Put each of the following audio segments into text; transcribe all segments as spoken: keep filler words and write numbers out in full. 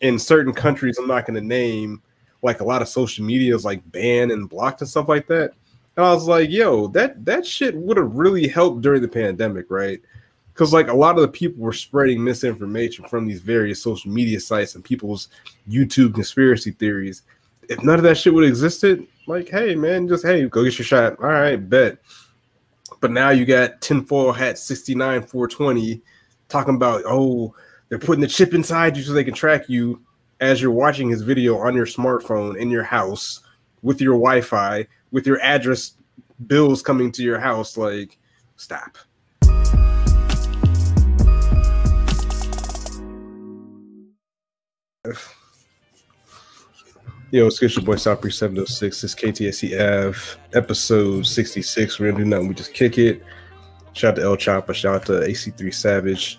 in certain countries, I'm not going to name, like a lot of social media is like banned and blocked and stuff like that. And I was like, yo, that, that shit would have really helped during the pandemic, right? Because like a lot of the people were spreading misinformation from these various social media sites and people's YouTube conspiracy theories. If none of that shit would have existed, like, hey, man, just, hey, go get your shot. All right, bet. But now you got tinfoil hat sixty-nine four twenty talking about, oh, they're putting the chip inside you so they can track you as you're watching his video on your smartphone in your house with your Wi-Fi, with your address bills coming to your house. Like, stop. Yo, it's your boy Sopri seven oh six. It's K T S C F episode sixty-six. We're gonna do nothing, we just kick it. Shout out to El Choppa, shout out to A C three Savage,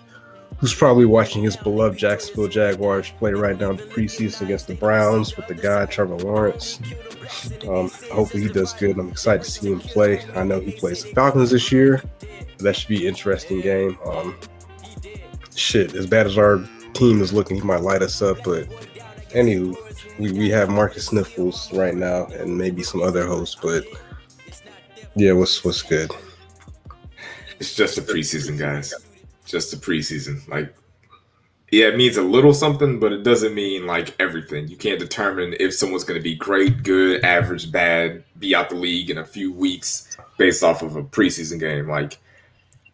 who's probably watching his beloved Jacksonville Jaguars play right down the preseason against the Browns with the guy Trevor Lawrence. Um, hopefully he does good. I'm excited to see him play. I know he plays the Falcons this year. That should be an interesting game. Um, shit, as bad as our team is looking, he might light us up, but anywho, we, we have Marcus Sniffles right now and maybe some other hosts, but yeah, what's what's good? It's just a preseason, guys. Just a preseason. Like, yeah, it means a little something, but it doesn't mean like everything. You can't determine if someone's going to be great, good, average, bad, be out the league in a few weeks based off of a preseason game. Like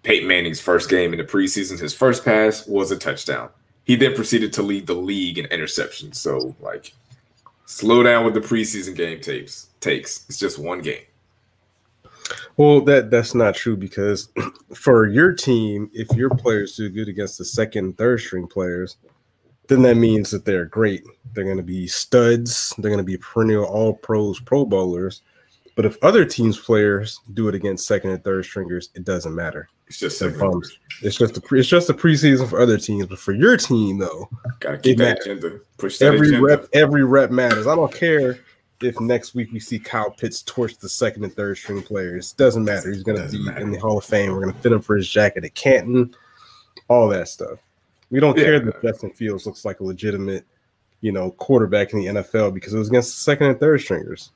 Peyton Manning's first game in the preseason, his first pass was a touchdown. He then proceeded to lead the league in interceptions. So, like, slow down with the preseason game tapes takes. It's just one game. Well, that that's not true because for your team, if your players do good against the second and third string players, then that means that they're great. They're going to be studs. They're going to be perennial all pros, pro bowlers. But if other teams' players do it against second and third stringers, it doesn't matter. It's just it's just the pre, it's just the preseason for other teams, but for your team though, gotta keep that agenda. Push that every agenda. rep, every rep matters. I don't care if next week we see Kyle Pitts torch the second and third string players. Doesn't matter. He's gonna doesn't be matter. in the Hall of Fame. We're gonna fit him for his jacket at Canton. All that stuff. We don't yeah. care that Justin Fields looks like a legitimate, you know, quarterback in the N F L because it was against the second and third stringers.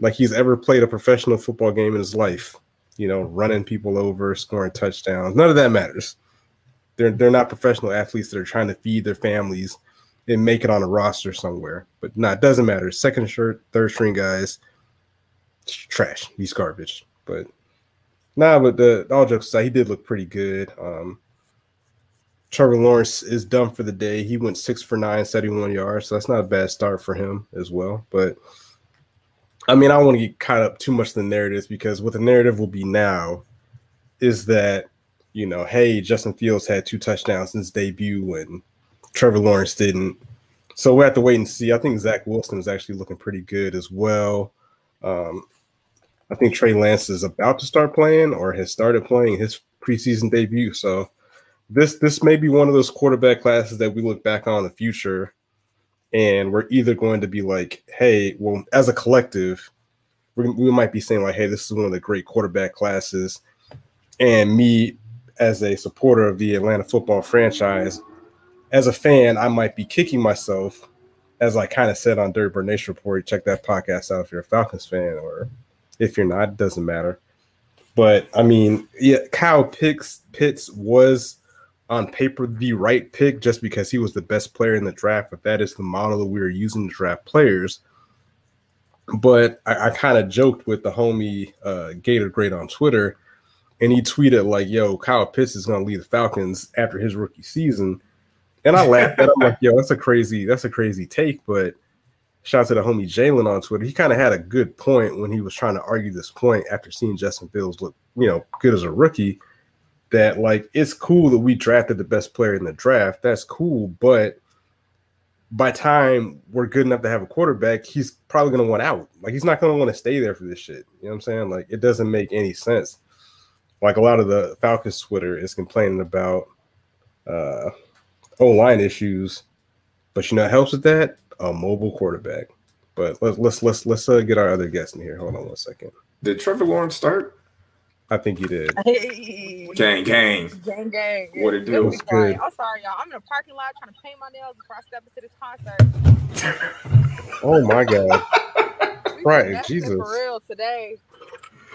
Like he's ever played a professional football game in his life, you know, running people over, scoring touchdowns. None of that matters. They're they're not professional athletes that are trying to feed their families and make it on a roster somewhere. But no, nah, it doesn't matter. Second shirt, third string guys, it's trash. He's garbage. But nah, but the all jokes aside, he did look pretty good. Um, Trevor Lawrence is done for the day. He went six for nine, seventy-one yards. So that's not a bad start for him as well. But I mean, I don't want to get caught up too much in the narratives because what the narrative will be now is that, you know, hey, Justin Fields had two touchdowns since debut and Trevor Lawrence didn't. So we have to wait and see. I think Zach Wilson is actually looking pretty good as well. Um, I think Trey Lance is about to start playing or has started playing his preseason debut. So this this may be one of those quarterback classes that we look back on in the future. And we're either going to be like, hey, well, as a collective, we're, we might be saying like, hey, this is one of the great quarterback classes. And me as a supporter of the Atlanta football franchise, as a fan, I might be kicking myself, as I kind of said on Dirty Bird Nation Report. Check that podcast out if you're a Falcons fan or if you're not, it doesn't matter. But, I mean, yeah, Kyle Pitts, Pitts was – on paper, the right pick just because he was the best player in the draft, but that is the model that we were using to draft players. But I, I kind of joked with the homie uh, Gator Great on Twitter, and he tweeted like, yo, Kyle Pitts is going to leave the Falcons after his rookie season. And I laughed at him. I'm like, yo, that's a crazy, that's a crazy take. But shout out to the homie Jalen on Twitter. He kind of had a good point when he was trying to argue this point after seeing Justin Fields look, you know, good as a rookie. That, like, it's cool that we drafted the best player in the draft. That's cool. But by time we're good enough to have a quarterback, he's probably going to want out. Like, he's not going to want to stay there for this shit. You know what I'm saying? Like, it doesn't make any sense. Like, a lot of the Falcons Twitter is complaining about uh, O-line issues. But you know what helps with that? A mobile quarterback. But let's let's let's, let's uh, get our other guests in here. Hold on one second. Did Trevor Lawrence start? I think you did. Gang, gang. Gang, gang. What it do? It good. I'm sorry, y'all. I'm in a parking lot trying to paint my nails before I step into this concert. Oh, my God. Right, Jesus. For real, today.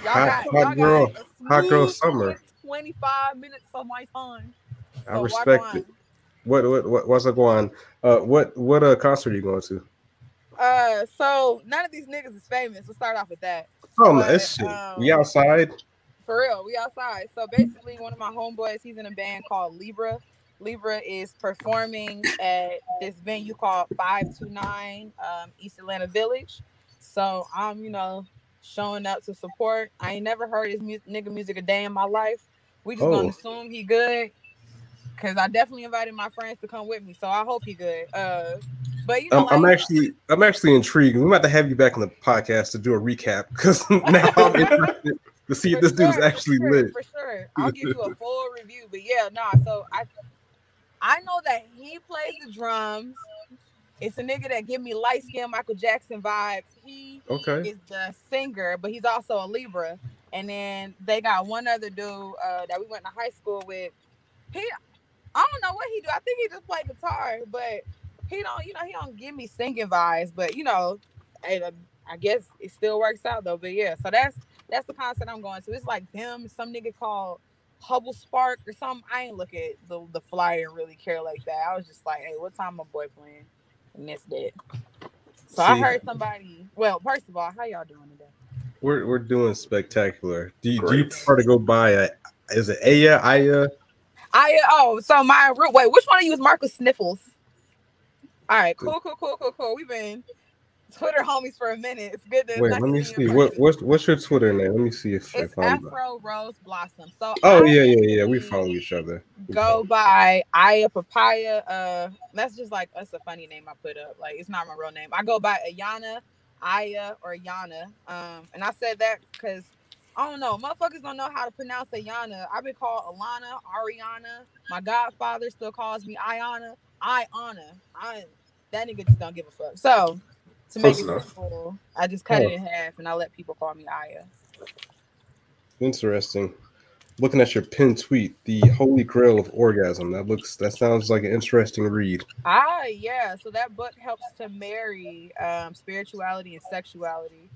Y'all hot, got, hot y'all girl. Got hot girl summer. twenty-five minutes of my time. So I respect it. What, what, what, what's up, Juan? Uh, what, what uh, concert are you going to? Uh, so none of these niggas is famous. We'll start off with that. Oh, no, that's shit. Um, we outside. For real, we outside. So basically, one of my homeboys, he's in a band called Libra. Libra is performing at this venue called five two nine um, East Atlanta Village. So I'm, you know, showing up to support. I ain't never heard his mu- nigga music a day in my life. We just oh. gonna assume he good, because I definitely invited my friends to come with me. So I hope he good. Uh, But you know, um, like, I'm actually, I'm actually intrigued. We're about to have you back on the podcast to do a recap, because now I'm interested to see if this sure, dude is actually for sure, lit. For sure, I'll give you a full review. But yeah, no. Nah, so I, I know that he plays the drums. It's a nigga that give me light skin Michael Jackson vibes. He okay. is the singer, but he's also a Libra. And then they got one other dude uh, that we went to high school with. He, I don't know what he do. I think he just played guitar, but. He don't, you know, he don't give me singing vibes, but you know, I, I guess it still works out though. But yeah, so that's that's the concert I'm going to. It's like them, some nigga called Hubble Spark or something. I ain't look at the, the flyer and really care like that. I was just like, hey, what time my boy playing? And that's that. So See, I heard somebody. Well, first of all, how y'all doing today? We're we're doing spectacular. Do you, do you prefer to go by a? Is it Aya? Aya? Aya? Oh, so my wait, which one of you is Marcus Sniffles? All right, cool, cool, cool, cool, cool. We've been Twitter homies for a minute. It's good to wait. Let me see. What, what's what's your Twitter name? Let me see if it's Afro Rose Blossom. So oh I yeah, yeah, yeah. We follow each other. We go by Aya Papaya. Uh, that's just like that's a funny name I put up. Like it's not my real name. I go by Ayana, Aya, or Yana. Um, and I said that because I don't know. Motherfuckers don't know how to pronounce Ayana. I've been called Alana, Ariana. My godfather still calls me Ayana. I honor, I that nigga just don't give a fuck. So to make it simple, I just cut oh. it in half and I let people call me Aya. Interesting. Looking at your pinned tweet, the holy grail of orgasm. That looks, that sounds like an interesting read. Ah, yeah. So that book helps to marry um, spirituality and sexuality,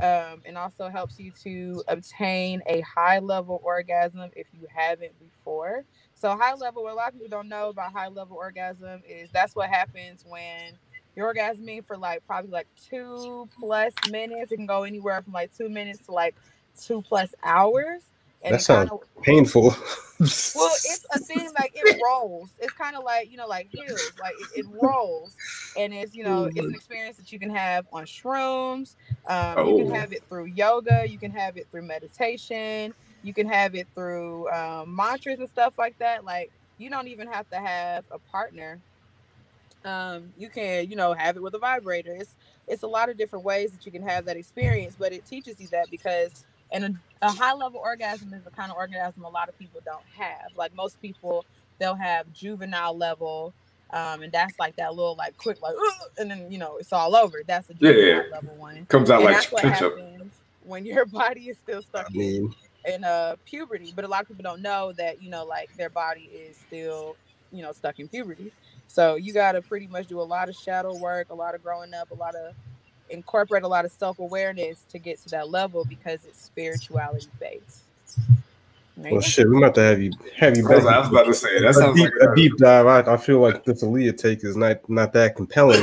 um, and also helps you to obtain a high level orgasm if you haven't before. So high level, what a lot of people don't know about high level orgasm is that's what happens when you're orgasming for like probably like two plus minutes. It can go anywhere from like two minutes to like two plus hours. And that sounds kinda painful. Well, it's a thing, like it rolls. It's kind of like, you know, like heels, like it, it rolls. And it's, you know, it's an experience that you can have on shrooms. Um, oh. You can have it through yoga. You can have it through meditation. You can have it through um, mantras and stuff like that. Like, you don't even have to have a partner. Um, you can, you know, have it with a vibrator. It's it's a lot of different ways that you can have that experience, but it teaches you that because and a, a high-level orgasm is the kind of orgasm a lot of people don't have. Like, most people, they'll have juvenile level, um, and that's like that little, like, quick, like, and then, you know, it's all over. That's a juvenile yeah, yeah. level one. Comes out and like ketchup. That's what happens when your body is still stuck I mean. in. in uh puberty, but a lot of people don't know that, you know, like their body is still, you know, stuck in puberty. So you gotta pretty much do a lot of shadow work, a lot of growing up, a lot of incorporate a lot of self-awareness to get to that level because it's spirituality based. Well, shit, we're about to have you have you back. I was about to say that sounds like a deep dive. I, I feel like this Aaliyah take is not not that compelling.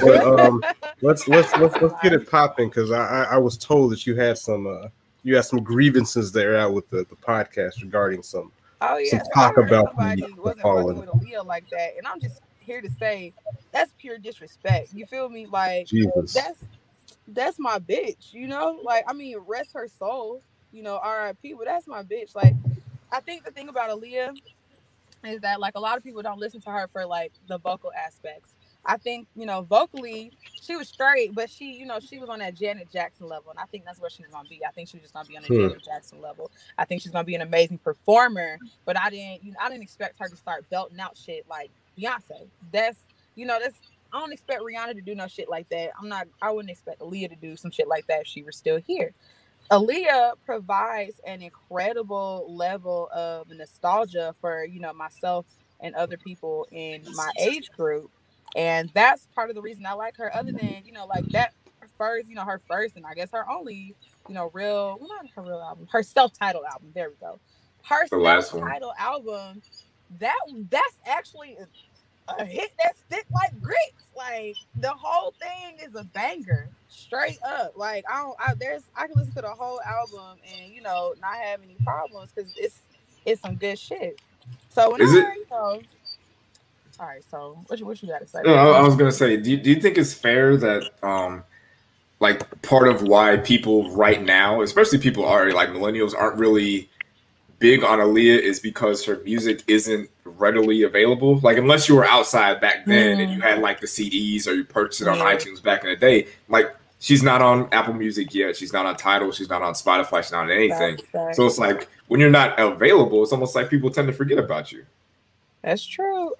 But um let's let's let's let's get it popping, because I, I I was told that you had some uh You have some grievances there out with the, the podcast regarding some, oh, yeah. some talk about somebody the, wasn't fucking with Aaliyah like that. And I'm just here to say that's pure disrespect. You feel me? Like Jesus. that's that's my bitch, you know? Like, I mean, rest her soul, you know, R I P, but that's my bitch. Like, I think the thing about Aaliyah is that like a lot of people don't listen to her for like the vocal aspects. I think, you know, vocally, she was straight, but she, you know, she was on that Janet Jackson level. And I think that's where she was going to be. I think she was just going to be on the hmm. Janet Jackson level. I think she's going to be an amazing performer. But I didn't, you know, I didn't expect her to start belting out shit like Beyonce. That's, you know, that's, I don't expect Rihanna to do no shit like that. I'm not, I wouldn't expect Aaliyah to do some shit like that if she were still here. Aaliyah provides an incredible level of nostalgia for, you know, myself and other people in my age group. And that's part of the reason I like her, other than, you know, like that first, you know, her first and I guess her only, you know, real, well, not her real album, her self-titled album. There we go. Her self-titled album, that that's actually a, a hit that stick like bricks. Like the whole thing is a banger, straight up. Like I don't, I, there's, I can listen to the whole album and, you know, not have any problems because it's it's some good shit. So when is I it? Heard, you know, all right, so what you, what you got to say? No, I, I was gonna say, do you, do you think it's fair that um, like part of why people right now, especially people already like millennials, aren't really big on Aaliyah is because her music isn't readily available? Like unless you were outside back then mm-hmm. and you had like the C Ds or you purchased it on yeah. iTunes back in the day, like she's not on Apple Music yet. She's not on Tidal. She's not on Spotify. She's not on anything. That's right. So it's like when you're not available, it's almost like people tend to forget about you. That's true. Um,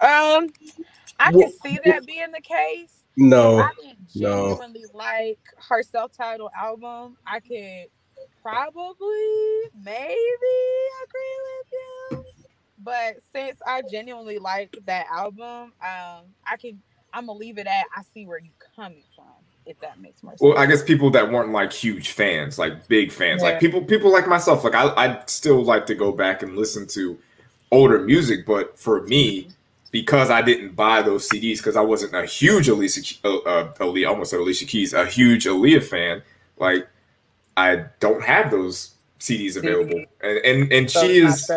I well, can see that being the case. No, I can genuinely no. like her self-titled album. I could probably, maybe agree with you. But since I genuinely like that album, um, I can. I'm gonna leave it at. I see where you're coming from. If that makes more sense. Well, I guess people that weren't like huge fans, like big fans, yeah. like people, people like myself. Like I, I still like to go back and listen to older music, but for me, because I didn't buy those C Ds, because I wasn't a huge Alicia, uh, Aaliyah, almost said Alicia Keys, a huge Aaliyah fan. Like, I don't have those C Ds available, and and and so she is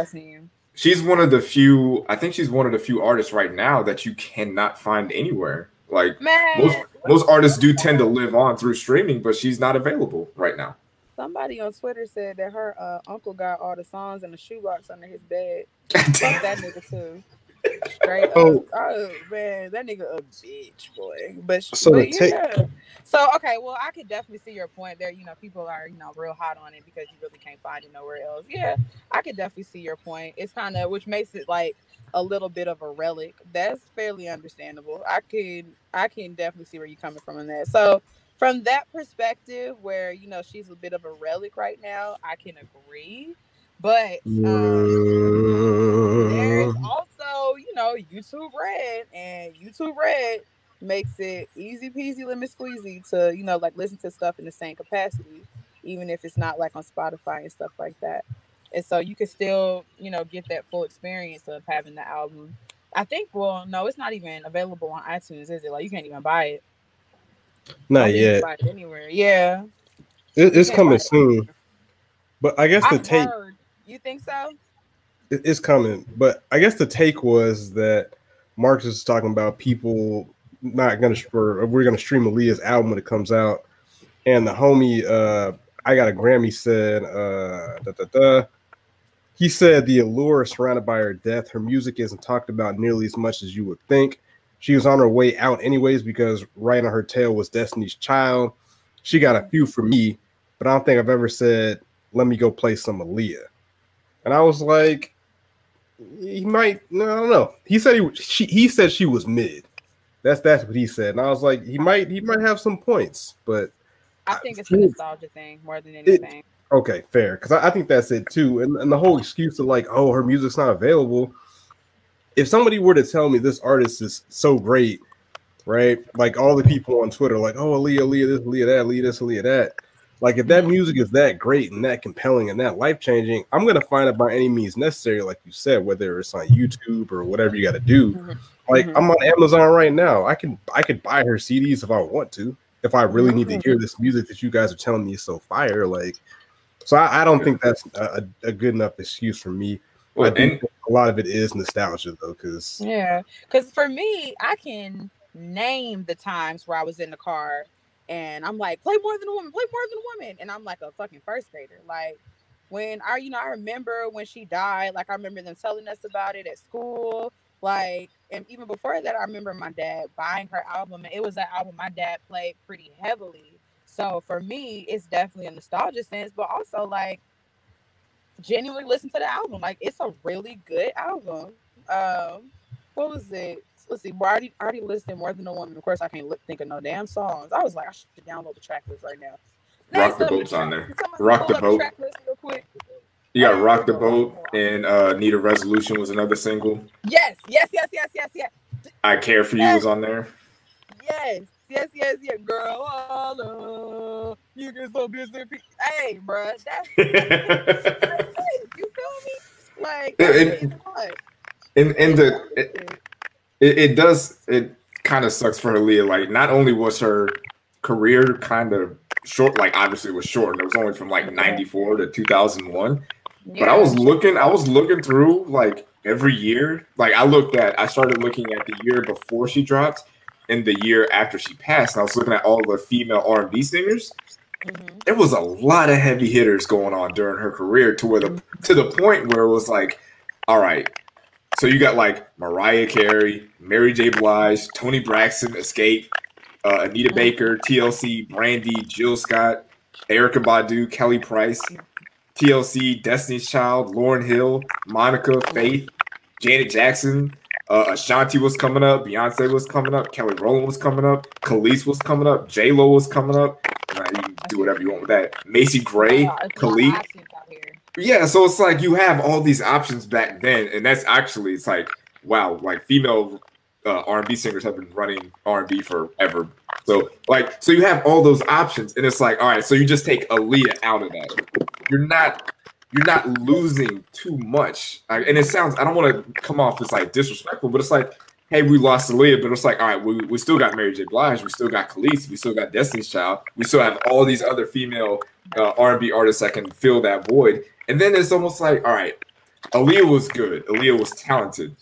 she's one of the few. I think she's one of the few artists right now that you cannot find anywhere. Like Man, most most artists do tend to live on through streaming, but she's not available right now. Somebody on Twitter said that her uh, uncle got all the songs in the shoebox under his bed. Fuck that nigga too. Straight oh. up. Oh man, that nigga a bitch, boy. But, so, but take- yeah. so okay, well I could definitely see your point there. You know, people are, you know, real hot on it because you really can't find it nowhere else. Yeah, I could definitely see your point. It's kind of, which makes it like a little bit of a relic. That's fairly understandable. I could, I can definitely see where you're coming from in that. So from that perspective, where, you know, she's a bit of a relic right now, I can agree. But um, there's also, you know, YouTube Red, and YouTube Red makes it easy peasy, lemon squeezy to, you know, like listen to stuff in the same capacity, even if it's not like on Spotify and stuff like that. And so you can still, you know, get that full experience of having the album. I think, well, no, it's not even available on iTunes, is it? Like you can't even buy it. Not yet. Buy it anywhere. Yeah. It, it's coming soon. But I guess the I've take heard. You think so? It, it's coming. But I guess the take was that Marcus is talking about people not gonna or we're gonna stream Aaliyah's album when it comes out. And the homie uh I Got a Grammy said uh da, da, da. He said the allure is surrounded by her death. Her music isn't talked about nearly as much as you would think. She was on her way out anyways, because right on her tail was Destiny's Child. She got a few for me, but I don't think I've ever said, let me go play some Aaliyah. And I was like, he might, no, I don't know. He said he, she, he said she was mid. That's that's what he said. And I was like, he might he might have some points, but I think it's a nostalgia thing more than anything. It, okay, fair. Because I, I think that's it too. And, and the whole excuse of like, oh, her music's not available. If somebody were to tell me this artist is so great, right? Like all the people on Twitter, like, oh, Aaliyah, Aaliyah, this, Aaliyah, that, Aaliyah, this, Aaliyah, that. Like if that music is that great and that compelling and that life-changing, I'm going to find it by any means necessary, like you said, whether it's on YouTube or whatever you got to do. Mm-hmm. Like mm-hmm. I'm on Amazon right now. I can I could buy her C Ds if I want to, if I really mm-hmm. need to hear this music that you guys are telling me is so fire. Like, so I, I don't think that's a, a good enough excuse for me. Well, I think a lot of it is nostalgia, though, because yeah, because for me, I can name the times where I was in the car and I'm like, play More Than a Woman, play More Than a Woman, and I'm like a fucking first grader. Like when I, you know, I remember when she died. Like I remember them telling us about it at school. Like, and even before that, I remember my dad buying her album, and it was an album my dad played pretty heavily. So for me, it's definitely a nostalgia sense, but also like, genuinely listen to the album. Like it's a really good album. Um, what was it? Let's see. Well, I already, already listed More Than a Woman. Of course, I can't look, think of no damn songs. I was like, I should download the track list right now. Rock the Boat's on there. Rock the Boat. You got Rock the Boat and uh, Need a Resolution was another single. Yes, yes, yes, yes, yes, yes. I Care For You was on there. Yes, yes, yes, yes. Girl, hello. You get so busy. Hey, bro. That's it. You feel me? Like, it's hard. And, and the, it, it does, it kind of sucks for Aaliyah. Like, not only was her career kind of short, like, obviously it was short. It was only from, like, ninety-four to two thousand one. Yeah. But I was looking, I was looking through, like, every year. Like, I looked at, I started looking at the year before she dropped and the year after she passed. And I was looking at all the female R and B singers. Mm-hmm. There was a lot of heavy hitters going on during her career to where the, mm-hmm. to the point where it was like, all right. So you got like Mariah Carey, Mary J. Blige, Toni Braxton, Escape, uh, Anita mm-hmm. Baker, T L C, Brandy, Jill Scott, Erykah Badu, Kelly Price, T L C, Destiny's Child, Lauryn Hill, Monica, Faith, Janet Jackson, uh, Ashanti was coming up, Beyonce was coming up, Kelly Rowland was coming up, Kelis was coming up, J. Lo was coming up. Nah, you can do whatever you want with that. Macy Gray, oh, Khalid. Yeah, so it's like you have all these options back then, and that's actually, it's like, wow, like female uh, R and B singers have been running R and B forever. So like, so you have all those options, and it's like, all right, so you just take Aaliyah out of that. You're not, you're not losing too much. Like, and it sounds, I don't want to come off as like disrespectful, but it's like, hey, we lost Aaliyah, but it's like, all right, we, we still got Mary J. Blige, we still got Kelis, we still got Destiny's Child, we still have all these other female uh, R and B artists that can fill that void. And then it's almost like, all right, Aaliyah was good. Aaliyah was talented.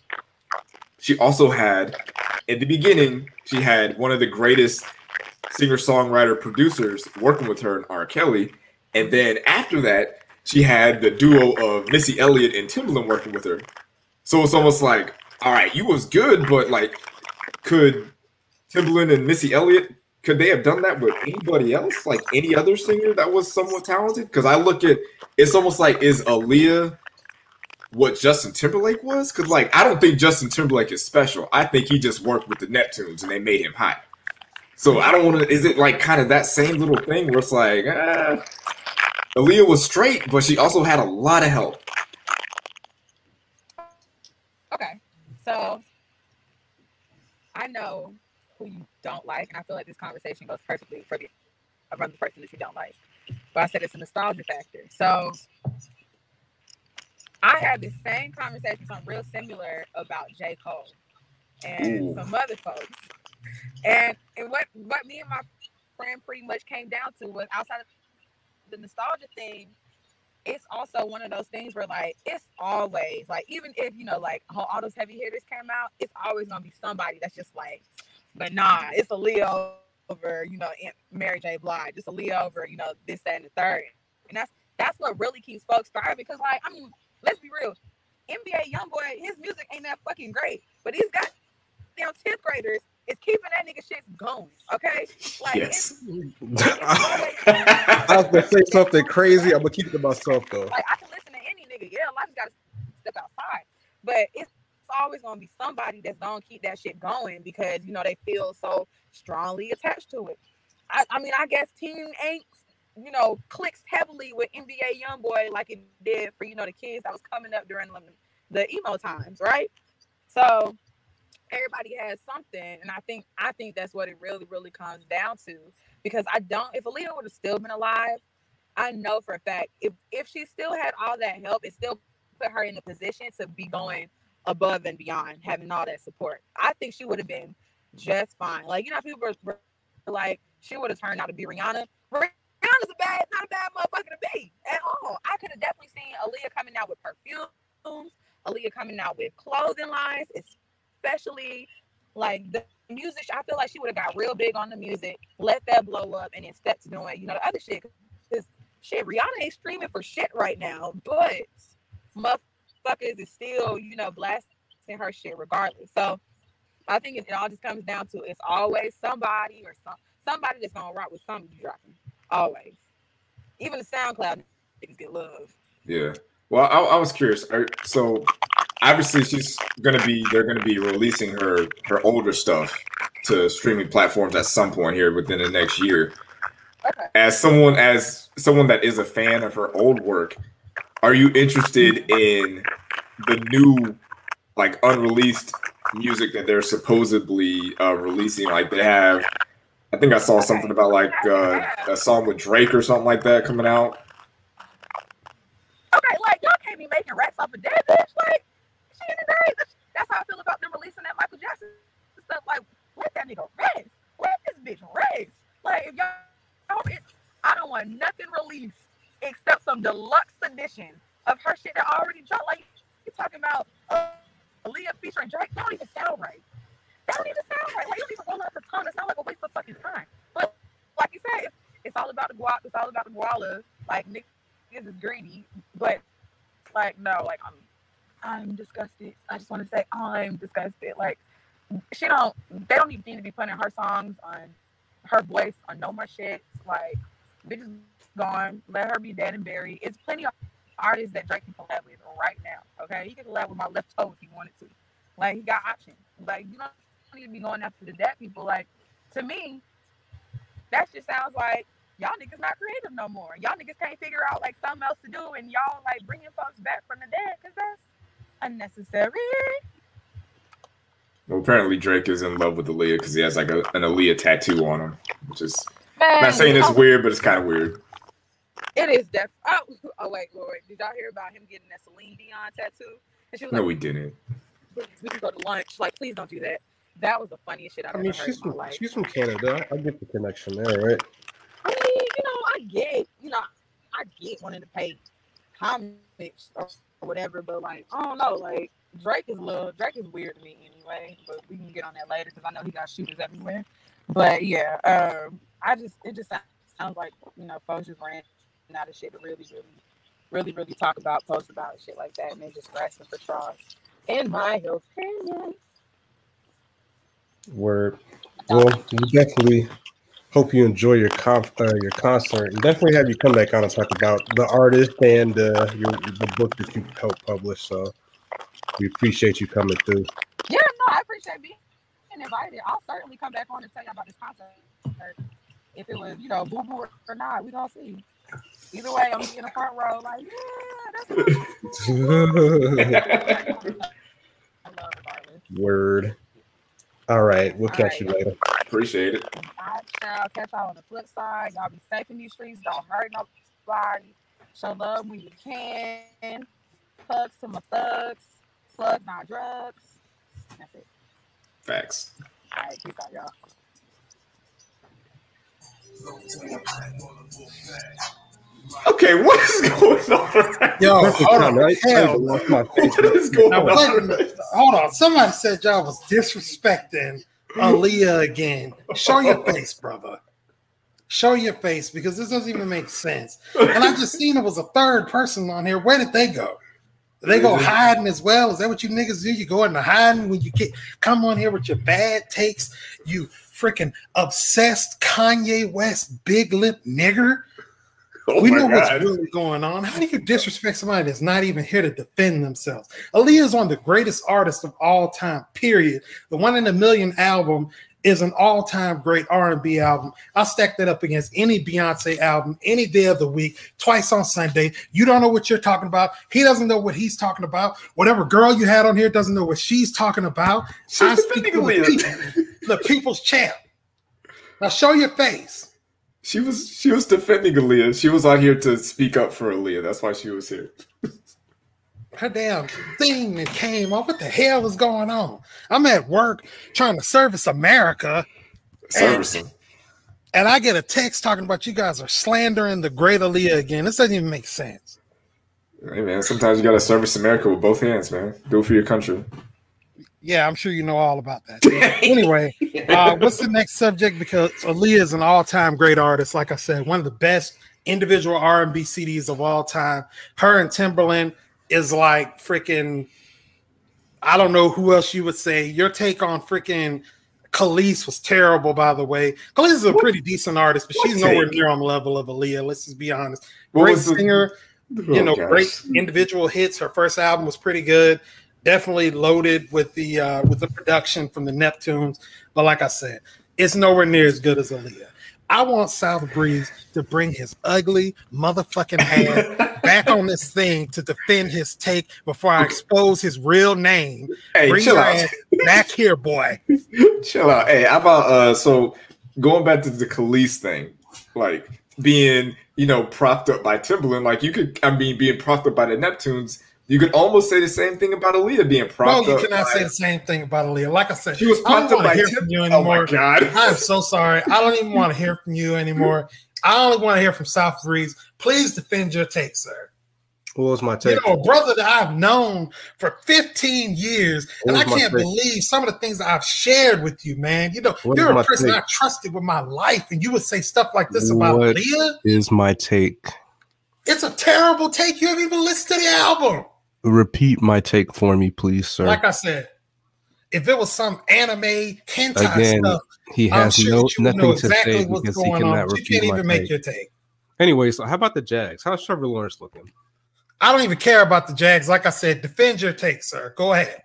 She also had, at the beginning, she had one of the greatest singer-songwriter producers working with her and R. Kelly. And then after that, she had the duo of Missy Elliott and Timbaland working with her. So it's almost like, all right, you was good, but like, could Timbaland and Missy Elliott, could they have done that with anybody else, like any other singer that was somewhat talented? Because I look at, it's almost like, is Aaliyah what Justin Timberlake was? Because, like, I don't think Justin Timberlake is special. I think he just worked with the Neptunes, and they made him hot. So I don't want to, is it, like, kind of that same little thing where it's like, ah, Aaliyah was straight, but she also had a lot of help. Okay, so I know who you don't like, and I feel like this conversation goes perfectly for the around the person that you don't like. But I said it's a nostalgia factor. So I had the same conversation, something real similar about J. Cole and Ooh. some other folks. And and what, what me and my friend pretty much came down to was, outside of the nostalgia thing, it's also one of those things where, like, it's always, like, even if, you know, like, all those heavy hitters came out, it's always going to be somebody that's just like, but nah, it's a Leo over, you know, Aunt Mary J. Blige, just a Leo over, you know, this, that, and the third. And that's that's what really keeps folks thriving, because, like, I mean, let's be real. N B A Youngboy, his music ain't that fucking great, but these goddamn tenth graders is keeping that nigga shit going, okay? Like, yes. It's, it's I was going to say something crazy. I'm going to keep it to myself, though. Like, I can listen to any nigga. Yeah, I just got to step outside. But it's always gonna be somebody that's gonna keep that shit going, because, you know, they feel so strongly attached to it. I, I mean, I guess teen angst, you know, clicks heavily with N B A Youngboy like it did for, you know, the kids that was coming up during the, the emo times, right? So everybody has something, and I think I think that's what it really, really comes down to. Because I don't, if Aaliyah would have still been alive, I know for a fact if if she still had all that help, it still put her in a position to be going above and beyond, having all that support. I think she would have been just fine. Like, you know, people were like, she would have turned out to be Rihanna. Rihanna's a bad, not a bad motherfucker to be at all. I could have definitely seen Aaliyah coming out with perfumes, Aaliyah coming out with clothing lines, especially like the music. I feel like she would have got real big on the music, let that blow up, and then step to doing, you know, the other shit. Because shit, Rihanna ain't streaming for shit right now, but motherfucker fuckers is still, you know, blasting her shit regardless. So I think it, it all just comes down to, it's always somebody or some, somebody that's gonna rock with something you dropping. Always. Even the SoundCloud niggas get love. Yeah. Well, I, I was curious. So obviously she's gonna be, they're gonna be releasing her her older stuff to streaming platforms at some point here within the next year. Okay. As someone as someone that is a fan of her old work, are you interested in the new, like, unreleased music that they're supposedly uh, releasing? Like, they have, I think I saw something about like uh, a song with Drake or something like that coming out. Okay, like, y'all can't be making racks off of that bitch. Like, she in the grave. That's how I feel about them releasing that Michael Jackson stuff. Like, let that nigga rest. Let this bitch rest. Like, if y'all, it, I don't want nothing released except some deluxe edition of her shit that already dropped. Like, you're talking about uh, Aaliyah featuring Drake. That don't even sound right. That don't even sound right. Like, you don't even roll out the tongue. It sounds like a waste of fucking time. But like you said, it's, it's all about the guap. It's all about the guala. Like, niggas is greedy. But like, no, like, I'm, I'm disgusted. I just want to say I'm disgusted. Like, she don't. They don't even need to be putting her songs on her voice on no more shit. Like, bitch is gone. Let her be dead and buried. It's plenty of artists that Drake can collab with right now. Okay, he can collab with My Left Toe if he wanted to. Like, he got options. Like, you don't need to be going after the dead people. Like, to me, that just sounds like y'all niggas not creative no more. Y'all niggas can't figure out like something else to do, and y'all like bringing folks back from the dead because that's unnecessary. Well, apparently Drake is in love with Aaliyah because he has like a, an Aaliyah tattoo on him, which is, I'm not saying it's oh, weird, but it's kind of weird. It is definitely. Oh, oh, wait, Lord, did y'all hear about him getting that Celine Dion tattoo? And she was no, like, we didn't. Please, we can go to lunch. Like, please don't do that. That was the funniest shit I've I mean, ever heard she's in my from, life. She's from Canada. I get the connection there, right? I mean, you know, I get, you know, I get wanting to pay homage or whatever, but like, I don't know, like, Drake is love. Drake is weird to me anyway, but we can get on that later because I know he got shooters everywhere. But yeah, um, I just it just sounds like, you know, folks just ran out of shit to really, really, really, really talk about, post about shit like that, and they just grasping for straws. In my opinion, word. Well, we definitely hope you enjoy your conf- uh, your concert, and definitely have you come back on and talk about the artist and uh, your, the book that you helped publish. So. We appreciate you coming through. Yeah, no, I appreciate being invited. I'll certainly come back on and tell you about this concert. If it was, you know, boo boo or not, we gonna see. Either way, I'm in the front row, like, yeah, that's cool. I love it, word. All right, we'll All catch right. you later. Appreciate it. I shall catch y'all on the flip side. Y'all be safe in these streets. Don't hurt nobody. Show love when you can. Hugs to my thugs. Slugs, not drugs. That's it. Facts. All right, peace out, y'all. Okay, what is going on? Right Yo, hold on. Right? Hell, what is going on? Right? Hold on. Somebody said y'all was disrespecting Aaliyah again. Show your face, brother. Show your face, because this doesn't even make sense. And I just seen it was a third person on here. Where did they go? They go hiding as well. Is that what you niggas do? You go into hiding when you get come on here with your bad takes, you freaking obsessed Kanye West big lip nigger. Oh we know God. What's really going on. How do you disrespect somebody that's not even here to defend themselves? Aaliyah is one of the greatest artists of all time, period. The One in a Million album is an all-time great R and B album. I'll stack that up against any Beyonce album any day of the week, twice on Sunday. You don't know what you're talking about. He doesn't know what he's talking about. Whatever girl you had on here doesn't know what she's talking about. I'm speaking to the, people, the people's champ. Now show your face. She was she was defending Aaliyah. She was out here to speak up for Aaliyah. That's why she was here. Her damn thing that came off. What the hell was going on? I'm at work trying to service America. Servicing. And, and I get a text talking about you guys are slandering the great Aaliyah again. This doesn't even make sense. Hey, man, sometimes you got to service America with both hands, man. Do it for your country. Yeah, I'm sure you know all about that. Anyway, uh, what's the next subject? Because Aaliyah is an all-time great artist. Like I said, one of the best individual R and B C Ds of all time. Her and Timberland is like freaking, I don't know who else you would say. Your take on freaking Kelis was terrible, by the way. Kelis is a what? pretty decent artist, but what she's nowhere take? near on the level of Aaliyah. Let's just be honest. What great singer, the... oh, you know, gosh. great individual hits. Her first album was pretty good. Definitely loaded with the uh, with the production from the Neptunes. But like I said, it's nowhere near as good as Aaliyah. I want South Breeze to bring his ugly motherfucking ass back on this thing to defend his take before I expose his real name. Hey, bring chill out. Back here, boy. Chill out. Hey, how about uh? So going back to the Kelis thing, like being you know propped up by Timbaland, like you could. I mean, being propped up by the Neptunes. You could almost say the same thing about Aaliyah being propped no, up. No, you cannot by... say the same thing about Aaliyah. Like I said, she was propped I don't up by hear Tim... from you anymore. Oh my God. I am so sorry. I don't even want to hear from you anymore. I only want to hear from South Breeze. Please defend your take, sir. What was my take? You know, a brother that I've known for fifteen years, and I can't believe some of the things that I've shared with you, man. You know, what you're a person take? I trusted with my life, and you would say stuff like this about what Aaliyah? Is my take? It's a terrible take. You haven't even listened to the album. Repeat my take for me, please, sir. Like I said, if it was some anime hentai Again, stuff, he has I'm sure no, you nothing know exactly to say what's because going he cannot on. You can't even make take. your take. Anyway, so how about the Jags? How's Trevor Lawrence looking? I don't even care about the Jags. Like I said, defend your take, sir. Go ahead.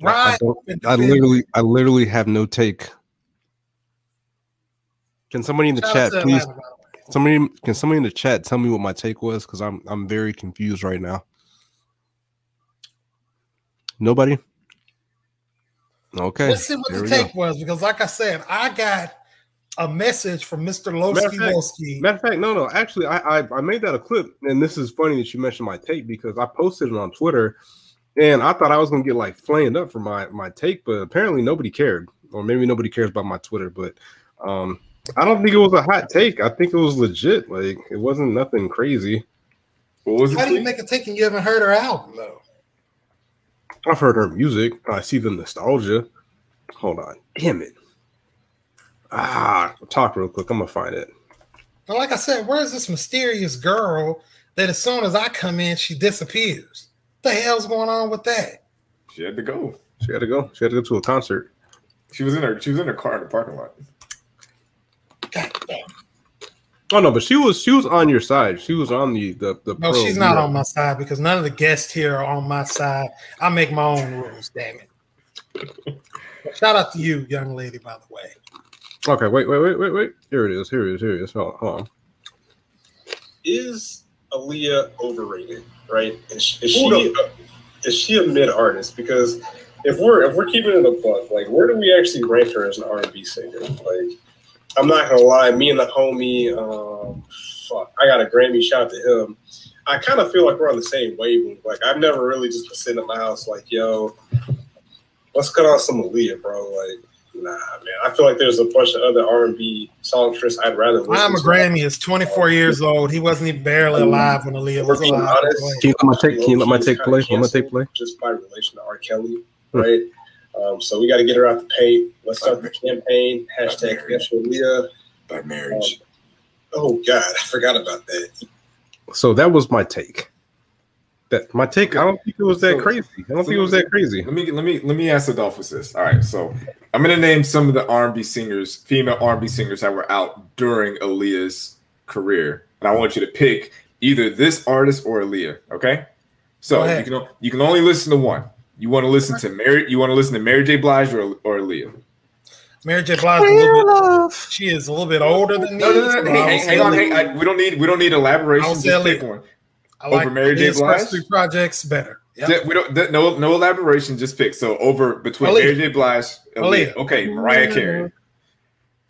Right. I, I literally, I literally have no take. Can somebody in the Shout chat please? Somebody, can somebody in the chat tell me what my take was? Because I'm I'm very confused right now. Nobody? Okay. Let's see what the take was, because like I said, I got a message from Mister Lowski Lowski. Matter of fact, no, no. Actually, I, I I made that a clip, and this is funny that you mentioned my take because I posted it on Twitter, and I thought I was gonna get like flamed up for my my take, but apparently nobody cared, or maybe nobody cares about my Twitter, but um. I don't think it was a hot take. I think it was legit. Like it wasn't nothing crazy. What was How do you make a take and you haven't heard her album though? I've heard her music. I see the nostalgia. Hold on. Damn it. Ah, talk real quick. I'm gonna find it. But like I said, where's this mysterious girl that as soon as I come in, she disappears? What the hell's going on with that? She had to go. She had to go. She had to go to a concert. She was in her she was in her car in the parking lot. God damn. Oh no, but she was she was on your side. She was on the the, the No, pro she's not hero. on my side because none of the guests here are on my side. I make my own rules, damn it. Shout out to you, young lady, by the way. Okay, wait, wait, wait, wait, wait. Here it is, here it is, here it is. Hold on. Hold on. Is Aaliyah overrated, right? Is, is she a, is she a mid artist? Because if we're if we're keeping it a buck, like where do we actually rank her as an R and B singer? Like I'm not gonna lie, me and the homie, um, fuck, I got a Grammy, shout out to him. I kind of feel like we're on the same wavelength. Like I've never really just been sitting at my house like, yo, let's cut off some Aaliyah, bro. Like, nah, man. I feel like there's a bunch of other R and B songstresses I'd rather listen to. I'm a Grammy is twenty-four um, years old. He wasn't even barely alive when Aaliyah was alive. Honest, can you let my take? Can you let my take play? Let my take play. Just by relation to R. Kelly, hmm. right? Um, so we got to get her out the paint. Let's start the campaign. Hashtag Aaliyah by marriage. Um, oh God, I forgot about that. So that was my take. That my take. I don't think it was that so, crazy. I don't so think it was that crazy. Let me let me let me ask Adolphus this. All right, so I'm gonna name some of the R and B singers, female R and B singers that were out during Aaliyah's career, and I want you to pick either this artist or Aaliyah. Okay, so you can you can only listen to one. You want to listen to Mary? You want to listen to Mary J. Blige or or Aaliyah? Mary J. Blige, is a little bit, she is a little bit older than me. No, no, no. no. Hey, hang, hang on, hang, I, we don't need we don't need elaboration. Just pick one. I like over Mary J. Blige. Three projects better. Yep. We don't that, no no elaboration. Just pick. So over between Aaliyah. Mary J. Blige, Aaliyah. Aaliyah. Okay, Mariah Carey.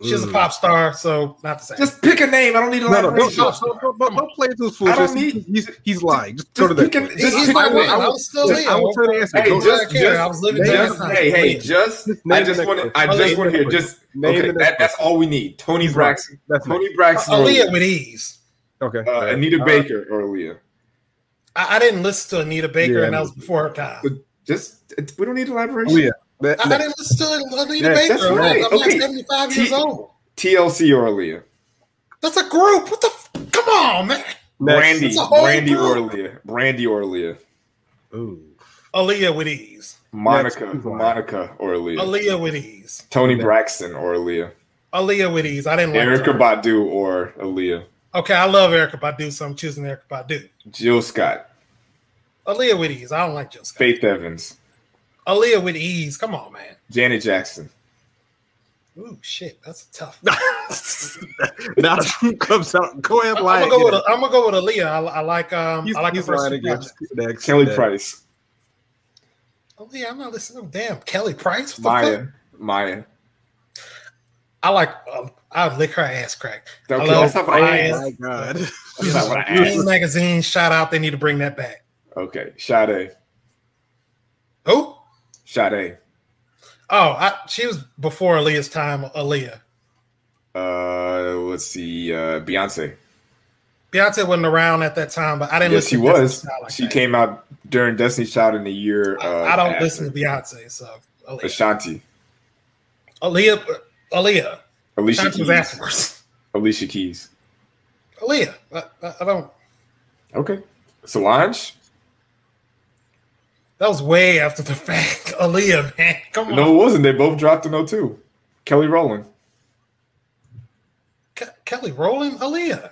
She's mm. a pop star, so not the same. Just pick a name. I don't need a lot of no, no, no, Don't play those fools. I don't need, he's, he's lying. Just, just go to the He's just my I, I was still just, I was trying to ask you. Hey, just, just, just, I was living just, just, Hey, hey, just. just I just want to. I just want to hear. Just okay. That, that's all we need. Toni Braxton. That's Toni Braxton. Aaliyah with ease. Okay. Uh, Anita uh, Baker or Aaliyah. I, I didn't listen to Anita Baker, yeah, and that was before her time. Just we don't need elaboration. Aaliyah. That, I no. didn't listen to Aaliyah that, Baker. That's right. I'm okay. like seventy-five T- years old. T L C or Aaliyah? That's a group. What the? F- Come on, man. Brandy, Brandy or Aaliyah. Brandy or Aaliyah. Ooh. Aaliyah with ease. Monica, Monica, Monica or Aaliyah. Aaliyah with ease. Toni Braxton or Aaliyah. Aaliyah with ease. I didn't like Erykah Badu or Aaliyah. Okay, I love Erykah Badu, so I'm choosing Erykah Badu. Jill Scott. Aaliyah with ease. I don't like Jill Scott. Faith Evans. Aaliyah with ease. Come on, man. Janet Jackson. Ooh, shit. That's a tough one. Now who comes out? Go ahead, I'm gonna go, with, I'm gonna go with Aaliyah. I, I like um he's, I like the Kelly that. Price. Oh yeah, I'm not listening. Damn, Kelly Price. What Maya, the fuck? Maya. I like. Um, I'll lick her ass crack. Okay, that's not what I asked. Oh my god. That's not what I asked. Magazine shout out. They need to bring that back. Okay, Sade. Who? Sade. Oh, I, she was before Aaliyah's time. Aaliyah. Uh, let's see. Uh, Beyonce. Beyonce wasn't around at that time, but I didn't. Yes, listen she to was. Like she that. Came out during Destiny's Child in the year. I, uh, I don't after. listen to Beyonce, so Aaliyah. Ashanti. Aaliyah. Aaliyah. Alicia Ashanti Keys. Was afterwards. Alicia Keys. Aaliyah. I, I, I don't. Okay. Solange. That was way after the fact. Aaliyah, man. Come on. No, it wasn't. They both dropped in oh two. Kelly Rowland. Ke- Kelly Rowland? Aaliyah.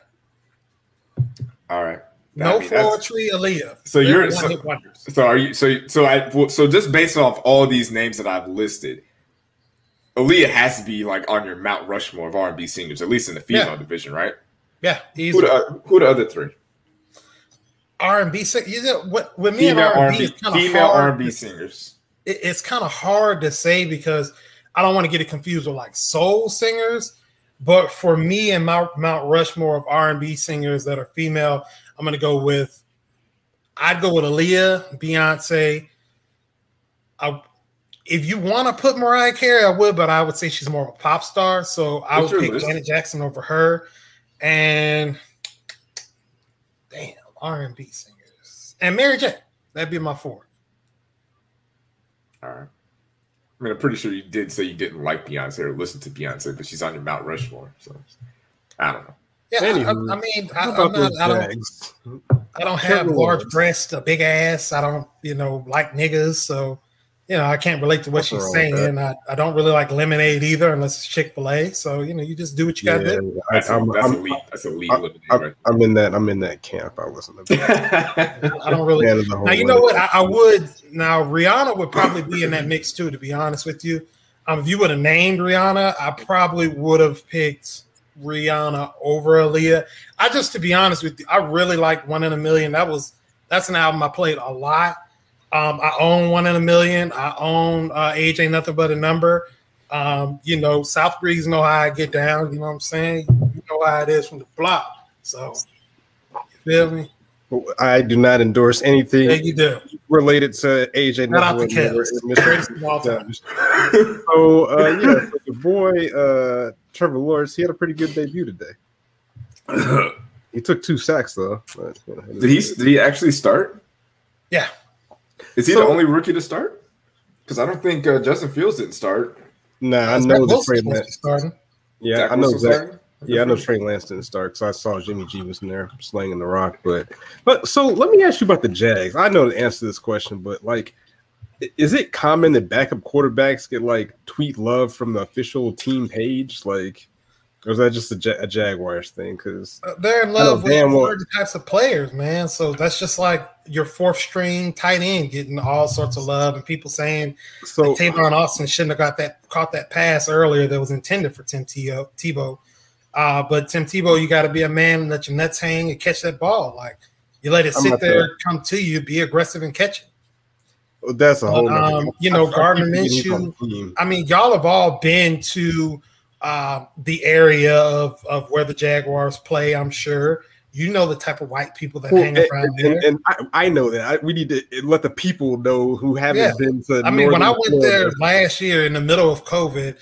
All right. No I mean, poetry, Aaliyah. So They're you're so, so are you so so I so just based off all these names that I've listed, Aaliyah has to be like on your Mount Rushmore of R and B singers, at least in the female yeah. division, right? Yeah. Who the, who the other three? R and B singers. You know, what with me female and R and B, R and B female hard. R and B singers. It, it's kind of hard to say because I don't want to get it confused with like soul singers. But for me and my Mount Rushmore of R and B singers that are female, I'm going to go with, I'd go with Aaliyah, Beyonce. I, if you want to put Mariah Carey, I would, but I would say she's more of a pop star. So I What's would pick list? Janet Jackson over her. And damn, R and B singers. And Mary J. That'd be my four. All right. I mean, I'm pretty sure you did say you didn't like Beyonce or listen to Beyonce, but she's on your Mount Rushmore, so I don't know. Yeah, anywho, I, I, I mean, I, I'm not, I don't, I don't have Trevor large Lawrence. breasts, a big ass. I don't, you know, like niggas, so you know, I can't relate to what What's she's saying. I, I don't really like lemonade either, unless it's Chick-fil-A. So you know, you just do what you gotta yeah, do. I, that's, I'm, a, that's, I'm, elite, that's elite. That's elite. I'm, right. I'm in that. I'm in that camp. I wasn't. I don't really. Now you know way. what? I, I would. Now Rihanna would probably be in that mix too. To be honest with you, um, if you would have named Rihanna, I probably would have picked Rihanna over Aaliyah. I just, to be honest with you, I really like One in a Million. That was that's an album I played a lot. Um, I own One in a Million. I own uh, Age Ain't Nothing But a Number. Um, you know, South Breeze know how I get down. You know what I'm saying? You know how it is from the block. So, you feel me? I do not endorse anything yeah, you do. related to Age Ain't Nothing But a Number. So, uh, yeah, the boy, uh, Trevor Lawrence, he had a pretty good debut today. He took two sacks, though. But, you know, did he? Did he actually start? Yeah. Is he so, the only rookie to start? Because I don't think uh, Justin Fields didn't start. Nah, I know the Trey Lance. Yeah, I know that. Yeah, I know Trey Lance didn't start because I saw Jimmy G was in there slinging the rock. But but so let me ask you about the Jags. I know the answer to this question, but like, is it common that backup quarterbacks get like tweet love from the official team page? Like, or is that just a, ja- a Jaguars thing? Because uh, they're in love with certain types of players, man. So that's just like your fourth string tight end getting all sorts of love and people saying so, that Tavon Austin shouldn't have got that caught that pass earlier that was intended for Tim Tebow. Uh, but Tim Tebow, you got to be a man and let your nuts hang and catch that ball. Like you let it sit there, that. come to you, be aggressive and catch it. Well, that's a whole. Um, you know, Gardner Minshew. I mean, y'all have all been to. Uh, the area of, of where the Jaguars play, I'm sure. You know the type of white people that well, hang around and, there. And, and I, I know that. I, we need to let the people know who haven't yeah. been to I mean, when I went Florida. there last year in the middle of COVID,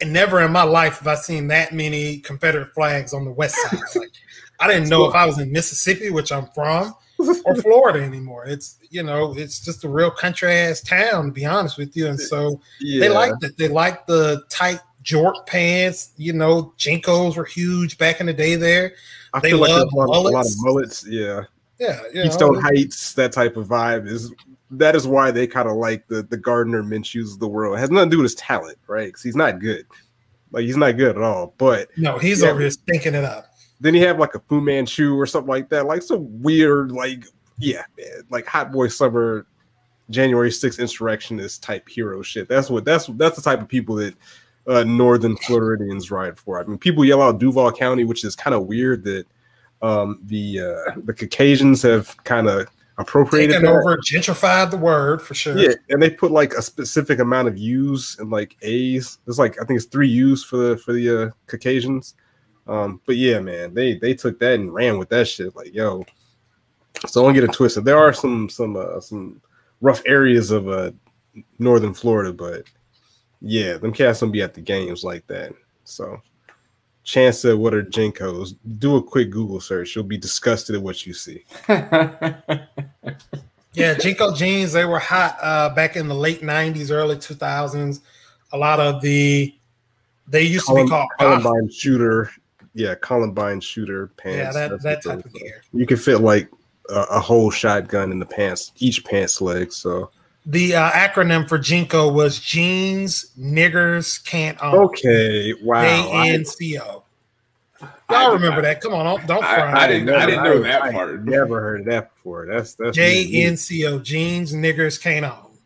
and never in my life have I seen that many Confederate flags on the west side. Like, I didn't know if I was in Mississippi, which I'm from, or Florida anymore. It's, you know, it's just a real country-ass town, to be honest with you. And so yeah. they liked it. They liked the tight Jork pants, you know, Jinkos were huge back in the day there. I they feel like there's a lot, a lot of mullets, yeah. Yeah, yeah. Keystone Heights, that type of vibe is that is why they kind of like the, the Gardner Minshews of the world. It has nothing to do with his talent, right? Because he's not good. Like he's not good at all. But no, he's yeah, over here stinking it up. Then you have like a Fu Manchu or something like that, like some weird, like yeah, man, like hot boy summer January sixth insurrectionist type hero shit. That's what that's that's the type of people that uh, Northern Floridians ride for. I mean, people yell out Duval County, which is kind of weird that um, the uh, the Caucasians have kind of appropriated and over gentrified the word for sure. Yeah, and they put like a specific amount of U's and like A's. There's like I think it's three U's for the for the uh, Caucasians. Um, but yeah, man, they they took that and ran with that shit. Like, yo, so don't get it twisted. There are some some uh, some rough areas of uh, northern Florida, but yeah, them cats don't be at the games like that. So, Chance said, "What are Jinkos?" Do a quick Google search. You'll be disgusted at what you see. Yeah, Jinko jeans, they were hot uh, back in the late nineties, early two thousands. A lot of the they used Colum- to be called Columbine shooter. Yeah, Columbine shooter pants. Yeah, that, that type of gear. You can fit like a, a whole shotgun in the pants, each pants leg. So the uh, acronym for Jinko was Jeans Niggers Can't Own. Okay, wow. J N C O. Y'all remember that? Come on, don't, don't fry. I, I didn't. Never, I didn't know I, that I, part. I never heard of that before. That's that's J N C O. Jeans Niggers Can't Own.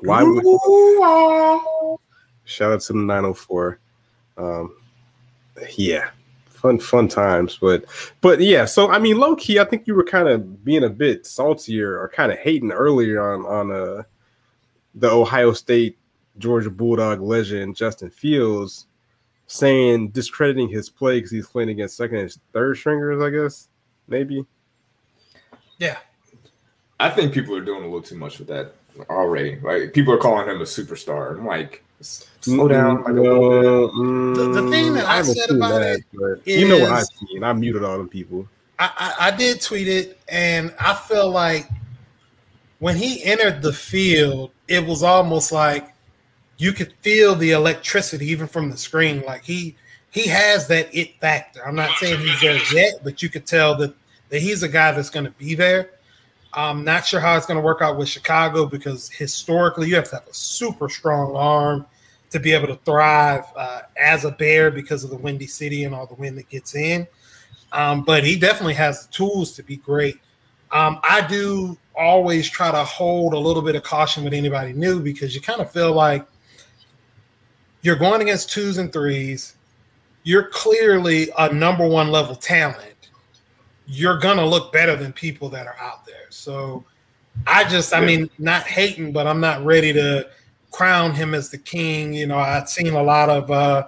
Why would? Ooh, shout out to the nine oh four. Um, yeah, fun, fun times. But, but yeah. So I mean, low key, I think you were kind of being a bit saltier or kind of hating earlier on on uh, the Ohio State Georgia Bulldog legend Justin Fields, saying discrediting his play because he's playing against second and third stringers. I guess maybe. Yeah, I think people are doing a little too much with that already. Like people are calling him a superstar. I'm like. Slow down. Like uh, the, the thing that I, I said about that, it is, you know what I've seen. I muted all them people. I, I, I did tweet it, and I feel like when he entered the field, it was almost like you could feel the electricity even from the screen. Like he he has that it factor. I'm not saying he's there yet, but you could tell that, that he's a guy that's going to be there. I'm not sure how it's going to work out with Chicago because historically you have to have a super strong arm to be able to thrive uh, as a Bear because of the windy city and all the wind that gets in. Um, but he definitely has the tools to be great. Um, I do always try to hold a little bit of caution with anybody new because you kind of feel like you're going against twos and threes. You're clearly a number one level talent. You're going to look better than people that are out there. So I just, I mean, not hating, but I'm not ready to crown him as the king. You know, I've seen a lot of uh,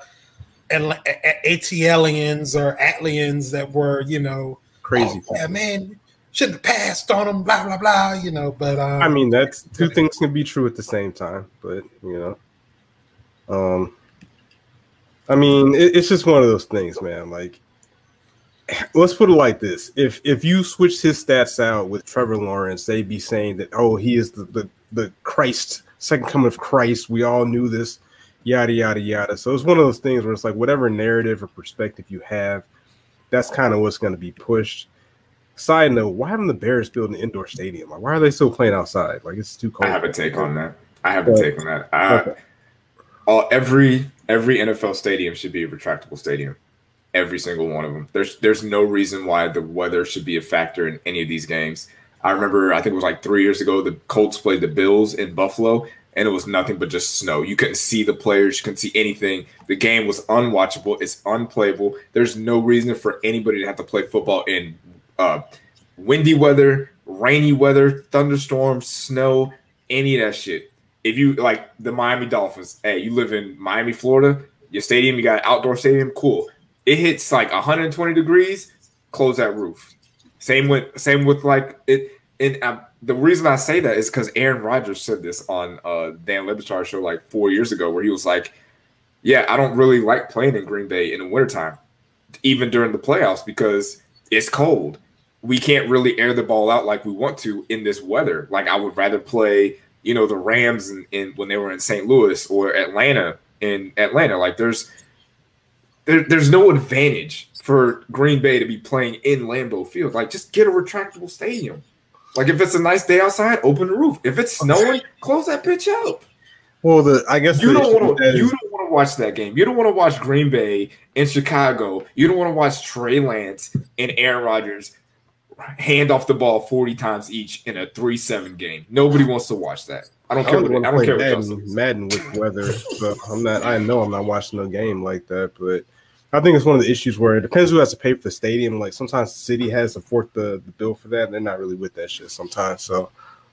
ATLians or Atlians that were, you know, crazy. Oh, yeah, man, shouldn't have passed on him, blah, blah, blah, you know. But um, I mean, that's two things can be true at the same time, but, you know, um, I mean, it, it's just one of those things, man. Like, let's put it like this. If if you switch his stats out with Trevor Lawrence, they'd be saying that, oh, he is the, the, the Christ. Second coming of Christ, we all knew this, yada, yada, yada. So it's one of those things where it's like whatever narrative or perspective you have, that's kind of what's going to be pushed. Side note, why haven't the Bears built an indoor stadium? Like, why are they still playing outside? Like, it's too cold. I have a take on that. I have a take on that. I, okay. all, every every N F L stadium should be a retractable stadium. Every single one of them. There's, there's no reason why the weather should be a factor in any of these games. I remember, I think it was like three years ago, the Colts played the Bills in Buffalo, and it was nothing but just snow. You couldn't see the players. You couldn't see anything. The game was unwatchable. It's unplayable. There's no reason for anybody to have to play football in uh, windy weather, rainy weather, thunderstorms, snow, any of that shit. If you, like the Miami Dolphins, hey, you live in Miami, Florida, your stadium, you got an outdoor stadium, cool. It hits like one hundred twenty degrees, close that roof. Same with same with like it, and I, the reason I say that is because Aaron Rodgers said this on uh, Dan Lebatard's show like four years ago, where he was like, "Yeah, I don't really like playing in Green Bay in the wintertime, even during the playoffs, because it's cold. We can't really air the ball out like we want to in this weather. Like I would rather play, you know, the Rams in, in when they were in Saint Louis or Atlanta in Atlanta. Like there's there, there's no advantage." For Green Bay to be playing in Lambeau Field, like just get a retractable stadium. Like if it's a nice day outside, open the roof. If it's snowing, close that bitch up. Well, the I guess you don't want to. You don't want to watch that game. You don't want to watch Green Bay in Chicago. You don't want to watch Trey Lance and Aaron Rodgers hand off the ball forty times each in a three seven game. Nobody wants to watch that. I don't I care. Don't what, I don't care. Madden, what Madden with weather, but I'm not. I know I'm not watching no game like that. But I think it's one of the issues where it depends who has to pay for the stadium. Like sometimes the city has to fork the, the bill for that, and they're not really with that shit sometimes. So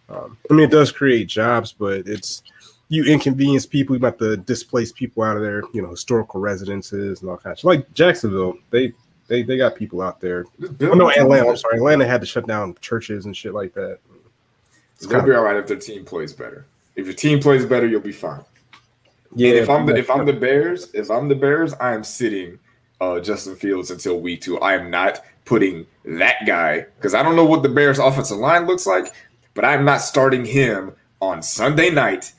um, I mean, it does create jobs, but it's you inconvenience people. You have to displace people out of their you know historical residences and all kinds. Of, like Jacksonville, they. They they got people out there. Oh, no, Atlanta. I'm sorry. Atlanta had to shut down churches and shit like that. It's gonna be all right if their team plays better. If your team plays better, you'll be fine. Yeah. And if I'm the if I'm the Bears, if I'm the Bears, I am sitting uh, Justin Fields until week two. I am not putting that guy because I don't know what the Bears' offensive line looks like, but I'm not starting him on Sunday night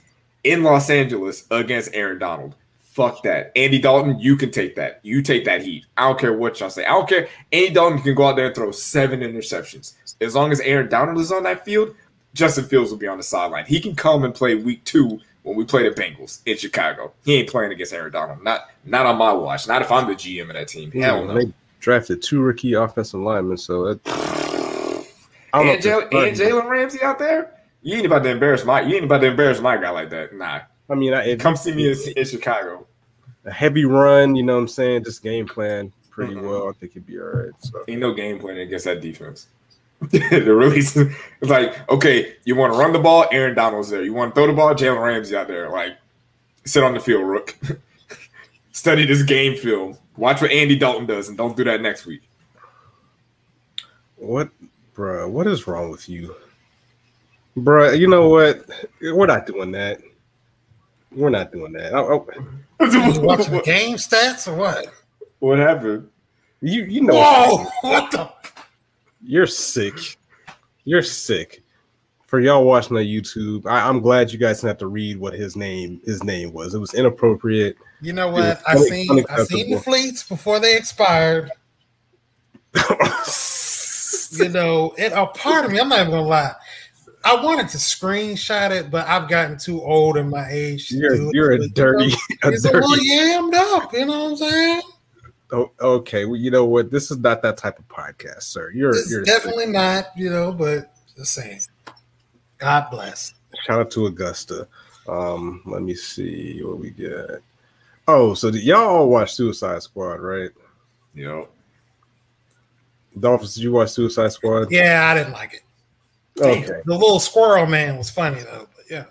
in Los Angeles against Aaron Donald. Fuck that. Andy Dalton, you can take that. You take that heat. I don't care what y'all say. I don't care. Andy Dalton can go out there and throw seven interceptions. As long as Aaron Donald is on that field, Justin Fields will be on the sideline. He can come and play week two when we play the Bengals in Chicago. He ain't playing against Aaron Donald. Not not on my watch. Not if I'm the G M of that team. Hell no. They drafted two rookie offensive linemen, so that's – And Jalen Ramsey out there? You ain't about to embarrass my – you ain't about to embarrass my guy like that. Nah. I mean, I, it, come see me in, in Chicago. A heavy run, you know what I'm saying? Just game plan pretty mm-hmm. well. I think it'd be all right. So. Ain't no game plan against that defense. The release is like, okay, you want to run the ball? Aaron Donald's there. You want to throw the ball? Jalen Ramsey out there. Like, sit on the field, Rook. Study this game film. Watch what Andy Dalton does, and don't do that next week. What, bruh, what is wrong with you? Bruh, you know what? We're not doing that. We're not doing that. I, I, you watching the game stats or what? What happened? You you know. Whoa! What the? You're sick. You're sick. For y'all watching on YouTube, I, I'm glad you guys didn't have to read what his name his name was. It was inappropriate. You know what? I seen I seen the fleets before they expired. You know, it. A part of me, I'm not even gonna lie. I wanted to screenshot it, but I've gotten too old in my age. You're, to you're a dirty, a it's dirty. It's a little yammed up, you know what I'm saying? Oh, okay, well, you know what? This is not that type of podcast, sir. You're, it's you're definitely not, you know, but just saying. God bless. Shout out to Augusta. Um, let me see what we got. Oh, so did y'all all watch Suicide Squad, right? Yep. Dolphins, did you watch Suicide Squad? Yeah, I didn't like it. Damn, okay. The little squirrel man was funny though, but yeah.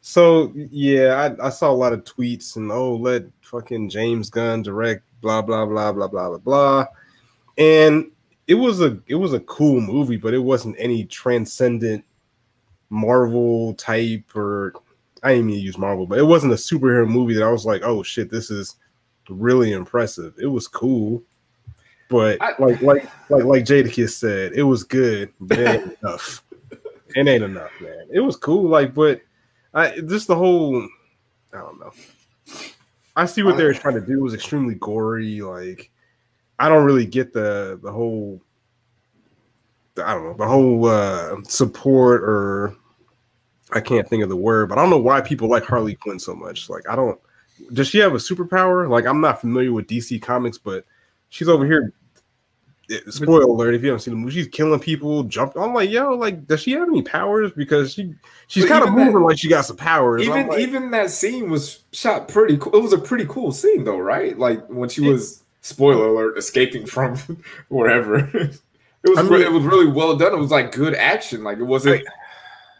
So yeah, I, I saw a lot of tweets and oh, let fucking James Gunn direct, blah blah blah blah blah blah blah. And it was a it was a cool movie, but it wasn't any transcendent Marvel type or I didn't even use Marvel, but it wasn't a superhero movie that I was like, oh shit, this is really impressive. It was cool. But I, like like like like Jadakiss said, it was good, but it ain't enough. It ain't enough, man. It was cool, like, but I just the whole, I don't know. I see what they were trying to do. It was extremely gory. Like, I don't really get the the whole, the, I don't know, the whole uh, support or I can't think of the word. But I don't know why people like Harley Quinn so much. Like, I don't. Does she have a superpower? Like, I'm not familiar with D C Comics, but she's over here. Spoiler alert! If you haven't seen the movie, she's killing people. Jumping, I'm like, yo, like, does she have any powers? Because she she's kind of moving that, like she got some powers. Even like, even that scene was shot pretty cool. It was a pretty cool scene though, right? Like when she was spoiler alert escaping from wherever. It was I mean, re- it was really well done. It was like good action. Like it wasn't like,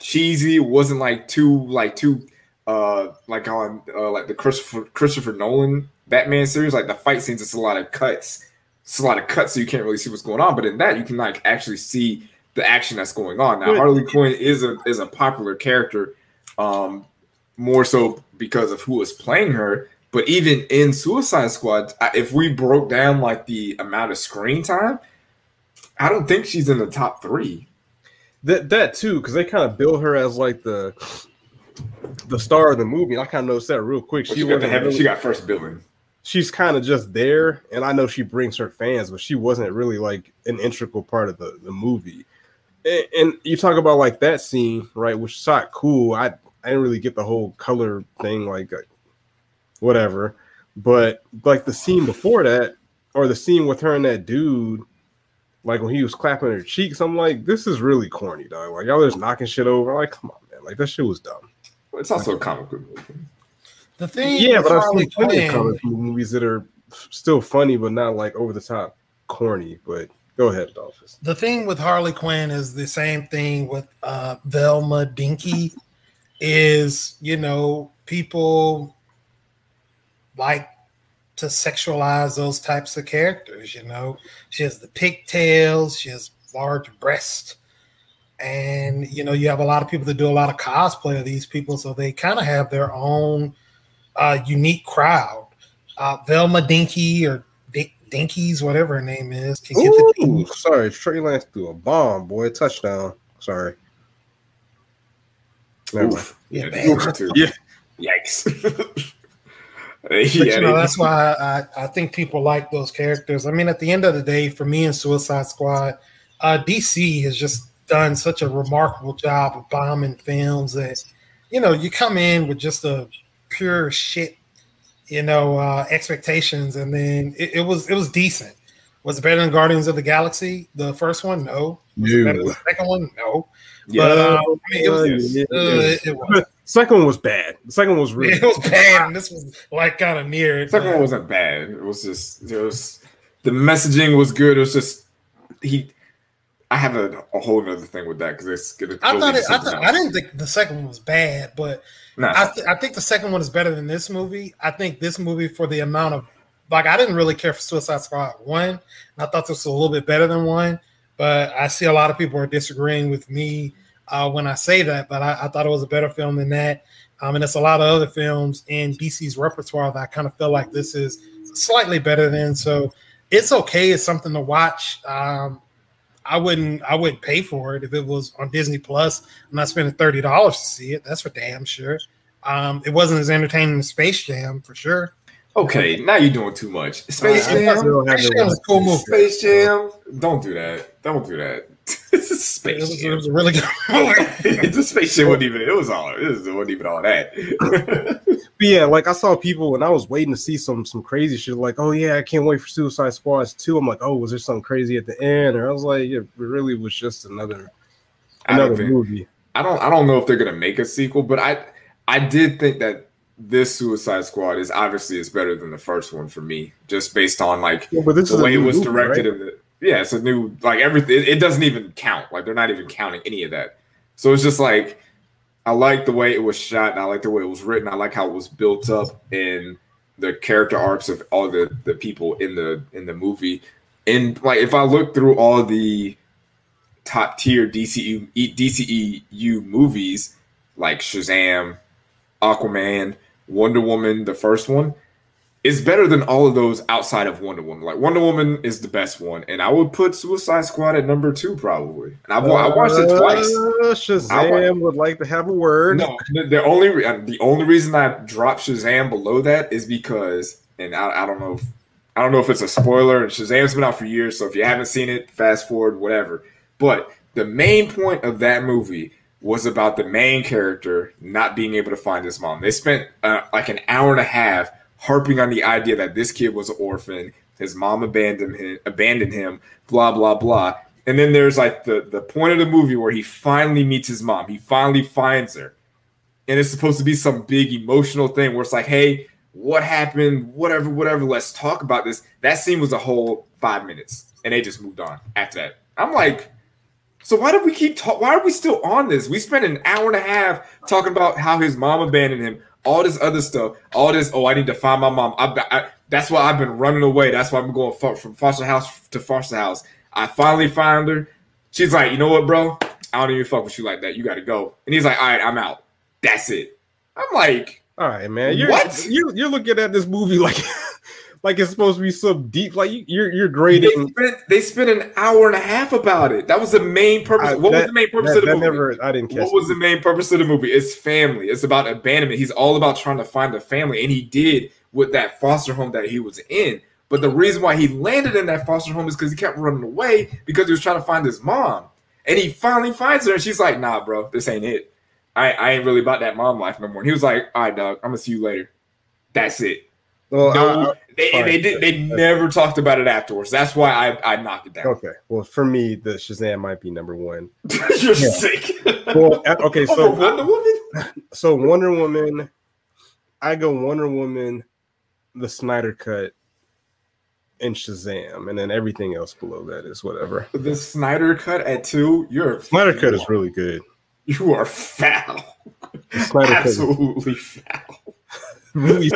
cheesy. It wasn't like too like too uh like on uh, like the Christopher Christopher Nolan Batman series. Like the fight scenes, it's a lot of cuts. It's a lot of cuts, so you can't really see what's going on. But in that, you can like actually see the action that's going on. Now, Harley Quinn is a is a popular character, um, more so because of who is playing her. But even in Suicide Squad, if we broke down like the amount of screen time, I don't think she's in the top three. That that too, because they kind of build her as like the the star of the movie. I kind of noticed that real quick. She, she got the heaven, she got first billing. She's kind of just there, and I know she brings her fans, but she wasn't really like an integral part of the, the movie. And, and you talk about like that scene, right? Which shot cool. I, I didn't really get the whole color thing, like, like whatever. But like the scene before that, or the scene with her and that dude, like when he was clapping her cheeks, I'm like, this is really corny, dog. Like, y'all just knocking shit over. Like, come on, man. Like, that shit was dumb. It's also a comic book movie. The thing, yeah, but I've seen plenty of comic book movies that are still funny, but not like over the top corny. But go ahead, Dolphins. The thing with Harley Quinn is the same thing with uh, Velma Dinky. Is, you know, people like to sexualize those types of characters. You know, she has the pigtails, she has large breasts, and you know, you have a lot of people that do a lot of cosplay of these people, so they kind of have their own uh, unique crowd. Uh, Velma Dinky or D- Dinkies, whatever her name is, can get Ooh, the. Sorry, Trey Lance threw a bomb, boy, touchdown. Sorry. Oof. Yeah, yeah. Yikes. But, you know, that's why I, I think people like those characters. I mean, at the end of the day, for me in Suicide Squad, uh, D C has just done such a remarkable job of bombing films that, you know, you come in with just a pure shit, you know, uh, expectations, and then it, it was it was decent. Was it better than Guardians of the Galaxy? The first one? No. Was it better than the second one? No. Yeah. But uh, I mean, it was, yeah, yeah, yeah. Uh, it, it was. Second one was bad. The second one was really it was bad. And this was like kind of near. The second one wasn't bad. It was just there was the messaging was good. It was just he. I have a, a whole other thing with that because it's gonna. I thought it, I thought, I didn't think the second one was bad, but nah. I th- I think the second one is better than this movie. I think this movie for the amount of like I didn't really care for Suicide Squad one. And I thought this was a little bit better than one, but I see a lot of people are disagreeing with me. Uh, when I say that, but I, I thought it was a better film than that. Um, and it's a lot of other films in D C's repertoire that I kind of feel like this is slightly better than. So it's okay. It's something to watch. Um, I wouldn't I wouldn't pay for it if it was on Disney Plus. I'm not spending thirty dollars to see it. That's for damn sure. Um, it wasn't as entertaining as Space Jam, for sure. Okay, now you're doing too much. Space uh, Jam. Space Jam was a cool movie. Space Jam. Don't do that. Don't do that. It's Space it was, Jam. It was a really good movie. The Space Jam wasn't even. It was all. It wasn't even all that. But yeah, like I saw people, and I was waiting to see some some crazy shit. Like, oh yeah, I can't wait for Suicide Squad two. I'm like, oh, was there something crazy at the end? Or I was like, yeah, it really was just another another I think, movie. I don't. I don't know if they're gonna make a sequel, but I I did think that. This Suicide Squad is obviously is better than the first one for me, just based on like yeah, but this the way it was directed. Movie, right? the, yeah, it's a new like everything. It, it doesn't even count. Like they're not even counting any of that. So it's just like I like the way it was shot, and I like the way it was written. I like how it was built up and the character arcs of all the, the people in the in the movie. And like if I look through all the top tier D C E D C E U movies like Shazam, Aquaman, Wonder Woman, the first one, is better than all of those outside of Wonder Woman. Like Wonder Woman is the best one, and I would put Suicide Squad at number two probably. And I've, uh, I watched it twice. Shazam watched, would like to have a word. No, the only the only reason I dropped Shazam below that is because, and I, I don't know, if, I don't know if it's a spoiler. And Shazam's been out for years, so if you haven't seen it, fast forward, whatever. But the main point of that movie was about the main character not being able to find his mom. They spent uh, like an hour and a half harping on the idea that this kid was an orphan, his mom abandoned him, abandoned him, blah, blah, blah. And then there's like the, the point of the movie where he finally meets his mom. He finally finds her. And it's supposed to be some big emotional thing where it's like, hey, what happened? Whatever, whatever. Let's talk about this. That scene was a whole five minutes. And they just moved on after that. I'm like... So why did we keep talking? Why are we still on this? We spent an hour and a half talking about how his mom abandoned him, all this other stuff, all this. Oh, I need to find my mom. I, I, that's why I've been running away. That's why I'm going from foster house to foster house. I finally found her. She's like, you know what, bro? I don't even fuck with you like that. You got to go. And he's like, all right, I'm out. That's it. I'm like, all right, man. You're, what? You're, you're looking at this movie like. Like it's supposed to be so deep. Like you're you're grading. They spent, they spent an hour and a half about it. That was the main purpose. I, what that, was the main purpose that, of the movie? Never, I didn't catch what it. Was the main purpose of the movie? It's family. It's about abandonment. He's all about trying to find a family, and he did with that foster home that he was in. But the reason why he landed in that foster home is because he kept running away because he was trying to find his mom, and he finally finds her, and she's like, "Nah, bro, this ain't it. I I ain't really about that mom life no more." And he was like, "All right, dog, I'm gonna see you later." That's it. Well, no, I, I, they fine. they did they never talked about it afterwards. That's why I, I knocked it down. Okay. Well, for me, the Shazam might be number one. You're yeah. sick. Well, okay. So oh, Wonder Woman. So Wonder Woman, I go Wonder Woman, the Snyder Cut, and Shazam, and then everything else below that is whatever. The Snyder Cut at two. You're Snyder Cut is really good. You are foul. The Snyder Absolutely Cut is- foul. Movies.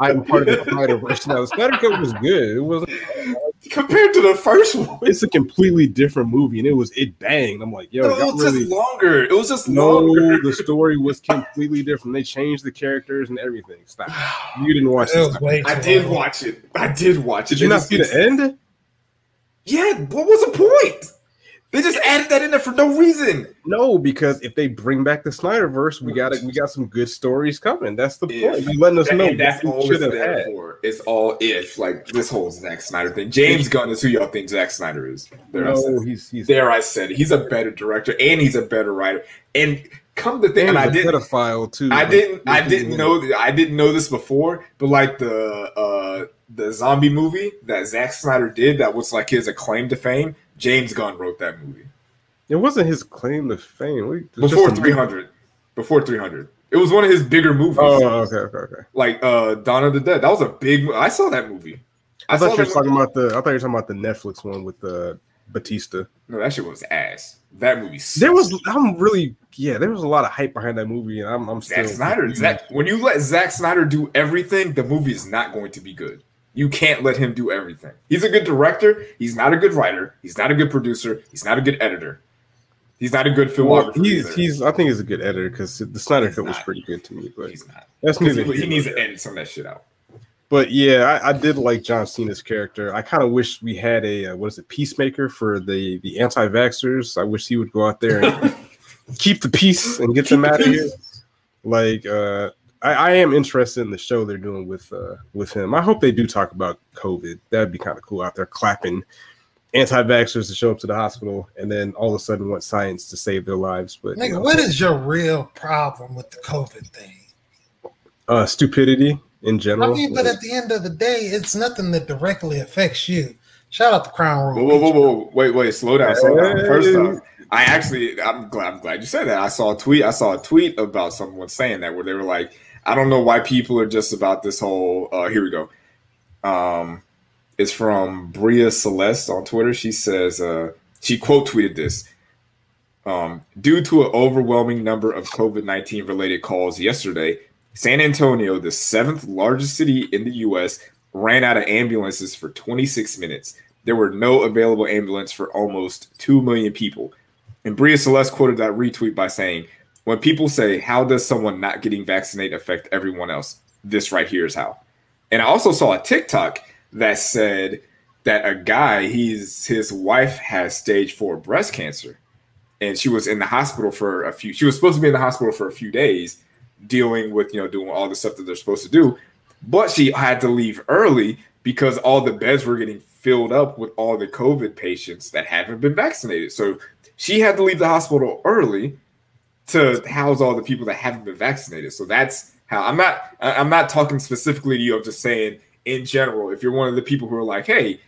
I'm part of the Spider-Verse now. The Spider-Cut was good. It wasn't compared to the first one. It's a completely different movie, and it was it banged. I'm like, yo, no, it was really... just longer. It was just no, longer. The story was completely different. They changed the characters and everything. Stop. You didn't watch it. This I did long. watch it. I did watch it. Did you not see the end? Yeah. What was the point? They just added that in there for no reason. No, because if they bring back the Snyderverse, we got we got some good stories coming. That's the if, point. You letting us know. That's all it's there for. It's all if. Like, this whole Zack Snyder thing. James Gunn is who y'all think Zack Snyder is. There, no, I, he's, he's, there I said it. He's a better director, and he's a better writer. And come to think, and I didn't, pedophile too. I didn't. I didn't know. I didn't know this before. But like the uh, the zombie movie that Zack Snyder did, that was like his acclaim to fame. James Gunn wrote that movie. It wasn't his claim to fame. Before three hundred. Before three hundred. It was one of his bigger movies. Oh, okay, okay, okay. Like uh, Dawn of the Dead. That was a big movie. I saw that movie. I, I thought you were talking about the I thought you were talking about the Netflix one with uh, Batista. No, that shit was ass. That movie sucks. There was I'm really yeah, there was a lot of hype behind that movie, and I'm I'm still Zack Snyder. Zack, when you let Zack Snyder do everything, the movie is not going to be good. You can't let him do everything. He's a good director. He's not a good writer. He's not a good producer. He's not a good editor. He's not a good filmographer. Well, he's, he's, I think he's a good editor because the Snyder Cut was pretty good to me. But he's not. That's he, he needs to edit some of that shit out. But yeah, I, I did like John Cena's character. I kind of wish we had a uh, what is it, peacemaker for the the anti-vaxxers. I wish he would go out there and keep the peace and get keep them out the of here. Like. uh I, I am interested in the show they're doing with uh, with him. I hope they do talk about COVID. That'd be kind of cool out there clapping anti-vaxxers to show up to the hospital and then all of a sudden want science to save their lives. But nigga, you know, what is your real problem with the COVID thing? Uh, stupidity in general. I mean, like, but at the end of the day, it's nothing that directly affects you. Shout out to Crown Royal. Whoa, whoa, whoa, whoa. Wait, wait, slow down, slow down. First off, I actually, I'm glad, I'm glad you said that. I saw a tweet. I saw a tweet about someone saying that where they were like, I don't know why people are just about this whole, uh, here we go. Um, it's from Bria Celeste on Twitter. She says, uh, she quote tweeted this. Um, due to an overwhelming number of COVID nineteen related calls yesterday, San Antonio, the seventh largest city in the U S, ran out of ambulances for twenty-six minutes. There were no available ambulance for almost two million people. And Bria Celeste quoted that retweet by saying, when people say, how does someone not getting vaccinated affect everyone else? This right here is how. And I also saw a TikTok that said that a guy, he's his wife has stage four breast cancer. And she was in the hospital for a few, she was supposed to be in the hospital for a few days dealing with, you know, doing all the stuff that they're supposed to do. But she had to leave early because all the beds were getting filled up with all the COVID patients that haven't been vaccinated. So she had to leave the hospital early to house all the people that haven't been vaccinated. So that's how I'm not I'm not talking specifically to you. I'm just saying in general, if you're one of the people who are like, hey,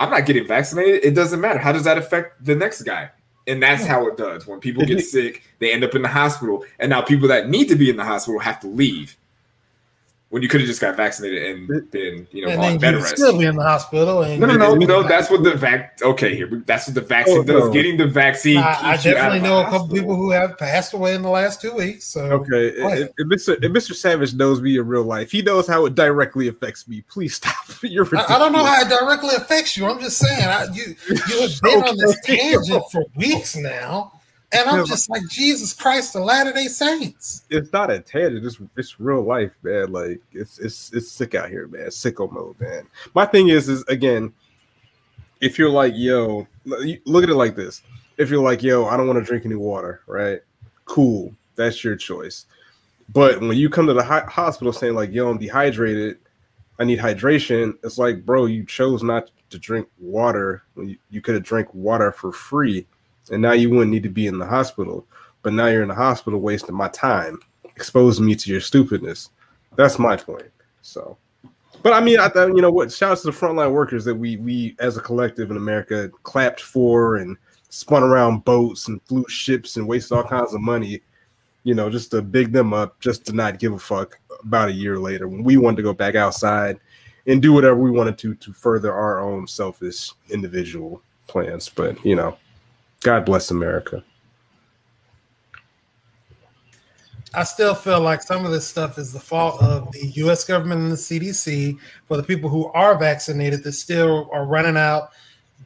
I'm not getting vaccinated, it doesn't matter. How does that affect the next guy? And that's how it does. When people get sick, they end up in the hospital. And now people that need to be in the hospital have to leave when you could have just got vaccinated and been, you know, and on bed rest. Still be in the hospital. And no, no, no, no. That's what the vac. Okay, here. That's what the vaccine oh, does. No. Getting the vaccine. I, I definitely know a couple people who have passed away in the last two weeks. So okay, if, if, Mister, if Mister Savage knows me in real life, he knows how it directly affects me. Please stop. You're I, I don't know how it directly affects you. I'm just saying, I, you you have been okay. on this tangent for weeks now. And I'm just like, Jesus Christ, the Latter-day Saints. It's not a tangent. It's, it's real life, man. Like, it's it's it's sick out here, man. Sicko mode, man. My thing is, is again, if you're like, yo, look at it like this. If you're like, yo, I don't want to drink any water, right? Cool. That's your choice. But when you come to the hi- hospital saying, like, yo, I'm dehydrated, I need hydration, it's like, bro, you chose not to drink water. When you, you could have drank water for free. And now you wouldn't need to be in the hospital, but now you're in the hospital wasting my time, exposing me to your stupidness. That's my point. So But I mean, I thought, you know what? Shout out to the frontline workers that we we as a collective in America clapped for and spun around boats and flew ships and wasted all kinds of money, you know, just to big them up, just to not give a fuck about a year later when we wanted to go back outside and do whatever we wanted to to further our own selfish individual plans. But, you know, God bless America. I still feel like some of this stuff is the fault of the U S government and the C D C for the people who are vaccinated that still are running out,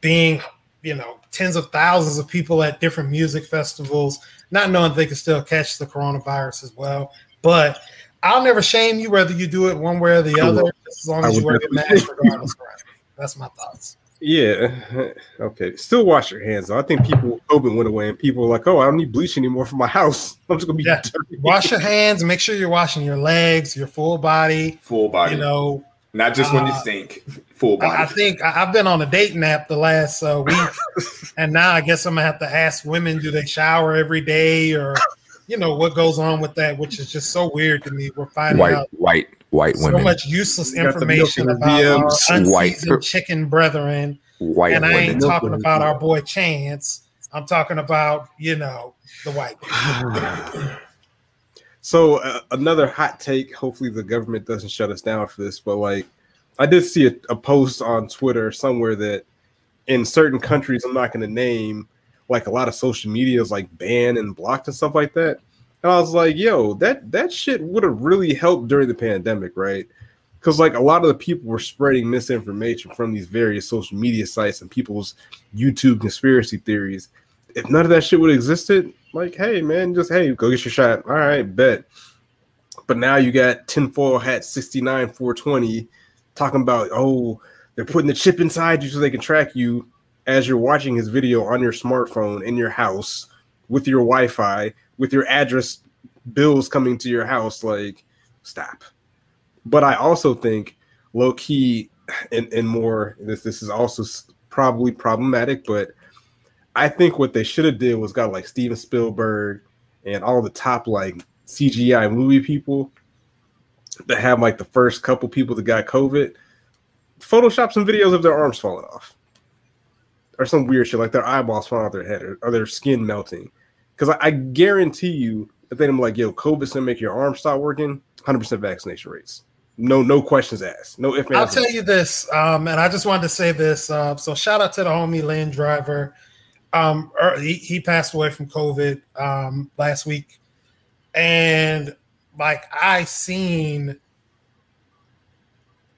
being, you know, tens of thousands of people at different music festivals, not knowing they can still catch the coronavirus as well. But I'll never shame you whether you do it one way or the other, as long as you wear your mask regardless. That's my thoughts. Yeah. Okay. Still wash your hands, though. I think people, COVID went away and people were like, oh, I don't need bleach anymore for my house. I'm just going to be yeah. dirty. Wash your hands. Make sure you're washing your legs, your full body. Full body. You know, not just uh, when you stink. Full body. I think I've been on a date nap the last uh, week. And now I guess I'm going to have to ask women, do they shower every day or, you know, what goes on with that, which is just so weird to me. We're finding white, out. White. White so women. So much useless information about our unseasoned White. chicken brethren. White and I ain't women. talking about our boy Chance. I'm talking about, you know, the white. So uh, another hot take. Hopefully the government doesn't shut us down for this. But like, I did see a, a post on Twitter somewhere that in certain countries, I'm not going to name, like a lot of social media is like banned and blocked and stuff like that. And I was like, yo, that, that shit would have really helped during the pandemic, right? Because, like, a lot of the people were spreading misinformation from these various social media sites and people's YouTube conspiracy theories. If none of that shit would have existed, like, hey, man, just, hey, go get your shot. All right, bet. But now you got tinfoil hat sixty-nine four twenty talking about, oh, they're putting the chip inside you so they can track you as you're watching his video on your smartphone in your house with your Wi-Fi, with your address bills coming to your house, like, stop. But I also think low key and, and more, this, this is also probably problematic, but I think what they should have did was got like Steven Spielberg and all the top like C G I movie people that have like the first couple people that got COVID, Photoshop some videos of their arms falling off or some weird shit, like their eyeballs falling off their head or, or their skin melting. Because I guarantee you, I think I'm like, yo, COVID's gonna make your arm stop working. one hundred percent vaccination rates. No, no questions asked. No ifs. I'll tell asked. you this, um, and I just wanted to say this. Uh, so shout out to the homie Land Driver. Um, he, he passed away from COVID um, last week, and like I seen,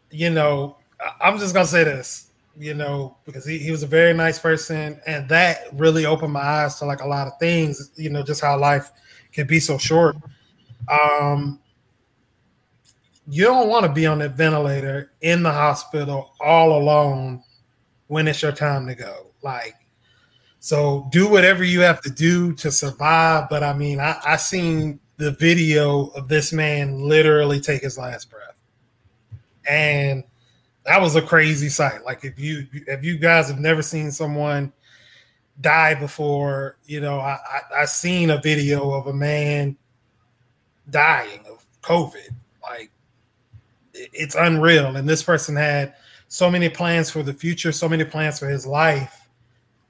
you know, I'm just gonna say this. You know, because he, he was a very nice person, and that really opened my eyes to like a lot of things, you know, just how life can be so short. Um, you don't want to be on that ventilator in the hospital all alone when it's your time to go. Like, so do whatever you have to do to survive. But I mean, I, I seen the video of this man literally take his last breath. And that was a crazy sight. Like if you if you guys have never seen someone die before, you know, I, I, I seen a video of a man dying of COVID. Like it's unreal. And this person had so many plans for the future, so many plans for his life.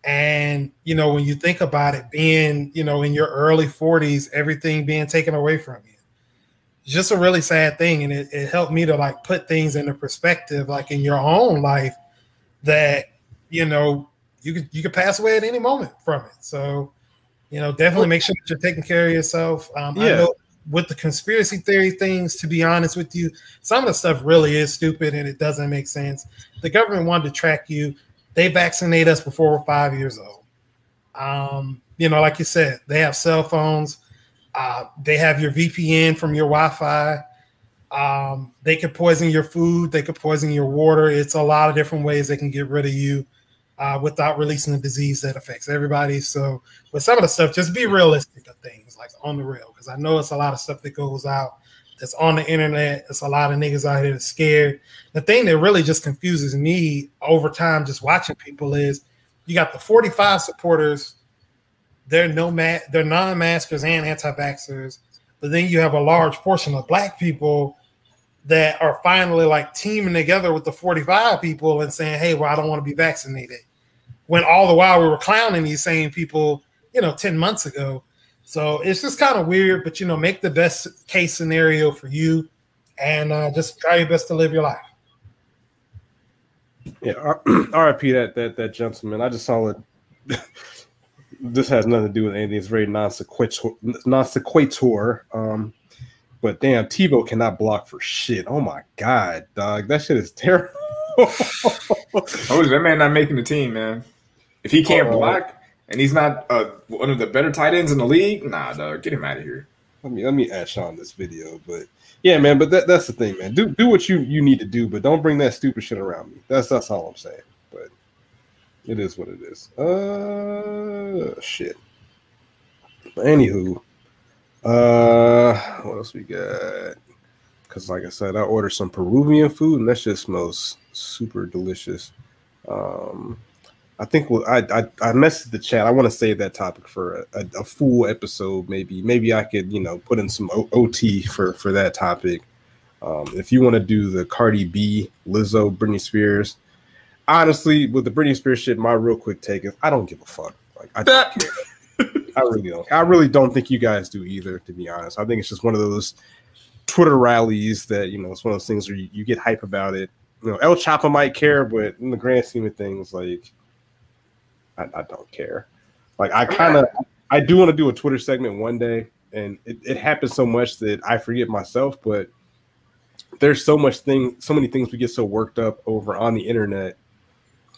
And, you know, when you think about it, being, you know, in your early forties, everything being taken away from you. Just a really sad thing, and it, it helped me to like put things into perspective, like in your own life, that you know you could you could pass away at any moment from it. So, you know, definitely make sure that you're taking care of yourself. Um, yeah. I know with the conspiracy theory things, to be honest with you, some of the stuff really is stupid and it doesn't make sense. The government wanted to track you. They vaccinate us before we're five years old. Um, you know, like you said, they have cell phones. Uh, they have your V P N from your Wi-Fi. Um, they could poison your food. They could poison your water. It's a lot of different ways they can get rid of you uh, without releasing the disease that affects everybody. So with some of the stuff, just be realistic of things, like on the real, because I know it's a lot of stuff that goes out that's on the internet. It's a lot of niggas out here that's scared. The thing that really just confuses me over time just watching people is you got the forty-five supporters. They're no ma- they're non-maskers and anti-vaxxers, but then you have a large portion of black people that are finally like teaming together with the forty-five people and saying, hey, well, I don't want to be vaccinated. When all the while we were clowning these same people, you know, ten months ago. So it's just kind of weird, but, you know, make the best case scenario for you and uh, just try your best to live your life. Yeah, R I P that that that gentleman. I just saw it. This has nothing to do with anything. It's very non-sequitur, non-sequitur. Um, but damn, Tebow cannot block for shit. Oh my god, dog, that shit is terrible. Oh, that man not making the team, man. If he can't Uh-oh. block and he's not uh, one of the better tight ends in the league, nah, dog, get him out of here. Let me let me ask Sean this video, but yeah, man. But that, that's the thing, man. Do do what you, you need to do, but don't bring that stupid shit around me. That's that's all I'm saying. But it is what it is. Uh, shit. But anywho, uh, what else we got? Because like I said, I ordered some Peruvian food, and that shit smells super delicious. Um, I think we'll, I, I I messaged the chat. I want to save that topic for a, a, a full episode. Maybe maybe I could, you know, put in some o- OT for, for that topic. Um, if you want to do the Cardi B, Lizzo, Britney Spears, honestly, with the Britney Spears shit, my real quick take is I don't give a fuck. Like I don't care. I really don't. I really don't think you guys do either. To be honest, I think it's just one of those Twitter rallies that, you know, it's one of those things where you, you get hype about it. You know, El Chapo might care, but in the grand scheme of things, like. I, I don't care. Like I kind of, I do want to do a Twitter segment one day, and it, it happens so much that I forget myself. But there's so much thing, so many things we get so worked up over on the internet,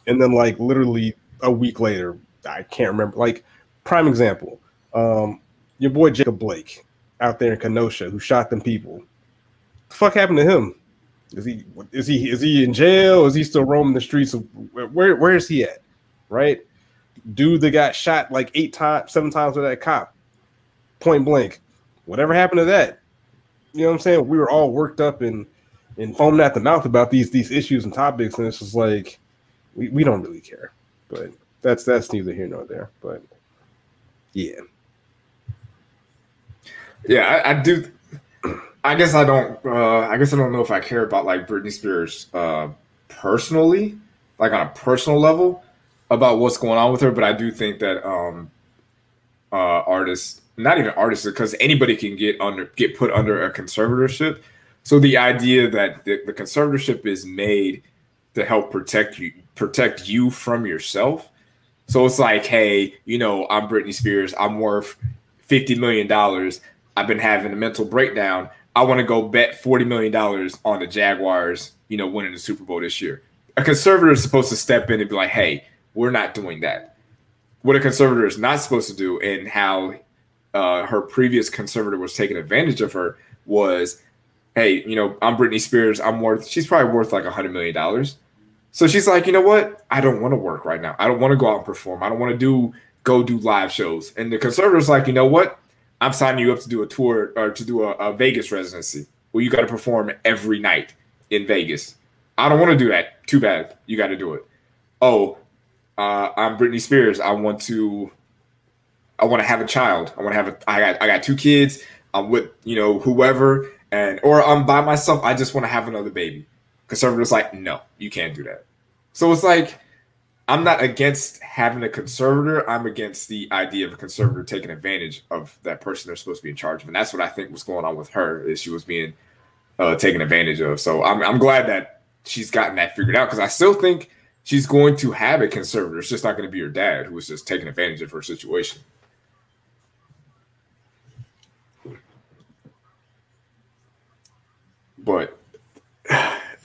and then like literally a week later, I can't remember. Like prime example, um, your boy Jacob Blake out there in Kenosha who shot them people. What the fuck happened to him? Is he is he is he in jail? Is he still roaming the streets of where? Where is he at? Right. Dude that got shot like eight times, seven times with that cop, point blank. Whatever happened to that? You know what I'm saying? We were all worked up and and foaming at the mouth about these these issues and topics, and it's just like we, we don't really care. But that's that's neither here nor there. But yeah, yeah, I, I do. I guess I don't. Uh, I guess I don't know if I care about like Britney Spears uh, personally, like on a personal level, about what's going on with her, but I do think that um, uh, artists, not even artists, because anybody can get under get put under a conservatorship. So the idea that the, the conservatorship is made to help protect you, protect you from yourself. So it's like, hey, you know, I'm Britney Spears. I'm worth fifty million dollars. I've been having a mental breakdown. I want to go bet forty million dollars on the Jaguars, you know, winning the Super Bowl this year. A conservator is supposed to step in and be like, hey, we're not doing that. What a conservator is not supposed to do, and how uh, her previous conservator was taking advantage of her, was, hey, you know, I'm Britney Spears. I'm worth, she's probably worth like one hundred million dollars. So she's like, you know what? I don't want to work right now. I don't want to go out and perform. I don't want to do, go do live shows. And the conservator's like, you know what? I'm signing you up to do a tour or to do a, a Vegas residency where you got to perform every night in Vegas. I don't want to do that. Too bad. You got to do it. Oh, Uh, I'm Britney Spears. I want to, I want to have a child. I want to have a, I got, I got two kids. I'm with, you know, whoever, and, or I'm by myself. I just want to have another baby. Conservatives like, no, you can't do that. So it's like, I'm not against having a conservator. I'm against the idea of a conservator taking advantage of that person they're supposed to be in charge of. And that's what I think was going on with her, is she was being uh, taken advantage of. So I'm, I'm glad that she's gotten that figured out, because I still think she's going to have a conservator. It's just not going to be her dad, who was just taking advantage of her situation. But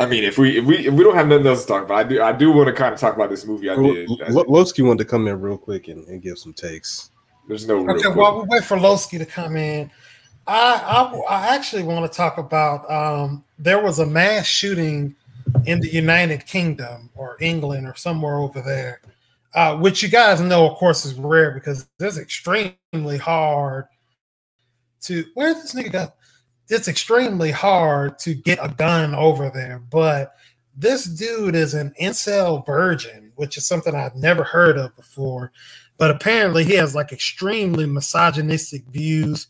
I mean, if we if we if we don't have nothing else to talk about, I do I do want to kind of talk about this movie. I did. Lowski wanted to come in real quick and, and give some takes. There's no. Okay, real while we wait for Lowski to come in, I I, I actually want to talk about um, there was a mass shooting in the United Kingdom or England or somewhere over there, uh, which you guys know, of course, is rare because it's extremely hard to – where did this nigga go? It's extremely hard to get a gun over there, but this dude is an incel virgin, which is something I've never heard of before, but apparently he has like extremely misogynistic views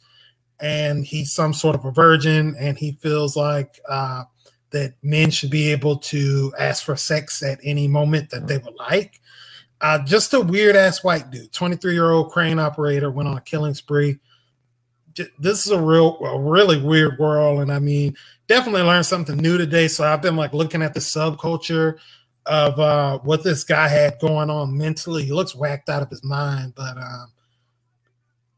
and he's some sort of a virgin, and he feels like uh, that men should be able to ask for sex at any moment that they would like. Uh, just a weird-ass white dude, twenty-three-year-old crane operator, went on a killing spree. This is a real, a really weird world, and I mean, definitely learned something new today. So I've been like looking at the subculture of uh, what this guy had going on mentally. He looks whacked out of his mind, but um,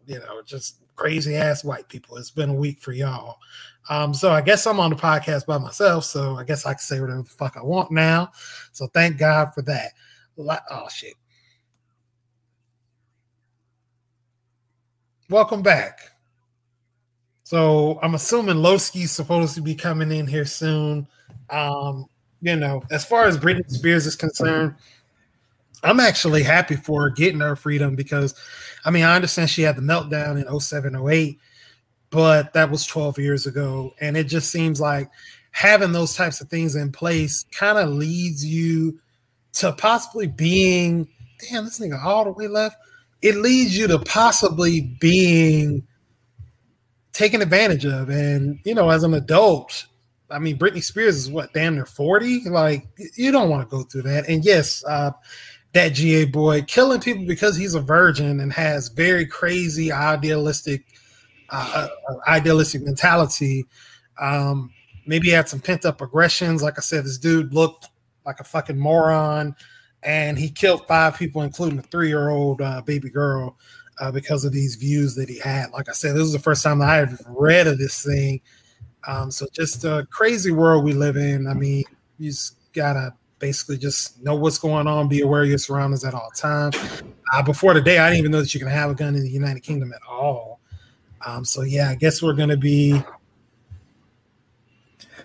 you know, just crazy ass white people. It's been a week for y'all. Um, so I guess I'm on the podcast by myself. So I guess I can say whatever the fuck I want now. So thank God for that. Like, oh shit! Welcome back. So I'm assuming Lowski's supposed to be coming in here soon. Um, you know, as far as Britney Spears is concerned, I'm actually happy for her getting her freedom because, I mean, I understand she had the meltdown in oh seven, oh eight, but that was twelve years ago. And it just seems like having those types of things in place kind of leads you to possibly being, damn, this nigga all the way left. It leads you to possibly being taken advantage of. And, you know, as an adult, I mean, Britney Spears is what, damn near forty? Like, you don't want to go through that. And yes, uh, that G A boy killing people because he's a virgin and has very crazy idealistic, uh, idealistic mentality. Um, maybe he had some pent up aggressions. Like I said, this dude looked like a fucking moron and he killed five people, including a three-year-old uh, baby girl. Uh, because of these views that he had. Like I said, this was the first time that I ever read of this thing. Um, so just a crazy world we live in. I mean, you just gotta basically just know what's going on, be aware of your surroundings at all times. Uh, before today, I didn't even know that you can have a gun in the United Kingdom at all. Um, so yeah, I guess we're gonna be.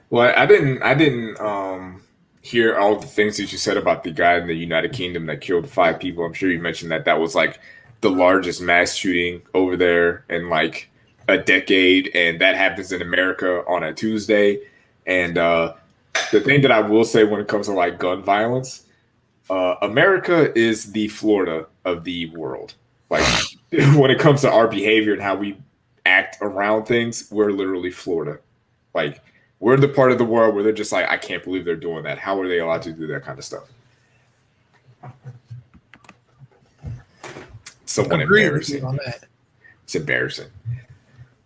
Well, I didn't, I didn't um, hear all the things that you said about the guy in the United Kingdom that killed five people. I'm sure you mentioned that that was like the largest mass shooting over there in like a decade, and that happens in America on a Tuesday. And uh, the thing that I will say when it comes to like gun violence, uh, America is the Florida of the world. Like when it comes to our behavior and how we act around things, we're literally Florida. Like we're the part of the world where they're just like, I can't believe they're doing that. How are they allowed to do that kind of stuff? Someone embarrassing. On that. It's embarrassing.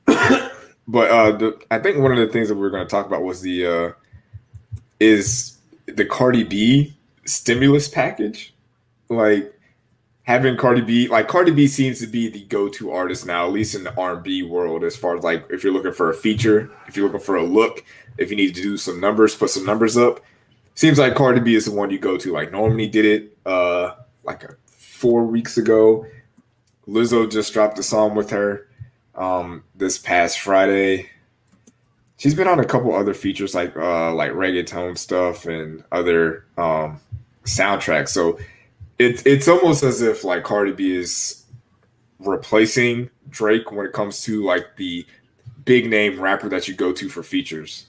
But uh, the, I think one of the things that we were going to talk about was the uh, is the Cardi B stimulus package. Like having Cardi B, like Cardi B seems to be the go-to artist now, at least in the R and B world, as far as like if you're looking for a feature, if you're looking for a look, if you need to do some numbers, put some numbers up. Seems like Cardi B is the one you go to. Like Normani did it uh, like a, four weeks ago. Lizzo just dropped a song with her um, this past Friday. She's been on a couple other features like uh, like reggaeton stuff and other um, soundtracks. So it's it's almost as if like Cardi B is replacing Drake when it comes to like the big name rapper that you go to for features.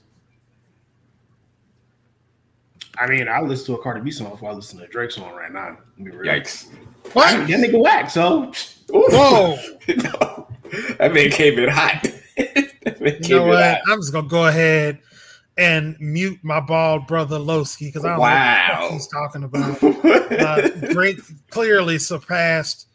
I mean, I listen to a Cardi B song before I listen to a Drake song right now. Yikes! What? That nigga whack. So, ooh. Whoa! No. That man came in hot. Came you know in what? Hot. I'm just gonna go ahead and mute my bald brother Lowski because I don't wow. know what he's talking about. uh, Drake clearly surpassed.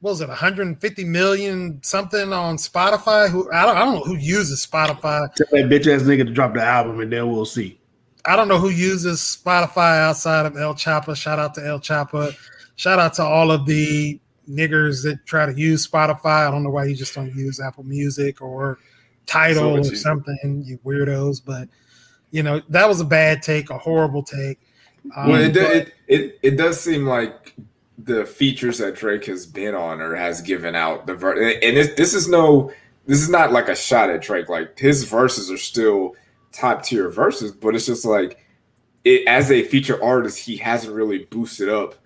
What was it, one hundred fifty million something on Spotify? Who I don't, I don't know who uses Spotify. Tell that bitch ass nigga to drop the album, and then we'll see. I don't know who uses Spotify outside of El Chapa. Shout out to El Chapa. Shout out to all of the niggers that try to use Spotify. I don't know why you just don't use Apple Music or Tidal or something, you weirdos. But, you know, that was a bad take, a horrible take. Um, well, it, do, but, it, it, it does seem like the features that Drake has been on or has given out, the ver- and this, this is no, this is not like a shot at Drake. Like his verses are still top tier verses, but it's just like it as a feature artist, he hasn't really boosted up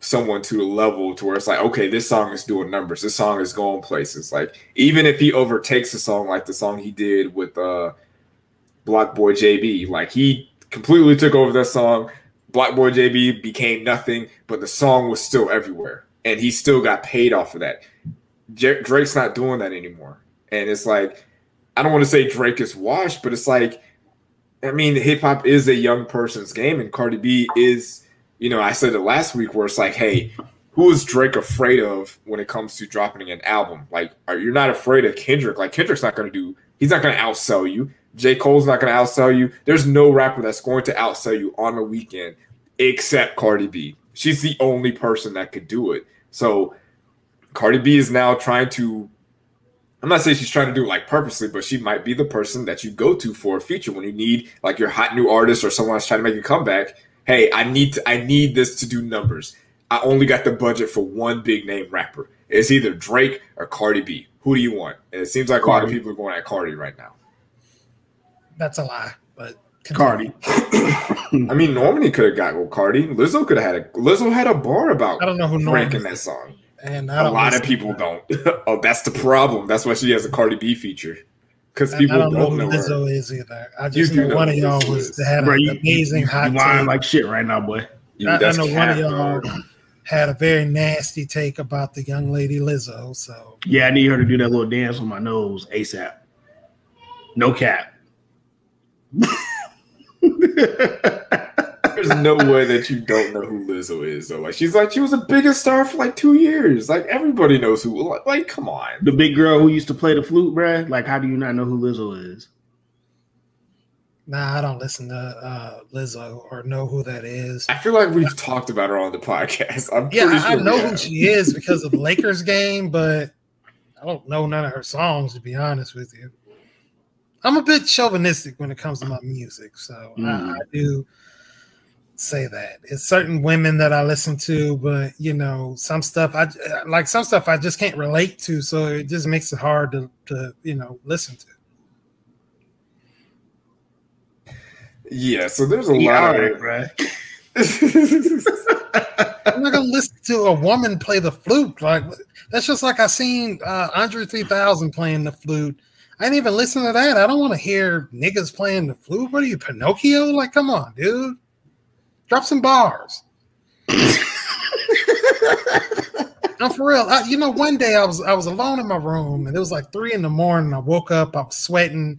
someone to the level to where it's like, okay, this song is doing numbers, this song is going places. Like even if he overtakes a song like the song he did with uh Block Boy J B, like he completely took over that song. Block Boy J B became nothing, but the song was still everywhere, and he still got paid off of that. J- Drake's not doing that anymore. And it's like, I don't want to say Drake is washed, but it's like, I mean, hip hop is a young person's game, and Cardi B is, you know, I said it last week where it's like, hey, who is Drake afraid of when it comes to dropping an album? Like, are, you're not afraid of Kendrick. Like, Kendrick's not going to do, he's not going to outsell you. J. Cole's not going to outsell you. There's no rapper that's going to outsell you on a weekend except Cardi B. She's the only person that could do it. So Cardi B is now trying to, I'm not saying she's trying to do it like purposely, but she might be the person that you go to for a feature when you need like your hot new artist or someone that's trying to make a comeback. Hey, I need to, I need this to do numbers. I only got the budget for one big name rapper. It's either Drake or Cardi B. Who do you want? And it seems like Cardi. A lot of people are going at Cardi right now. That's a lie, but continue. Cardi. I mean, Normani could have got with Cardi. Lizzo could have had a Lizzo had a bar about I don't know who ranking that song. And I don't a lot of people that. don't. Oh, that's the problem. That's why she has a Cardi B feature. Because people I don't, don't know who Lizzo her. is either. I just you know one of y'all was had Bro, an you, amazing you, hot. You lying take. like shit right now, boy. You, I, I know one of y'all dog. had a very nasty take about the young lady Lizzo. So yeah, I need her to do that little dance with my nose ASAP. No cap. There's no way that you don't know who Lizzo is, though. Like, she's like, she was the biggest star for like two years. Like, everybody knows who. Like, like come on. The big girl who used to play the flute, bruh. Like, how do you not know who Lizzo is? Nah, I don't listen to uh, Lizzo or know who that is. I feel like we've talked about her on the podcast. I'm yeah, pretty sure I know who she is because of Lakers game, but I don't know none of her songs, to be honest with you. I'm a bit chauvinistic when it comes to my music, so mm. I, I do say that. It's certain women that I listen to, but, you know, some stuff I like some stuff I just can't relate to, so it just makes it hard to, to you know, listen to. Yeah, so there's a yeah, lot of right. I'm not going to listen to a woman play the flute. Like, that's just like I seen uh, Andre three thousand playing the flute. I didn't even listen to that. I don't want to hear niggas playing the flute. What are you, Pinocchio? Like, come on, dude. Drop some bars. I'm for real. I, you know, one day I was I was alone in my room, and it was like three in the morning. I woke up. I was sweating.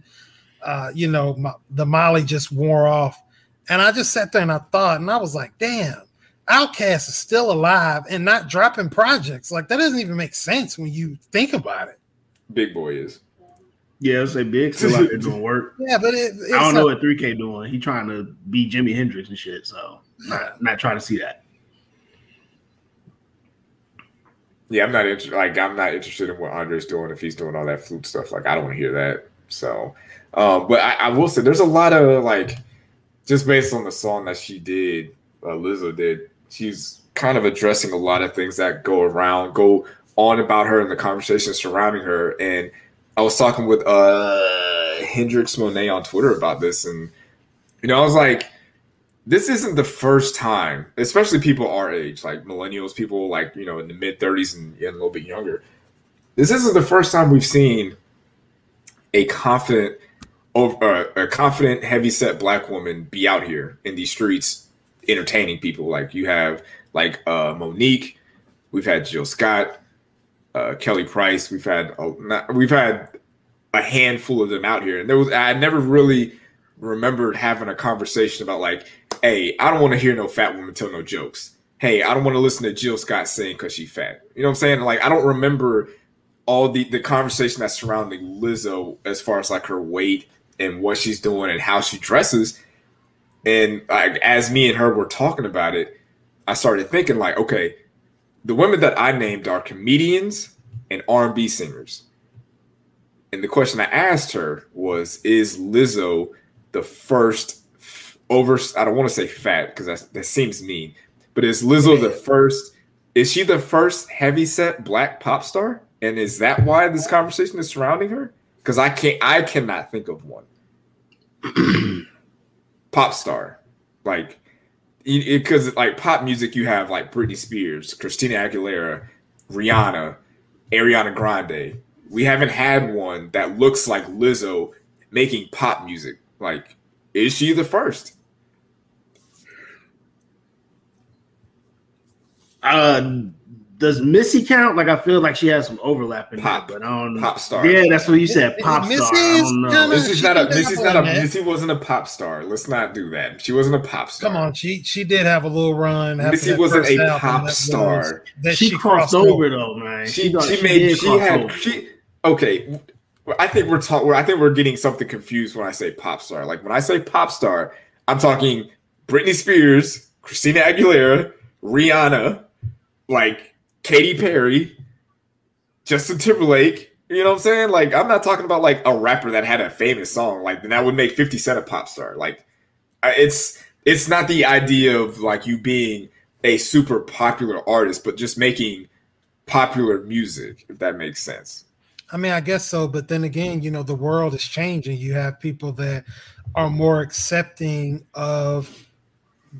Uh, you know, my, the Molly just wore off. And I just sat there and I thought, and I was like, damn, Outkast is still alive and not dropping projects. Like, that doesn't even make sense when you think about it. Big Boy is. Yeah, it's a big still out there doing work. Yeah, but it, it's I don't know like, what three K doing. He trying to be Jimi Hendrix and shit, so not not trying to see that. Yeah, I'm not interested. Like, I'm not interested in what Andre's doing if he's doing all that flute stuff. Like, I don't want to hear that. So, um, but I, I will say there's a lot of like, just based on the song that she did, uh, Lizzo did. She's kind of addressing a lot of things that go around, go on about her and the conversation surrounding her. And I was talking with uh, Hendrix Monet on Twitter about this, and you know, I was like, "This isn't the first time, especially people our age, like millennials, people like you know in the mid thirties and, and a little bit younger. This isn't the first time we've seen a confident, over, uh, a confident, heavyset black woman be out here in these streets entertaining people. Like you have, like uh, Monique, we've had Jill Scott." Uh, Kelly Price, we've had a, not, we've had a handful of them out here, and there was I never really remembered having a conversation about like, hey, I don't want to hear no fat woman tell no jokes. Hey, I don't want to listen to Jill Scott sing because she's fat. You know what I'm saying? Like, I don't remember all the the conversation that's surrounding Lizzo as far as like her weight and what she's doing and how she dresses. And like as me and her were talking about it, I started thinking like, okay. The women that I named are comedians and R and B singers. And the question I asked her was, is Lizzo the first f- over, I don't want to say fat because that, that seems mean, but is Lizzo the first, is she the first heavyset black pop star? And is that why this conversation is surrounding her? Because I can't, I cannot think of one. Pop star. Like, because like pop music, you have like Britney Spears, Christina Aguilera, Rihanna, Ariana Grande. We haven't had one that looks like Lizzo making pop music. Like, is she the first? Uh, Does Missy count? Like, I feel like she has some overlap in pop, it, but I don't know. Pop star. Yeah, that's what you said. Pop Missy's star. I don't know. Gonna, Missy's not a, Missy's not a, Missy wasn't a pop star. Let's not do that. She wasn't a pop star. Come on. She she did have a little run. Missy wasn't a pop star. That she, she crossed, crossed over, over, though, man. She, she, she, she made, did she had, over. she, okay. I think we're talking, I think we're getting something confused when I say pop star. Like, when I say pop star, I'm talking Britney Spears, Christina Aguilera, Rihanna, like, Katy Perry, Justin Timberlake, you know what I'm saying? Like, I'm not talking about, like, a rapper that had a famous song. Like, then that would make fifty Cent a pop star. Like, it's it's not the idea of, like, you being a super popular artist, but just making popular music, if that makes sense. I mean, I guess so. But then again, you know, the world is changing. You have people that are more accepting of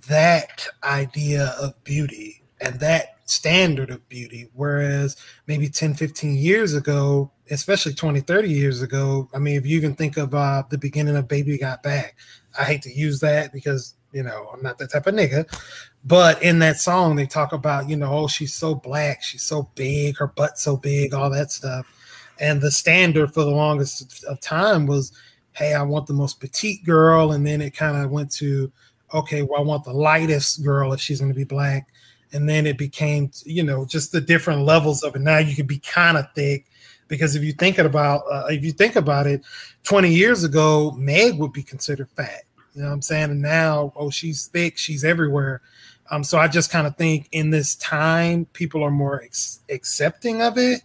that idea of beauty and that standard of beauty, whereas maybe ten, fifteen years ago, especially twenty, thirty years ago, I mean, if you even think of uh, the beginning of Baby Got Back, I hate to use that because, you know, I'm not that type of nigga, but in that song, they talk about, you know, oh, she's so black, she's so big, her butt's so big, all that stuff. And the standard for the longest of time was, hey, I want the most petite girl. And then it kind of went to, okay, well, I want the lightest girl if she's going to be black. And then it became, you know, just the different levels of it. Now you can be kind of thick because if you thinking about uh, if you think about it, twenty years ago, Meg would be considered fat. You know what I'm saying? And now, oh, she's thick. She's everywhere. Um, so I just kind of think in this time, people are more ex- accepting of it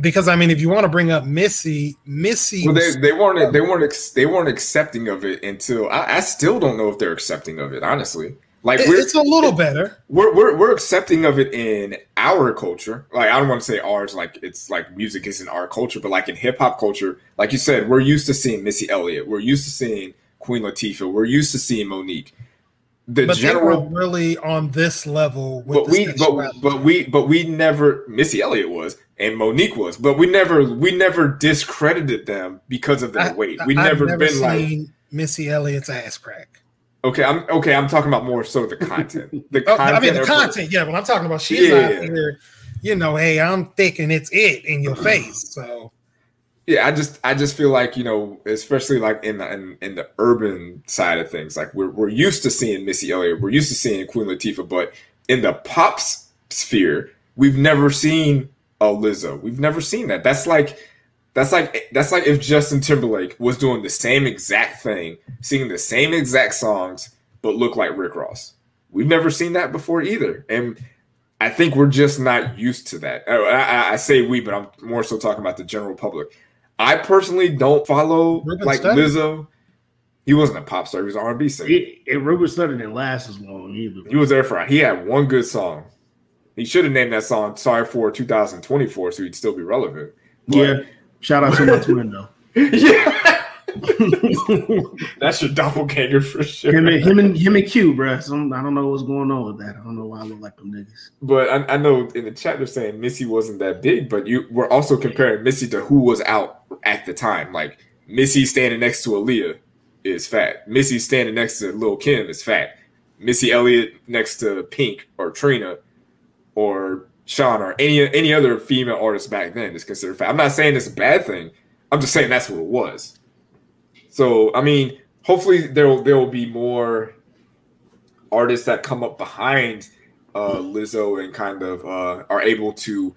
because, I mean, if you want to bring up Missy, Missy. Well, they, they weren't they weren't ex- they weren't accepting of it until I, I still don't know if they're accepting of it, honestly. Like we're, it's a little better. We're, we're we're accepting of it in our culture. Like I don't want to say ours. Like it's like music isn't our culture, but like in hip hop culture, like you said, we're used to seeing Missy Elliott. We're used to seeing Queen Latifah. We're used to seeing Monique. The but general they were really on this level. With but we but, but we but we never Missy Elliott was and Monique was, but we never we never discredited them because of their I, weight. We I've never, never been seen like Missy Elliott's ass crack. Okay, I'm okay. I'm talking about more so the content. The oh, content I mean, the content. Yeah, but I'm talking about she's yeah. out here. You know, hey, I'm thick and it's it in your face. So, yeah, I just, I just feel like you know, especially like in the in, in the urban side of things, like we're we're used to seeing Missy Elliott, we're used to seeing Queen Latifah, but in the pop sphere, we've never seen a Lizzo. We've never seen that. That's like. That's like that's like if Justin Timberlake was doing the same exact thing, singing the same exact songs, but looked like Rick Ross. We've never seen that before either, and I think we're just not used to that. I, I, I say we, but I'm more so talking about the general public. I personally don't follow Ruben like Studdard. Lizzo. He wasn't a pop star; he was an R and B singer. And Ruben Studdard didn't last as long either. He was there for he had one good song. He should have named that song "Sorry for twenty twenty-four," so he'd still be relevant. But, yeah. Shout out to my twin, though. Yeah. That's your doppelganger for sure. Him and, him and, him and Q, bro. Some, I don't know what's going on with that. I don't know why I look like them niggas. But I, I know in the chat they're saying Missy wasn't that big, but you we're also comparing Missy to who was out at the time. Like, Missy standing next to Aaliyah is fat. Missy standing next to Lil' Kim is fat. Missy Elliott next to Pink or Trina or... Sean or any any other female artist back then is considered fat. I'm not saying it's a bad thing. I'm just saying that's what it was. So I mean, hopefully there will there will be more artists that come up behind uh, Lizzo and kind of uh, are able to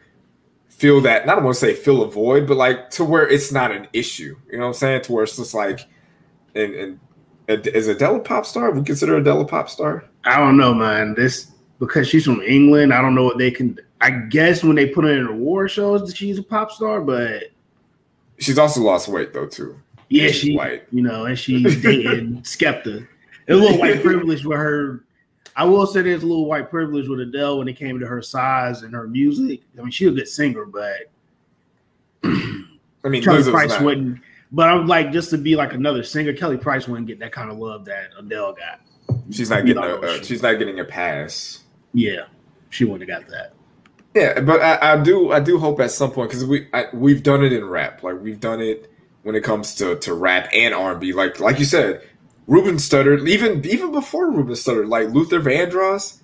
fill that. Not I want to say fill a void, but like to where it's not an issue. You know what I'm saying? To where it's just like, and and is Adele a pop star? We consider Adele a pop star? I don't know, man. This because she's from England. I don't know what they can. I guess when they put her in award shows that she's a pop star, but she's also lost weight though too. Yeah, she's she, white. You know, and she's dating Skepta. There's a little white privilege with her. I will say there's a little white privilege with Adele when it came to her size and her music. I mean, she's a good singer, but I mean, Kelly Price not. wouldn't. But I'm like, just to be like another singer, Kelly Price wouldn't get that kind of love that Adele got. She's not getting. A, uh, she's not getting a pass. Yeah, she wouldn't have got that. Yeah, but I, I do I do hope at some point because we I, we've done it in rap, like we've done it when it comes to, to rap and R and B. Like like you said, Ruben Studdard, even even before Ruben Studdard, like Luther Vandross,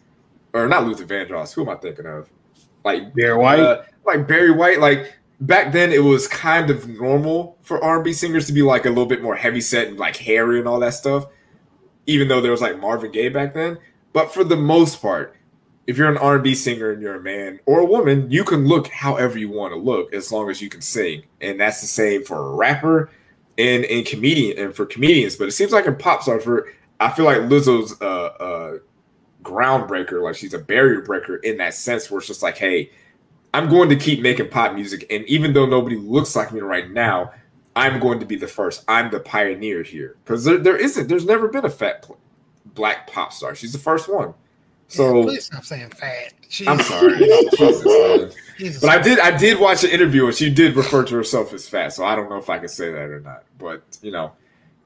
or not Luther Vandross. Who am I thinking of? like Barry White, uh, like Barry White. Like back then, it was kind of normal for R and B singers to be like a little bit more heavy set and like hairy and all that stuff. Even though there was like Marvin Gaye back then, but for the most part, if you're an R and B singer and you're a man or a woman, you can look however you want to look as long as you can sing, and that's the same for a rapper and in comedian and for comedians. But it seems like in pop star, for I feel like Lizzo's uh, uh, groundbreaker, like she's a barrier breaker in that sense, where it's just like, hey, I'm going to keep making pop music, and even though nobody looks like me right now, I'm going to be the first. I'm the pioneer here, because there, there isn't. There's never been a fat black pop star. She's the first one. So yeah, please stop saying fat. Jeez. I'm sorry, but I did. I did watch an interview, and she did refer to herself as fat. So I don't know if I can say that or not. But you know,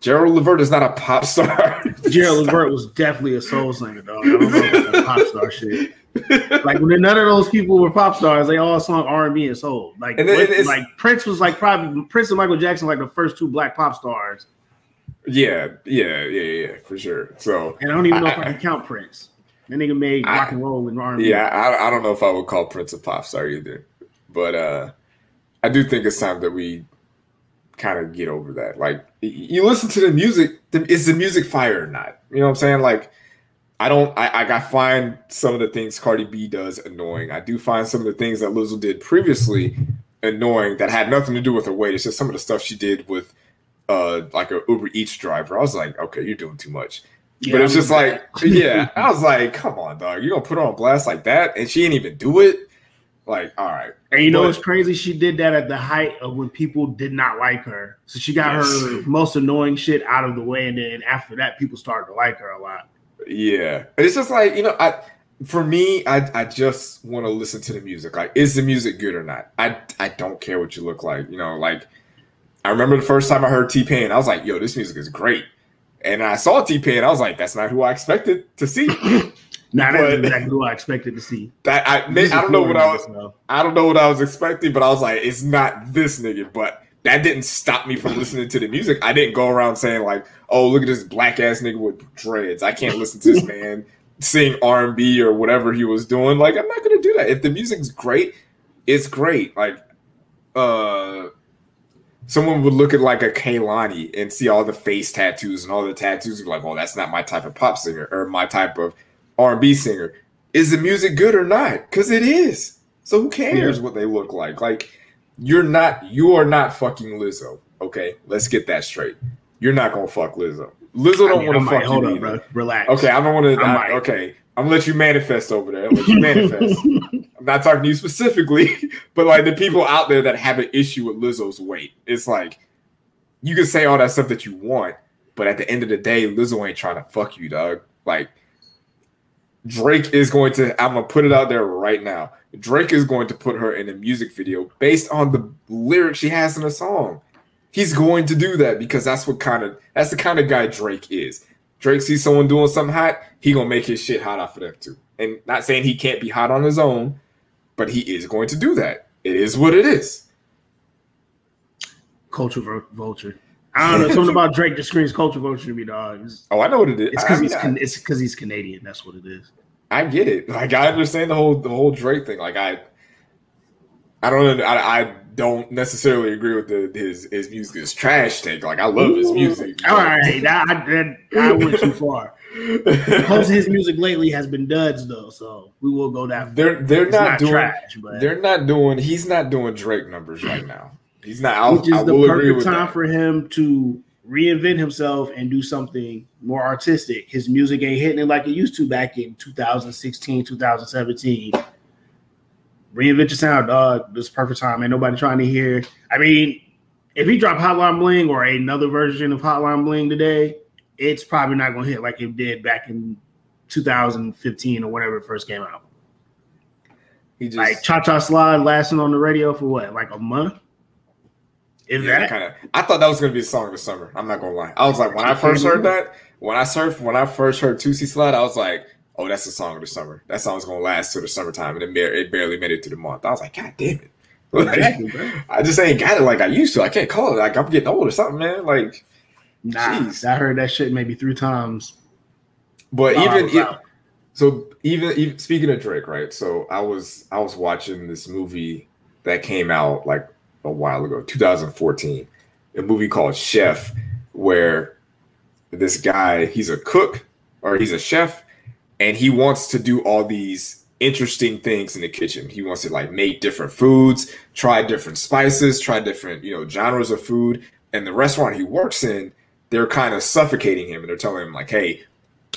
Gerald Levert is not a pop star. Gerald Levert was definitely a soul singer, dog. I don't know about that pop star shit. Like when none of those people were pop stars, they all sung R and B and soul. Like, and what, like Prince was like probably Prince and Michael Jackson were like the first two black pop stars. Yeah, yeah, yeah, yeah, for sure. So, and I don't even know I, if I can count Prince. That nigga made I, rock and roll and R and B. Yeah, I, I don't know if I would call Prince a pop star either, but uh, I do think it's time that we kind of get over that. Like, you listen to the music, is the music fire or not? You know what I'm saying? Like. I don't. I, I find some of the things Cardi B does annoying. I do find some of the things that Lizzo did previously annoying that had nothing to do with her weight. It's just some of the stuff she did with, uh, like a Uber Eats driver. I was like, okay, you're doing too much. Yeah, but it's just like, yeah. I was like, come on, dog. You're gonna put her on blast like that, and she didn't even do it. Like, all right. And you but, know what's crazy? She did that at the height of when people did not like her. So she got yes. her most annoying shit out of the way, and then after that, people started to like her a lot. Yeah, it's just like, you know, I for me, I, I just want to listen to the music. Like, is the music good or not? I I don't care what you look like. You know, like I remember the first time I heard T-Pain, I was like, yo, this music is great. And I saw T-Pain, I was like, that's not who I expected to see. Nah, that's exactly who I expected to see. That I I don't know what I was now. I don't know what I was expecting, but I was like, it's not this nigga, but. That didn't stop me from listening to the music. I didn't go around saying like, "Oh, look at this black ass nigga with dreads. I can't listen to this man sing R and B or whatever he was doing." Like, I'm not gonna do that. If the music's great, it's great. Like, uh, someone would look at like a Kehlani and see all the face tattoos and all the tattoos and be like, "Oh, that's not my type of pop singer or my type of R and B singer." Is the music good or not? Because it is. So who cares yeah. what they look like? Like. You're not, you are not fucking Lizzo, okay? Let's get that straight. You're not gonna fuck Lizzo. Lizzo don't I mean, want to fuck hold you. Hold up, relax. Okay, I don't want to. Okay, I'm gonna let you manifest over there. Let you manifest. I'm not talking to you specifically, but like the people out there that have an issue with Lizzo's weight, it's like you can say all that stuff that you want, but at the end of the day, Lizzo ain't trying to fuck you, dog. Like Drake is going to. I'm gonna put it out there right now. Drake is going to put her in a music video based on the lyrics she has in a song. He's going to do that because that's what kind of that's the kind of guy Drake is. Drake sees someone doing something hot, he gonna make his shit hot off of them too. And not saying he can't be hot on his own, but he is going to do that. It is what it is. Culture vulture. I don't know. Something about Drake just screams culture vulture to me, dog. It's, oh, I know what it is. It's because he's, con- it's 'cause he's Canadian. That's what it is. I get it. Like I understand the whole the whole Drake thing. Like I, I don't I, I don't necessarily agree with the, his his music is trash take. Like I love his music. All right, I, I, I went too far. Most of his music lately has been duds though, so we will go that far. They're they're not, not doing trash, but they're not doing. He's not doing Drake numbers right now. He's not. I'll, which is I the will perfect time that. For him to. Reinvent himself and do something more artistic. His music ain't hitting it like it used to back in two thousand sixteen, two thousand seventeen. Reinvent your sound, dog. This is perfect time. Ain't nobody trying to hear. I mean, if he dropped Hotline Bling or another version of Hotline Bling today, it's probably not going to hit like it did back in two thousand fifteen or whenever it first came out. He just like Cha Cha Slide lasting on the radio for what, like a month? Is yeah, that kind of? I thought that was gonna be the song of the summer. I'm not gonna lie. I was like, when I first heard that, when I surfed, when I first heard Tootsie Slide, I was like, oh, that's the song of the summer. That song's gonna last till the summertime, and it, bar- it barely made it to the month. I was like, god damn it! Like, exactly, bro. I just ain't got it like I used to. I can't call it. Like I'm getting old or something, man. Like, nah, geez. I heard that shit maybe three times. But even it, So even, even speaking of Drake, right? So I was I was watching this movie that came out like a while ago, two thousand fourteen, a movie called Chef, where this guy, he's a cook or he's a chef, and he wants to do all these interesting things in the kitchen. He wants to like make different foods, try different spices, try different, you know, genres of food. And the restaurant he works in, they're kind of suffocating him, and they're telling him like, hey,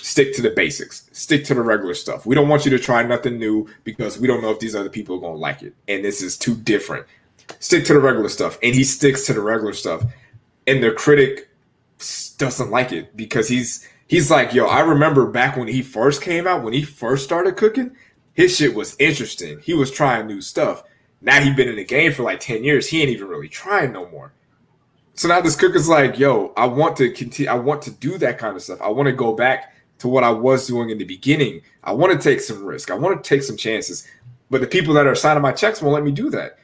stick to the basics, stick to the regular stuff. We don't want you to try nothing new because we don't know if these other people are going to like it. And this is too different. Stick to the regular stuff. And he sticks to the regular stuff. And the critic doesn't like it because he's he's like, yo, I remember back when he first came out, when he first started cooking, his shit was interesting. He was trying new stuff. Now he's been in the game for like ten years. He ain't even really trying no more. So now this cook is like, yo, I want to continue. I want to do that kind of stuff. I want to go back to what I was doing in the beginning. I want to take some risk. I want to take some chances. But the people that are signing my checks won't let me do that.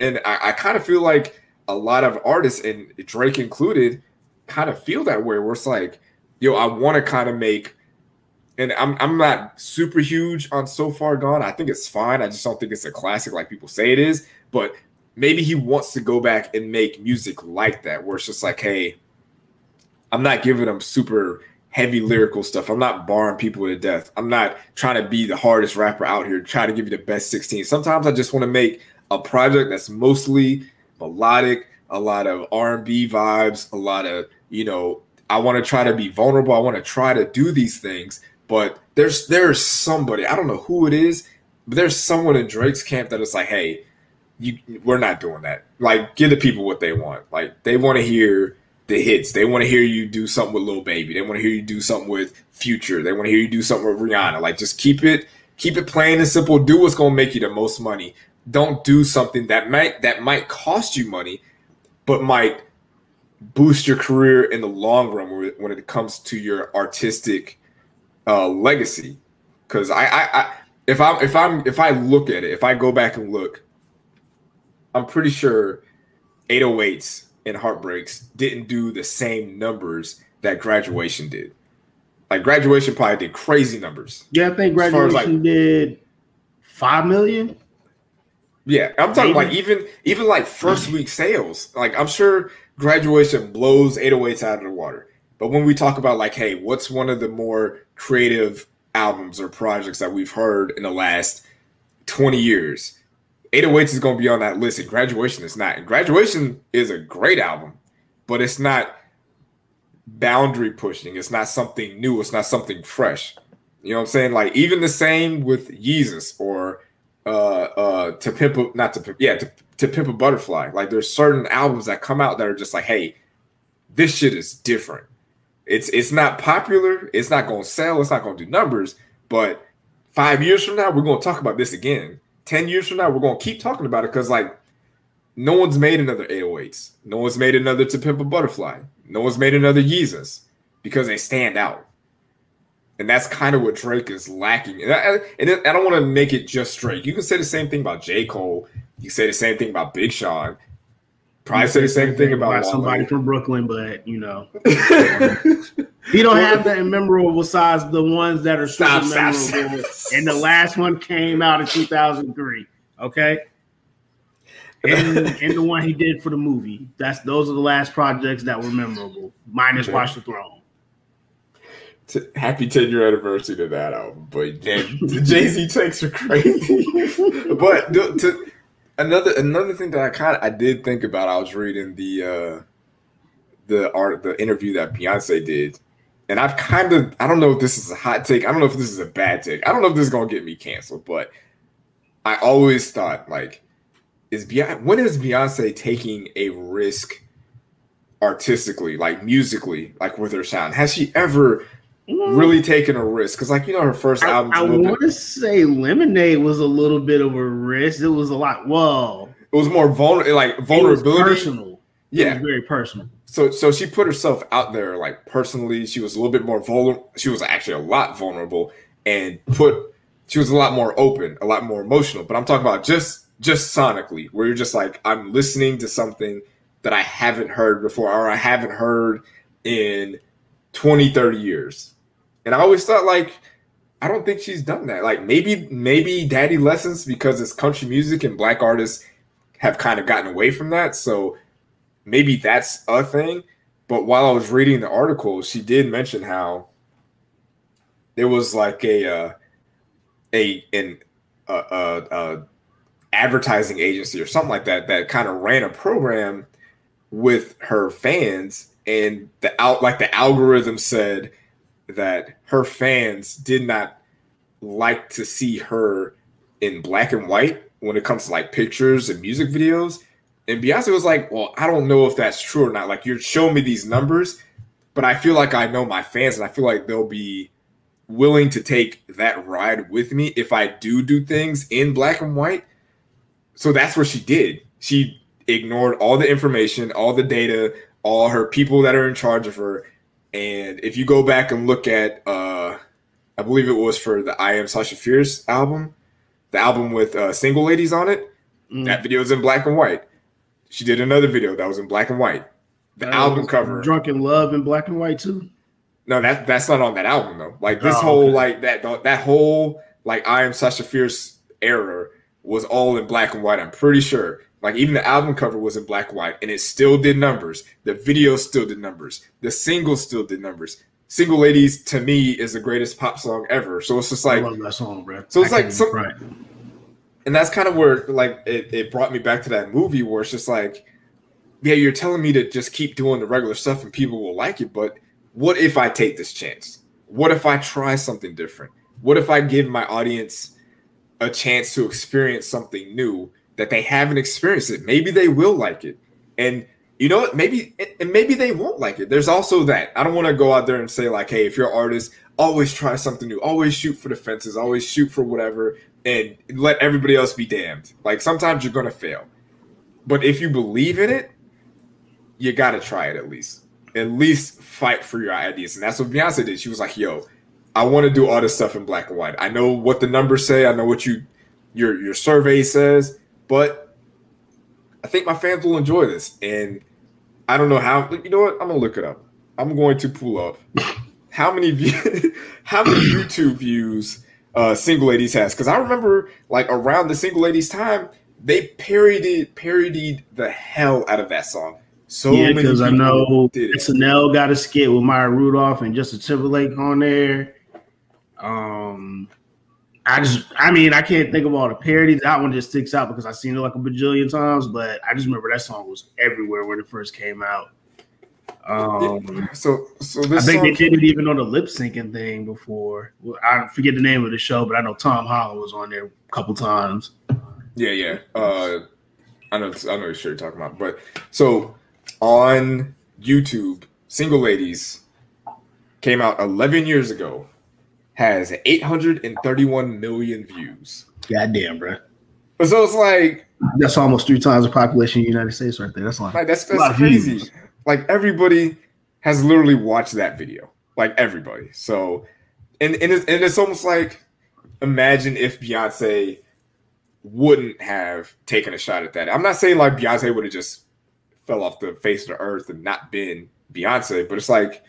And I, I kind of feel like a lot of artists, and Drake included, kind of feel that way, where it's like, yo, I want to kind of make, and I'm I'm not super huge on So Far Gone. I think it's fine. I just don't think it's a classic like people say it is. But maybe he wants to go back and make music like that, where it's just like, hey, I'm not giving them super heavy lyrical stuff. I'm not barring people to death. I'm not trying to be the hardest rapper out here, trying to give you the best sixteen. Sometimes I just want to make a project that's mostly melodic, a lot of R and B vibes, a lot of, you know, I want to try to be vulnerable. I want to try to do these things, but there's there's somebody, I don't know who it is, but there's someone in Drake's camp that is like, hey, you, we're not doing that. Like, give the people what they want. Like, they want to hear the hits. They want to hear you do something with Lil Baby. They want to hear you do something with Future. They want to hear you do something with Rihanna. Like, just keep it, keep it plain and simple. Do what's gonna make you the most money. Don't do something that might that might cost you money, but might boost your career in the long run when it comes to your artistic uh, legacy. Because I, I, I, if I, if I'm, if I look at it, if I go back and look, I'm pretty sure eight oh eights. And Heartbreaks didn't do the same numbers that Graduation did. Like, Graduation probably did crazy numbers. Yeah, I think Graduation as as like, did five million. Yeah, I'm talking Maybe. like even even like first week sales. Like, I'm sure Graduation blows eight oh eights out of the water. But when we talk about like, hey, what's one of the more creative albums or projects that we've heard in the last twenty years? eight oh eights is going to be on that list, and Graduation is not. And Graduation is a great album, but it's not boundary pushing. It's not something new. It's not something fresh. You know what I'm saying? Like, even the same with Yeezus or uh, uh, To Pimp a, not to Pimp, yeah, to, to Pimp a Butterfly. Like, there's certain albums that come out that are just like, hey, this shit is different. It's it's not popular. It's not going to sell. It's not going to do numbers. But five years from now, we're going to talk about this again. ten years from now, we're going to keep talking about it because, like, no one's made another eight oh eights. No one's made another To Pimp a Butterfly. No one's made another Yeezus because they stand out. And that's kind of what Drake is lacking. And I, and I don't want to make it just Drake. You can say the same thing about J. Cole. You can say the same thing about Big Sean. Probably say the same thing about somebody from Brooklyn, but, you know. He don't have the memorable besides the ones that are still memorable. Stop, stop. And the last one came out in two thousand three, okay? And, and the one he did for the movie. That's Those are the last projects that were memorable, minus yeah. Watch the Throne. T- happy ten-year anniversary to that album, but damn, the Jay-Z takes are crazy. But to, to, another another thing that I kind of I did think about, I was reading the uh, the art the interview that Beyonce did. And I've kind of, I don't know if this is a hot take. I don't know if this is a bad take. I don't know if this is going to get me canceled, but I always thought, like, is Beyonce, when is Beyonce taking a risk artistically, like musically, like with her sound? Has she ever really taken a risk? Because, like, you know, her first album. I, I want to say Lemonade was a little bit of a risk. It was a lot. Whoa. It was more vulnerable, like vulnerability. It was personal. Yeah. It was very personal. So so she put herself out there, like, personally. She was a little bit more vulnerable. She was actually a lot vulnerable and put – she was a lot more open, a lot more emotional. But I'm talking about just just sonically, where you're just like, I'm listening to something that I haven't heard before or I haven't heard in twenty, thirty years. And I always thought, like, I don't think she's done that. Like maybe maybe Daddy Lessons, because it's country music and black artists have kind of gotten away from that. So maybe that's a thing. But while I was reading the article, she did mention how there was like a uh, a an uh, uh, uh, advertising agency or something like that that kind of ran a program with her fans, and the out like the algorithm said that her fans did not like to see her in black and white when it comes to like pictures and music videos. And Beyonce was like, well, I don't know if that's true or not. Like, you're showing me these numbers, but I feel like I know my fans, and I feel like they'll be willing to take that ride with me if I do do things in black and white. So that's what she did. She ignored all the information, all the data, all her people that are in charge of her. And if you go back and look at, uh, I believe it was for the I Am Sasha Fierce album, the album with uh, Single Ladies on it, mm. that video is in black and white. She did another video that was in black and white. The that album cover. Drunken Love in black and white too? No, that that's not on that album though. Like this oh, whole okay. like that that whole like I Am Sasha Fierce era was all in black and white, I'm pretty sure. Like even the album cover was in black and white, and it still did numbers. The video still did numbers. The single still did numbers. Single Ladies to me is the greatest pop song ever. So it's just like I love that song, bro. So it's I like some right. And that's kind of where, like, it, it brought me back to that movie where it's just like, yeah, you're telling me to just keep doing the regular stuff and people will like it, but what if I take this chance? What if I try something different? What if I give my audience a chance to experience something new that they haven't experienced it? Maybe they will like it. And you know what? Maybe, and maybe they won't like it. There's also that. I don't want to go out there and say, like, hey, if you're an artist, always try something new. Always shoot for the fences. Always shoot for whatever. And let everybody else be damned. Like, sometimes you're going to fail. But if you believe in it, you got to try it at least. At least fight for your ideas. And that's what Beyonce did. She was like, yo, I want to do all this stuff in black and white. I know what the numbers say. I know what you your your survey says. But I think my fans will enjoy this. And I don't know how. You know what? I'm going to look it up. I'm going to pull up how many, view, how many YouTube views Uh, Single Ladies has, because I remember like around the Single Ladies time they parodied parodied the hell out of that song. So yeah, because I know S N L got a skit with Maya Rudolph and Justin Timberlake on there. Um, I just, I mean, I can't think of all the parodies. That one just sticks out because I've seen it like a bajillion times. But I just remember that song was everywhere when it first came out. Um, so, so this I think they didn't even know the lip syncing thing before. I forget the name of the show, but I know Tom Holland was on there a couple times. Yeah, yeah. Uh, I know, I know what you're talking about. But so on YouTube, Single Ladies came out eleven years ago, has eight hundred thirty-one million views. Goddamn, bro. So it's like that's almost three times the population of the United States right there. That's like, like that's that's a lot crazy. Of views. Like, everybody has literally watched that video. Like, everybody. So, and, and, it's, and it's almost like, imagine if Beyonce wouldn't have taken a shot at that. I'm not saying, like, Beyonce would have just fell off the face of the earth and not been Beyonce. But it's like,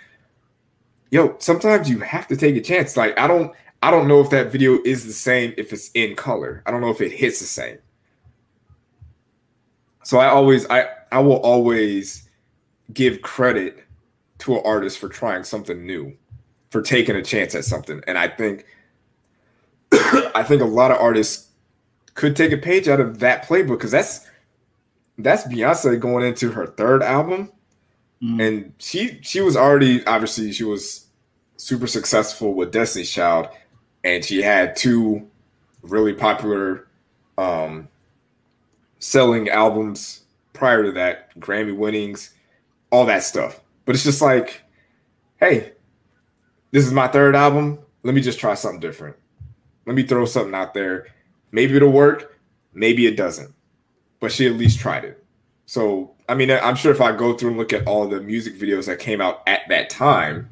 yo, sometimes you have to take a chance. Like, I don't, I don't know if that video is the same if it's in color. I don't know if it hits the same. So, I always, I, I will always... give credit to an artist for trying something new, for taking a chance at something. And I think I think a lot of artists could take a page out of that playbook, because that's that's Beyonce going into her third album. Mm. And she she was already, obviously she was super successful with Destiny's Child, and she had two really popular um, selling albums prior to that, Grammy winnings, all that stuff. But it's just like, hey, this is my third album. Let me just try something different. Let me throw something out there. Maybe it'll work. Maybe it doesn't. But she at least tried it. So, I mean, I'm sure if I go through and look at all the music videos that came out at that time,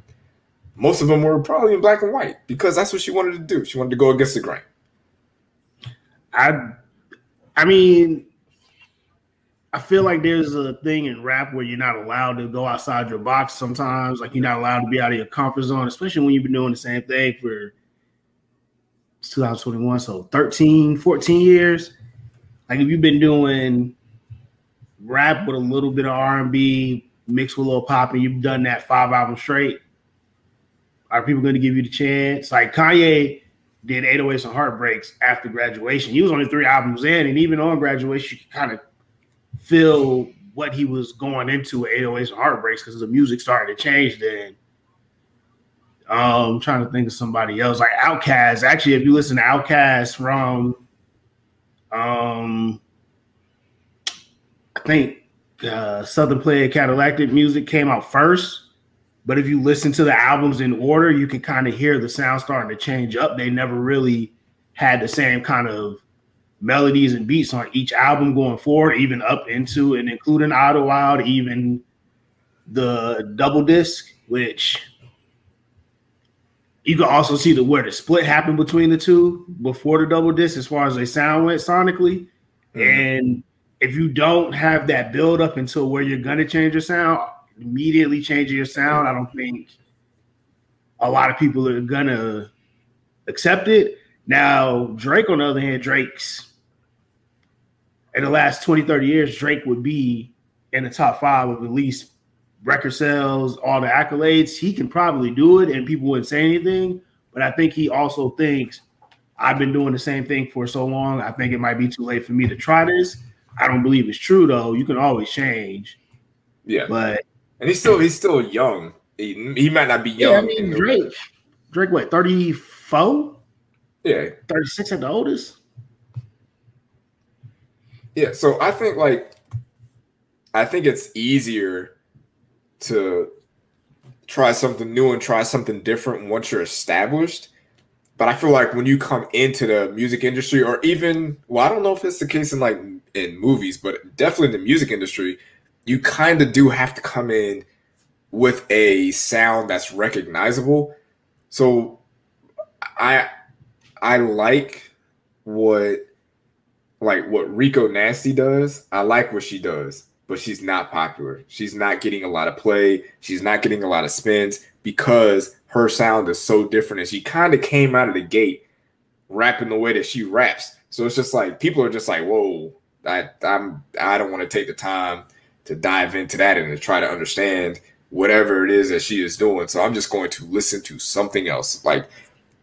most of them were probably in black and white because that's what she wanted to do. She wanted to go against the grain. I, I mean... I feel like there's a thing in rap where you're not allowed to go outside your box sometimes. Like, you're not allowed to be out of your comfort zone, especially when you've been doing the same thing for It's two thousand twenty-one, so thirteen, fourteen years. Like, if you've been doing rap with a little bit of R and B mixed with a little pop and you've done that five albums straight, are people going to give you the chance? Like, Kanye did eight oh eights and Heartbreaks after Graduation. He was only three albums in, and even on Graduation, you can kind of feel what he was going into with eight oh eights and Heartbreaks because the music started to change then. Um, I'm trying to think of somebody else. Like Outkast. Actually, if you listen to Outkast from, um, I think uh, Southern Player Catalactic music came out first. But if you listen to the albums in order, you can kind of hear the sound starting to change up. They never really had the same kind of melodies and beats on each album going forward, even up into and including Idle Wild, even the double disc, which you can also see the where the split happened between the two before the double disc as far as they sound went sonically. Mm-hmm. And if you don't have that build up until where you're going to change your sound, immediately changing your sound, I don't think a lot of people are going to accept it. Now, Drake, on the other hand, Drake's in the last twenty, thirty years, Drake would be in the top five of at least record sales, all the accolades. He can probably do it and people wouldn't say anything, but I think he also thinks, I've been doing the same thing for so long, I think it might be too late for me to try this. I don't believe it's true, though. You can always change. Yeah. But and he's still he's still young. He, he might not be young. Yeah, I mean, Drake, Drake, what, thirty-four? Yeah. thirty-six at the oldest? Yeah, so I think, like, I think it's easier to try something new and try something different once you're established. But I feel like when you come into the music industry, or even, well, I don't know if it's the case in, like, in movies, but definitely in the music industry, you kind of do have to come in with a sound that's recognizable. So I I like what like what Rico Nasty does. I like what she does, but she's not popular. She's not getting a lot of play. She's not getting a lot of spins because her sound is so different. And she kind of came out of the gate rapping the way that she raps. So it's just like people are just like, whoa, I I'm I don't want to take the time to dive into that and to try to understand whatever it is that she is doing. So I'm just going to listen to something else. Like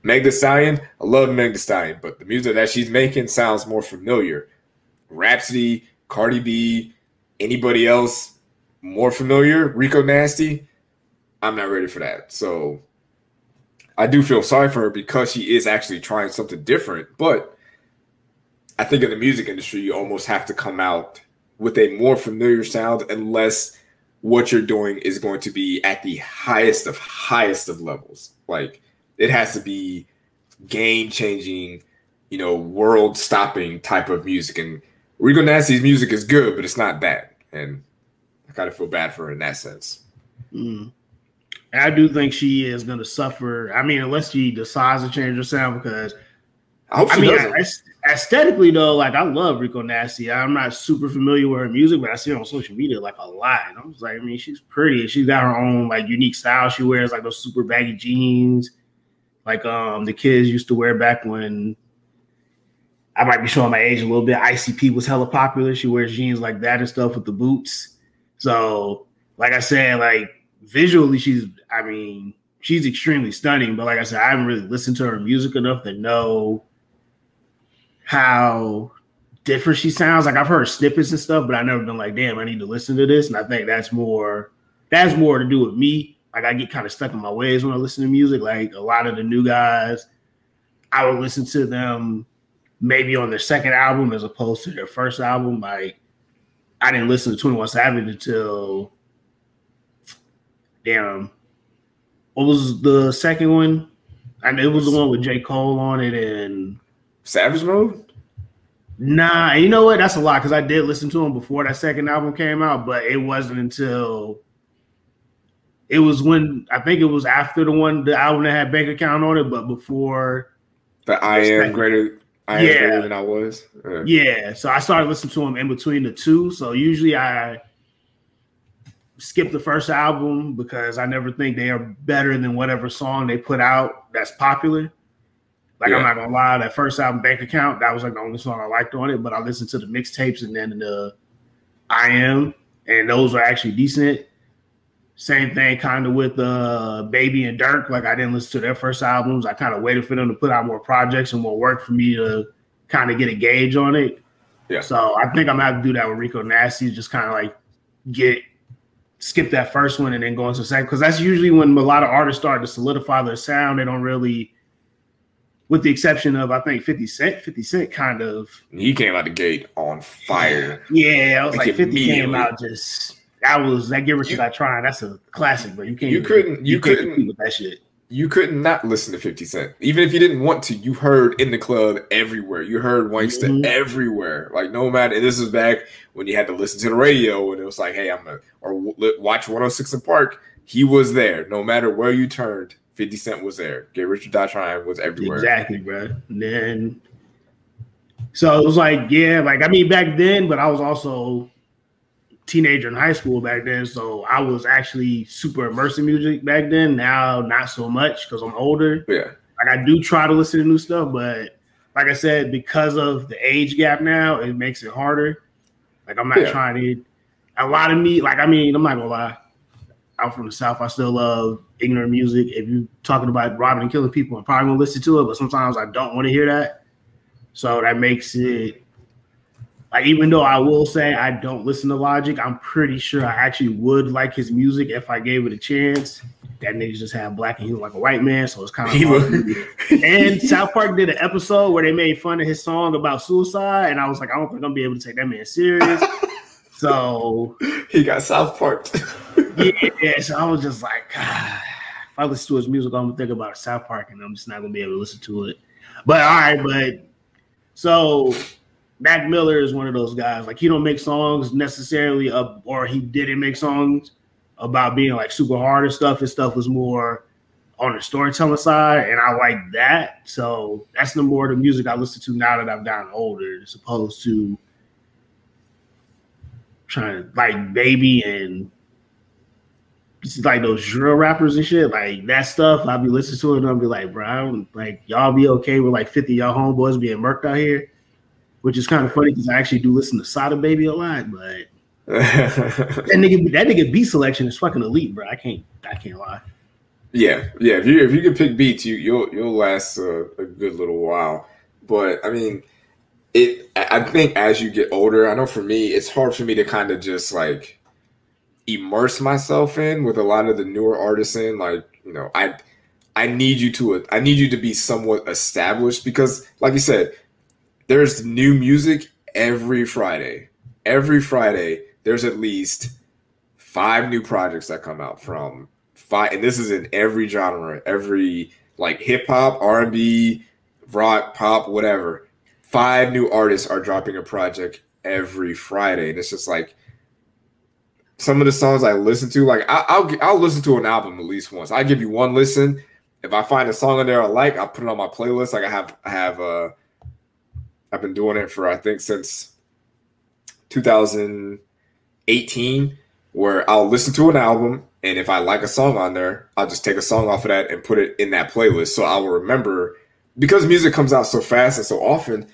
Meg Thee Stallion, I love Meg Thee Stallion, but the music that she's making sounds more familiar. Rapsody, Cardi B, anybody else more familiar? Rico Nasty, I'm not ready for that. So I do feel sorry for her because she is actually trying something different. But I think in the music industry, you almost have to come out with a more familiar sound unless what you're doing is going to be at the highest of highest of levels. Like, it has to be game-changing, you know, world-stopping type of music. And Rico Nasty's music is good, but it's not that. And I kind of feel bad for her in that sense. Mm. I do think she is going to suffer. I mean, unless she decides to change her sound, because I hope she I mean, doesn't. I, I, aesthetically, though, like, I love Rico Nasty. I'm not super familiar with her music, but I see her on social media, like, a lot. And I was like, I mean, she's pretty. She's got her own, like, unique style. She wears, like, those super baggy jeans, like um, the kids used to wear back when, I might be showing my age a little bit, I C P was hella popular. She wears jeans like that and stuff with the boots. So, like I said, like, visually, she's, I mean, she's extremely stunning. But like I said, I haven't really listened to her music enough to know how different she sounds. Like, I've heard snippets and stuff, but I've never been like, damn, I need to listen to this. And I think that's more that's more to do with me. Like, I get kind of stuck in my ways when I listen to music. Like, a lot of the new guys, I would listen to them maybe on their second album as opposed to their first album. Like, I didn't listen to twenty-one Savage until, damn, what was the second one? I know it was the one with J. Cole on it and Savage Mode? Nah, you know what? That's a lot, because I did listen to him before that second album came out, but it wasn't until it was when I think it was after the one the album that had Bank Account on it, but before the I Am second. Greater I yeah. Am Greater Than I Was. Yeah. yeah, so I started listening to him in between the two. So usually I skip the first album because I never think they are better than whatever song they put out that's popular. Like, yeah. I'm not going to lie, that first album, Bank Account, that was like the only song I liked on it, but I listened to the mixtapes and then the I Am, and those were actually decent. Same thing kind of with uh, Baby and Dirk. Like, I didn't listen to their first albums. I kind of waited for them to put out more projects and more work for me to kind of get a gauge on it. Yeah. So I think I'm going to have to do that with Rico Nasty, just kind of like get skip that first one and then go into the second, because that's usually when a lot of artists start to solidify their sound. They don't really... With the exception of, I think, fifty Cent. fifty Cent kind of. He came out the gate on fire. Yeah, I was like, like fifty came out just. That was that Give It To Thy Trying. That's a classic, but you can't. You couldn't. You, you couldn't compete with that shit. You could not listen to fifty Cent, even if you didn't want to. You heard In the Club everywhere. You heard Wangsta mm-hmm. everywhere. Like, no matter. This is back when you had to listen to the radio, and it was like, hey, I'm gonna or watch one oh six in Park. He was there, no matter where you turned. fifty Cent was there. Get Rich or Die Trying was everywhere. Exactly, bro. And then, so it was like, yeah, like, I mean, back then, but I was also a teenager in high school back then, so I was actually super immersed in music back then. Now, not so much because I'm older. Yeah. Like, I do try to listen to new stuff, but like I said, because of the age gap now, it makes it harder. Like, I'm not yeah. trying to... A lot of me, like, I mean, I'm not going to lie. I'm from the South. I still love ignorant music. If you're talking about robbing and killing people, I'm probably going to listen to it, but sometimes I don't want to hear that. So that makes it, like, even though I will say I don't listen to Logic, I'm pretty sure I actually would like his music if I gave it a chance. That nigga just had black and he looked like a white man, so it's kind of And South Park did an episode where they made fun of his song about suicide, and I was like, I don't think I'm going to be able to take that man serious. So he got South Parked. Yeah, so I was just like, God, if I listen to his music, I'm gonna think about South Park, and I'm just not gonna be able to listen to it. But all right, but so Mac Miller is one of those guys. Like, he don't make songs necessarily, up, or he didn't make songs about being like super hard and stuff. His stuff was more on the storytelling side, and I like that. So that's the more the music I listen to now that I've gotten older, as opposed to trying to like Baby and. Like those drill rappers and shit, like that stuff. I'll be listening to it and I'll be like, bro, I don't, like, y'all be okay with like fifty of y'all homeboys being murked out here, which is kind of funny because I actually do listen to Sada Baby a lot, but that nigga, that nigga beat selection is fucking elite, bro. I can't, I can't lie. Yeah, yeah. If you if you can pick beats, you you'll you'll last a, a good little while. But I mean, it. I think as you get older, I know for me, it's hard for me to kind of just like. Immerse myself in with a lot of the newer artists in, like, you know, I I need you to I need you to be somewhat established because, like you said, there's new music every Friday. Every Friday, there's at least five new projects that come out from five, and this is in every genre, every like hip hop, R and B, rock, pop, whatever. Five new artists are dropping a project every Friday, and it's just like. Some of the songs I listen to, like I, I'll I'll listen to an album at least once. I give you one listen. If I find a song in there I like, I'll put it on my playlist. Like I have, I have, uh, I've been doing it for I think since two thousand eighteen, where I'll listen to an album and if I like a song on there, I'll just take a song off of that and put it in that playlist. So I will remember because music comes out so fast and so often.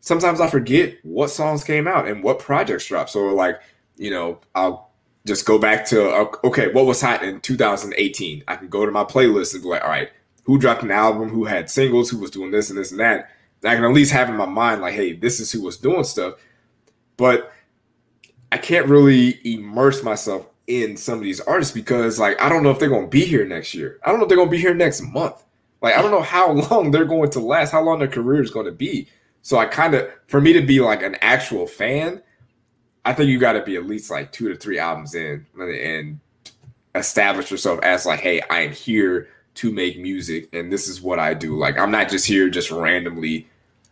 Sometimes I forget what songs came out and what projects dropped. So like you know, I'll. Just go back to, okay, what was hot in two thousand eighteen? I can go to my playlist and be like, all right, who dropped an album, who had singles, who was doing this and this and that. And I can at least have in my mind, like, hey, this is who was doing stuff. But I can't really immerse myself in some of these artists because, like, I don't know if they're going to be here next year. I don't know if they're going to be here next month. Like, I don't know how long they're going to last, how long their career is going to be. So I kind of, for me to be, like, an actual fan, I think you got to be at least like two to three albums in and establish yourself as like, hey, I am here to make music and this is what I do. Like, I'm not just here just randomly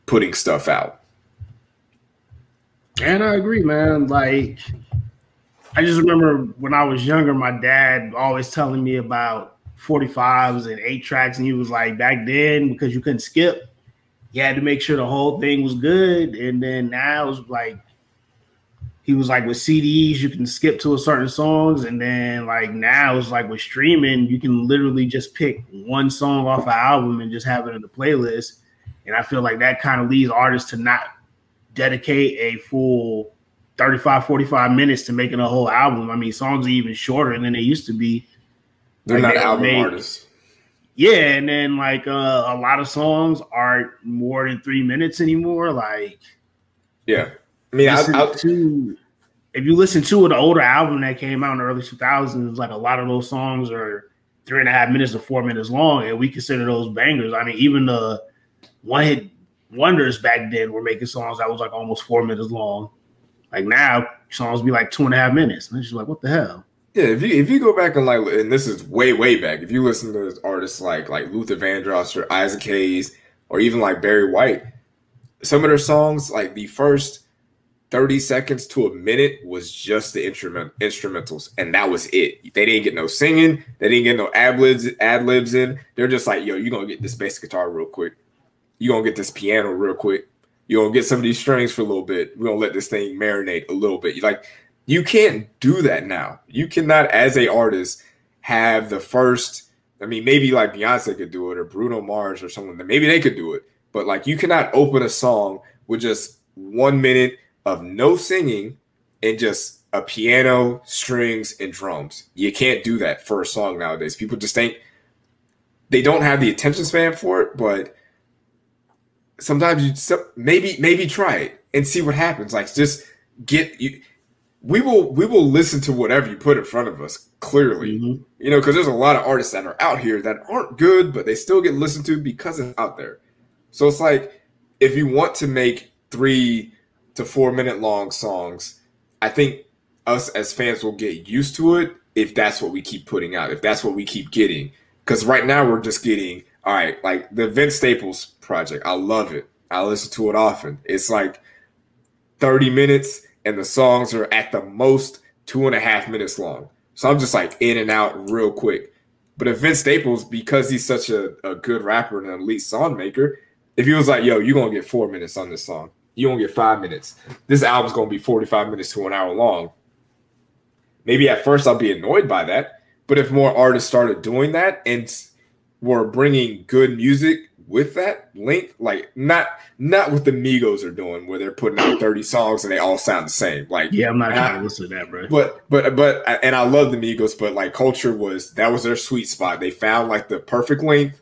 putting stuff out. And I agree, man. Like, I just remember when I was younger, my dad always telling me about forty-fives and eight tracks. And he was like, back then, because you couldn't skip, you had to make sure the whole thing was good. And then now it's like, he was like, with C Ds, you can skip to a certain songs. And then like now it's like with streaming, you can literally just pick one song off an album and just have it in the playlist. And I feel like that kind of leads artists to not dedicate a full thirty-five, forty-five minutes to making a whole album. I mean, songs are even shorter than they used to be. They're like not album made. Artists. Yeah, and then like uh, a lot of songs aren't more than three minutes anymore. Like, yeah, I mean, I, I, to, if you listen to an older album that came out in the early two thousands, like a lot of those songs are three and a half minutes to four minutes long, and we consider those bangers. I mean, even the one hit wonders back then were making songs that was like almost four minutes long. Like now, songs be like two and a half minutes, and it's just like, what the hell? Yeah, if you if you go back and like, and this is way way back. If you listen to artists like like Luther Vandross or Isaac Hayes or even like Barry White, some of their songs, like the first thirty seconds to a minute, was just the instrument instrumentals, and that was it. They didn't get no singing, they didn't get no ad libs ad libs in. They're just like, yo, you gonna get this bass guitar real quick, you gonna get this piano real quick, you gonna get some of these strings for a little bit. We're gonna let this thing marinate a little bit. You like. You can't do that now. You cannot, as a artist, have the first, I mean, maybe like Beyonce could do it or Bruno Mars or someone, maybe they could do it. But like, you cannot open a song with just one minute of no singing and just a piano, strings, and drums. You can't do that for a song nowadays. People just think they don't have the attention span for it, but sometimes you maybe, maybe try it and see what happens. Like just get you. We will we will listen to whatever you put in front of us, clearly. Mm-hmm. You know, because there's a lot of artists that are out here that aren't good, but they still get listened to because it's out there. So it's like, if you want to make three to four minute long songs, I think us as fans will get used to it if that's what we keep putting out, if that's what we keep getting. Because right now we're just getting, all right, like the Vince Staples project. I love it. I listen to it often. It's like thirty minutes. And the songs are at the most two and a half minutes long. So I'm just like in and out real quick. But if Vince Staples, because he's such a, a good rapper and an elite songmaker, if he was like, yo, you're going to get four minutes on this song. You're going to get five minutes. This album's going to be forty-five minutes to an hour long. Maybe at first I'll be annoyed by that. But if more artists started doing that and were bringing good music with that length, like not not what the Migos are doing, where they're putting out thirty songs and they all sound the same. Like, yeah, I'm not trying to listen to that, bro. But but but and I love the Migos, but like Culture was that was their sweet spot. They found like the perfect length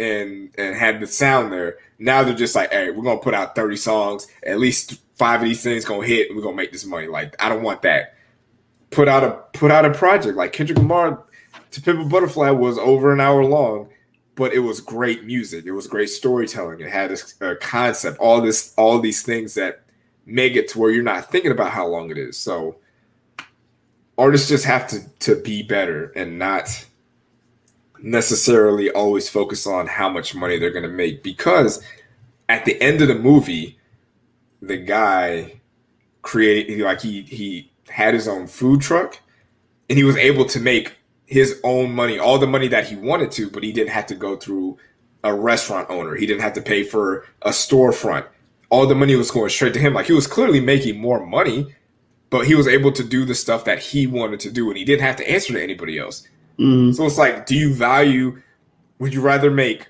and and had the sound there. Now they're just like, hey, we're gonna put out thirty songs, at least five of these things gonna hit, and we're gonna make this money. Like, I don't want that. Put out a put out a project like Kendrick Lamar. To Pimp a Butterfly was over an hour long. But it was great music. It was great storytelling. It had a, a concept. All this, all these things that make it to where you're not thinking about how long it is. So artists just have to to be better and not necessarily always focus on how much money they're going to make. Because at the end of the movie, the guy created like he he had his own food truck, and he was able to make his own money, all the money that he wanted to, but he didn't have to go through a restaurant owner. He didn't have to pay for a storefront. All the money was going straight to him. Like, he was clearly making more money, but he was able to do the stuff that he wanted to do, and he didn't have to answer to anybody else. Mm. So it's like, do you value, would you rather make,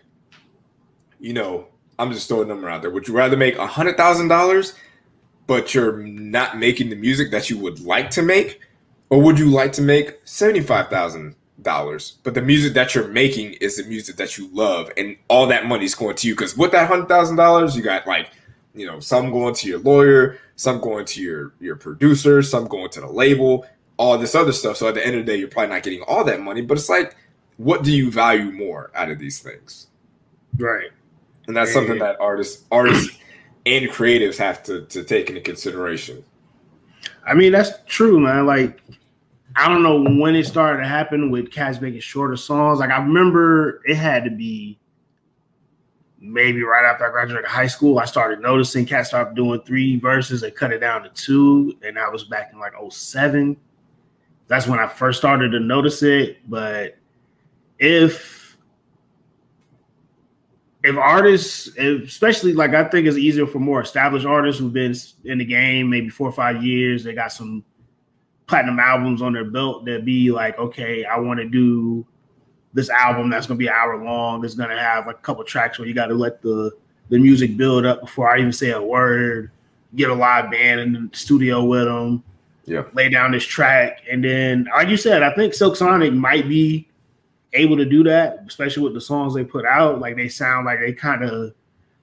you know, I'm just throwing a number out there. Would you rather make one hundred thousand dollars, but you're not making the music that you would like to make? Or would you like to make seventy-five thousand dollars, but the music that you're making is the music that you love, and all that money is going to you? Because with that one hundred thousand dollars, you got like, you know, some going to your lawyer, some going to your, your producer, some going to the label, all this other stuff. So at the end of the day, you're probably not getting all that money, but it's like, what do you value more out of these things? Right. And that's something that artists, artists and creatives have to, to take into consideration. I mean, that's true, man. Like, I don't know when it started to happen with cats making shorter songs. Like, I remember it had to be maybe right after I graduated high school. I started noticing cats started doing three verses and cut it down to two. And I was back in like oh seven. That's when I first started to notice it. But if if artists, especially like I think it's easier for more established artists who've been in the game maybe four or five years, they got some platinum albums on their belt, that be like, okay, I want to do this album that's going to be an hour long is going to have a couple tracks where you got to let the, the music build up before I even say a word, get a live band in the studio with them, yeah. lay down this track. And then, like you said, I think Silk Sonic might be able to do that, especially with the songs they put out. Like, they sound like they kind of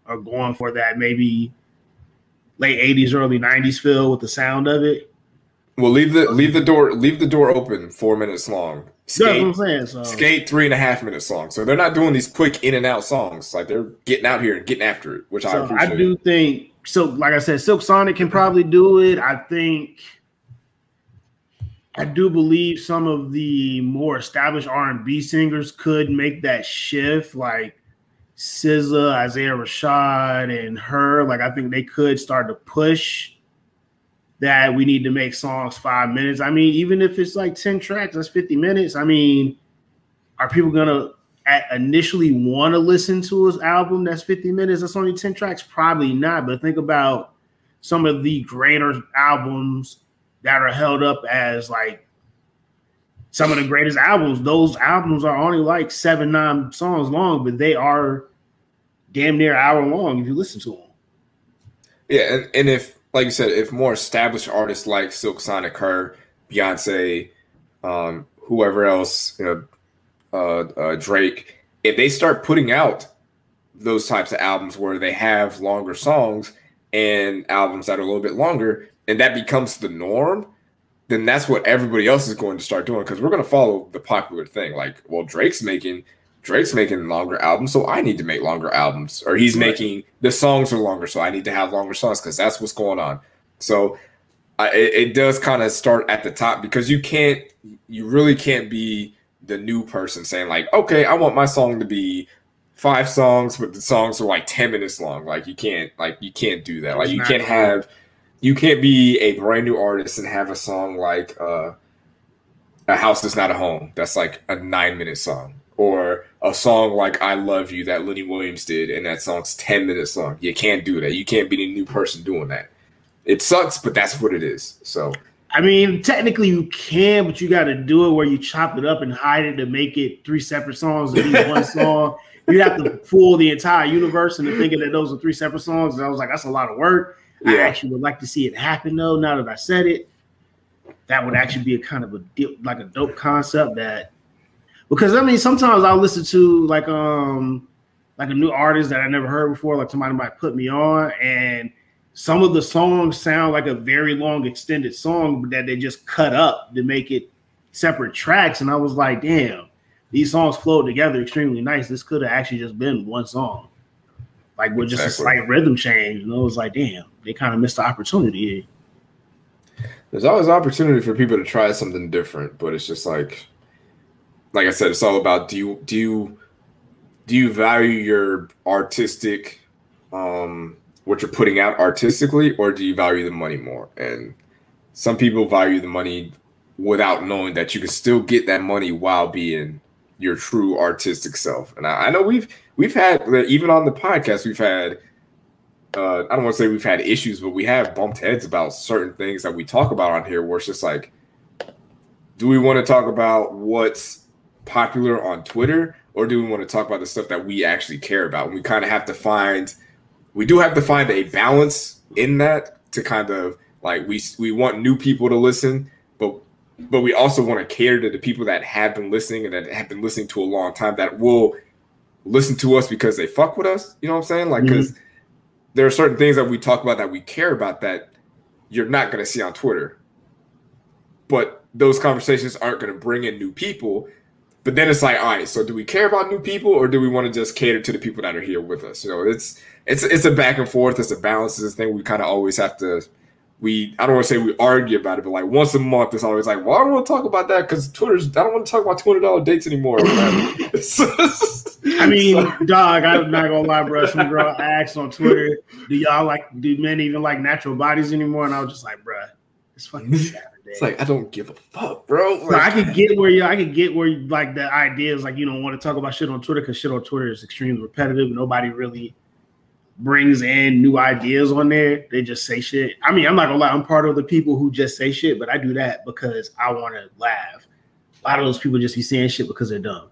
are going for that maybe late eighties, early nineties feel with the sound of it. Well, leave the leave the door leave the door open four minutes long. Skate, that's what I'm saying, so. Skate three and a half minutes long. So they're not doing these quick in and out songs. Like, they're getting out here and getting after it, which so I appreciate. I do think so. Like I said, Silk Sonic can probably do it. I think I do believe some of the more established R and B singers could make that shift, like S Z A, Isaiah Rashad, and her. Like, I think they could start to push that we need to make songs five minutes. I mean, even if it's like ten tracks, that's fifty minutes. I mean, are people going to initially want to listen to an album that's fifty minutes? That's only ten tracks? Probably not. But think about some of the greater albums that are held up as like some of the greatest albums. Those albums are only like seven, nine songs long, but they are damn near an hour long if you listen to them. Yeah, and, and if, like you said, if more established artists like Silk Sonic, her, Beyonce, um, whoever else, you know, uh, uh, Drake, if they start putting out those types of albums where they have longer songs and albums that are a little bit longer, and that becomes the norm, then that's what everybody else is going to start doing, because we're going to follow the popular thing. Like, well, Drake's making Drake's making longer albums, so I need to make longer albums. Or he's making the songs are longer, so I need to have longer songs, because that's what's going on. So I, it, it does kind of start at the top, because you can't, you really can't be the new person saying like, okay, I want my song to be five songs, but the songs are like ten minutes long. Like, you can't, like you can't do that. Like, you can't have. You can't be a brand new artist and have a song like uh, A House Is Not a Home. That's like a nine minute song, or a song like I Love You that Lenny Williams did. And that song's ten minutes long. You can't do that. You can't be the new person doing that. It sucks, but that's what it is. So, I mean, technically you can, but you got to do it where you chop it up and hide it to make it three separate songs or be one song. You have to fool the entire universe into thinking that those are three separate songs. And I was like, that's a lot of work. Yeah. I actually would like to see it happen, though. Now that I said it, that would actually be a kind of a deal, like a dope concept. That, because I mean, sometimes I'll listen to like um like a new artist that I never heard before, like somebody might put me on, and some of the songs sound like a very long extended song that they just cut up to make it separate tracks. And I was like, damn, these songs flowed together extremely nice. This could have actually just been one song. Like, with exactly. just a slight rhythm change. And I was like, damn, they kind of missed the opportunity here. There's always opportunity for people to try something different, but it's just like, like I said, it's all about, do you do you do you value your artistic, um, what you're putting out artistically, or do you value the money more? And some people value the money without knowing that you can still get that money while being your true artistic self. And I, I know we've we've had, even on the podcast, we've had, uh, I don't want to say we've had issues, but we have bumped heads about certain things that we talk about on here where it's just like, do we want to talk about what's popular on Twitter, or do we want to talk about the stuff that we actually care about? And we kind of have to find, we do have to find a balance in that, to kind of like, we we want new people to listen, but But we also want to cater to the people that have been listening and that have been listening to a long time, that will listen to us because they fuck with us. You know what I'm saying? Like, because mm-hmm. there are certain things that we talk about that we care about that you're not going to see on Twitter. But those conversations aren't going to bring in new people. But then it's like, all right, so do we care about new people, or do we want to just cater to the people that are here with us? You know, it's it's it's a back and forth. It's a balance. It's a thing we kind of always have to. We, I don't want to say we argue about it, but like once a month, it's always like, well, I don't want to talk about that because Twitter's, I don't want to talk about two hundred dollars dates anymore. I mean, so. Dog, I'm not going to lie, bro. Some girl asked on Twitter, do y'all like, do men even like natural bodies anymore? And I was just like, bro, it's fucking Saturday. It's like, I don't give a fuck, bro. Like, no, I could get where you, I could get where you, like the idea is like, you don't want to talk about shit on Twitter because shit on Twitter is extremely repetitive. Nobody really brings in new ideas on there. They just say shit. I mean, I'm not gonna lie, I'm part of the people who just say shit, but I do that because I want to laugh. A lot of those people just be saying shit because they're dumb.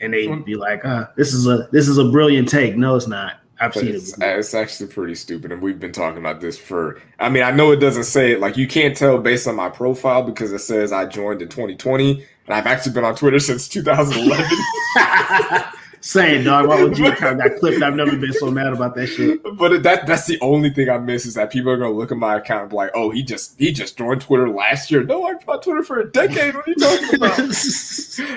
and they'd be like, "Ah, this is a this is a brilliant take." No, it's not. I've but seen it's, it. Before. It's actually pretty stupid, and we've been talking about this for. I mean, I know it doesn't say it. Like, you can't tell based on my profile because it says I joined in twenty twenty, and I've actually been on Twitter since two thousand eleven. Saying, dog, why would you account that clip? I've never been so mad about that shit. But that that's the only thing I miss is that people are gonna look at my account and be like, oh, he just he just joined Twitter last year. No, I've been on Twitter for a decade. What are you talking about?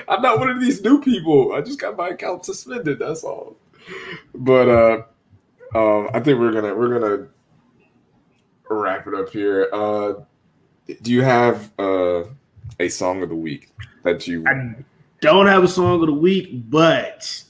I'm not one of these new people. I just got my account suspended, that's all. But uh um I think we're gonna we're gonna wrap it up here. Uh do you have uh a song of the week that you I don't have a song of the week, but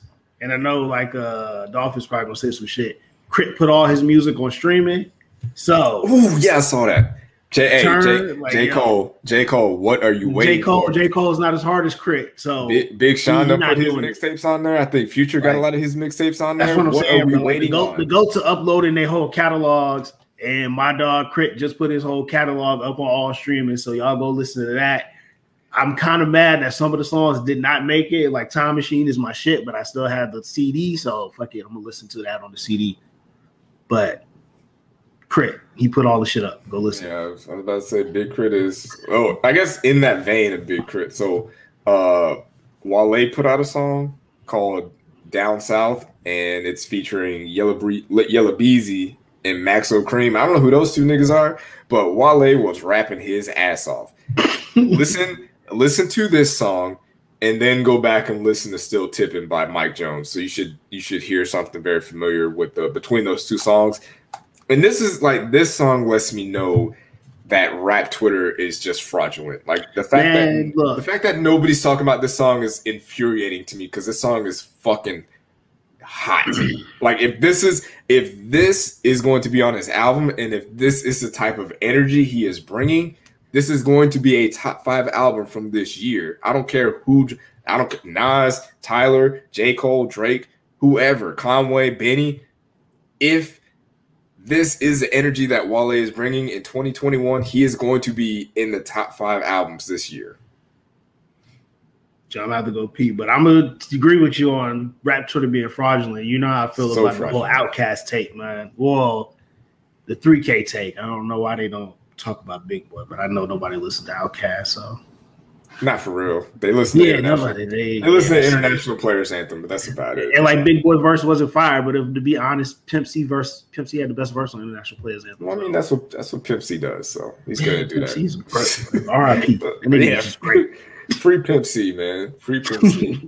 and I know, like, uh, Dolphins probably gonna say some shit. Crit put all his music on streaming, so ooh, yeah, I saw that. J. Turn, J. Like, J. Cole, J. Cole, what are you waiting J. Cole, for? J. Cole is not as hard as Crit. So Big, Big Sean done put his mixtapes on there. I think Future got like, a lot of his mixtapes on there. That's what I'm what saying. Are we bro. Waiting go, on? The go to uploading their whole catalogs, and my dog Crit just put his whole catalog up on all streaming. So y'all go listen to that. I'm kind of mad that some of the songs did not make it. Like, Time Machine is my shit, but I still have the C D, so fuck it. I'm going to listen to that on the C D. But Crit, he put all the shit up. Go listen. Yeah, I was about to say Big Crit is – oh, I guess in that vein of Big Crit. So uh, Wale put out a song called Down South, and it's featuring Yella Bree- Yella Beezy and Maxo Cream. I don't know who those two niggas are, but Wale was rapping his ass off. Listen – listen to this song and then go back and listen to Still Tippin' by Mike Jones. So you should you should hear something very familiar with the between those two songs. And this is like this song lets me know that rap Twitter is just fraudulent. Like the fact Man, that look. the fact that nobody's talking about this song is infuriating to me because this song is fucking hot. Like if this is if this is going to be on his album and if this is the type of energy he is bringing, this is going to be a top five album from this year. I don't care who, I don't Nas, Tyler, J. Cole, Drake, whoever, Conway, Benny. If this is the energy that Wale is bringing in twenty twenty-one, he is going to be in the top five albums this year. I'm about to go pee, but I'm gonna agree with you on rap Twitter being fraudulent. You know how I feel so about the whole Outkast tape, man. Well, the three K tape. I don't know why they don't talk about Big Boy, but I know nobody listens to Outkast, so not for real. They listen yeah, to international, they, they, they listen yeah, to international players anthem, but that's about it. And like Big Boy verse wasn't fire, but if, to be honest, Pimp C verse, Pimp C had the best verse on international players anthem. Well, I mean that's what that's what Pimp C does, so he's gonna do Pimp that. He's impressive. R I P. Yeah, great. Free Pimp C, man. Free Pimp C.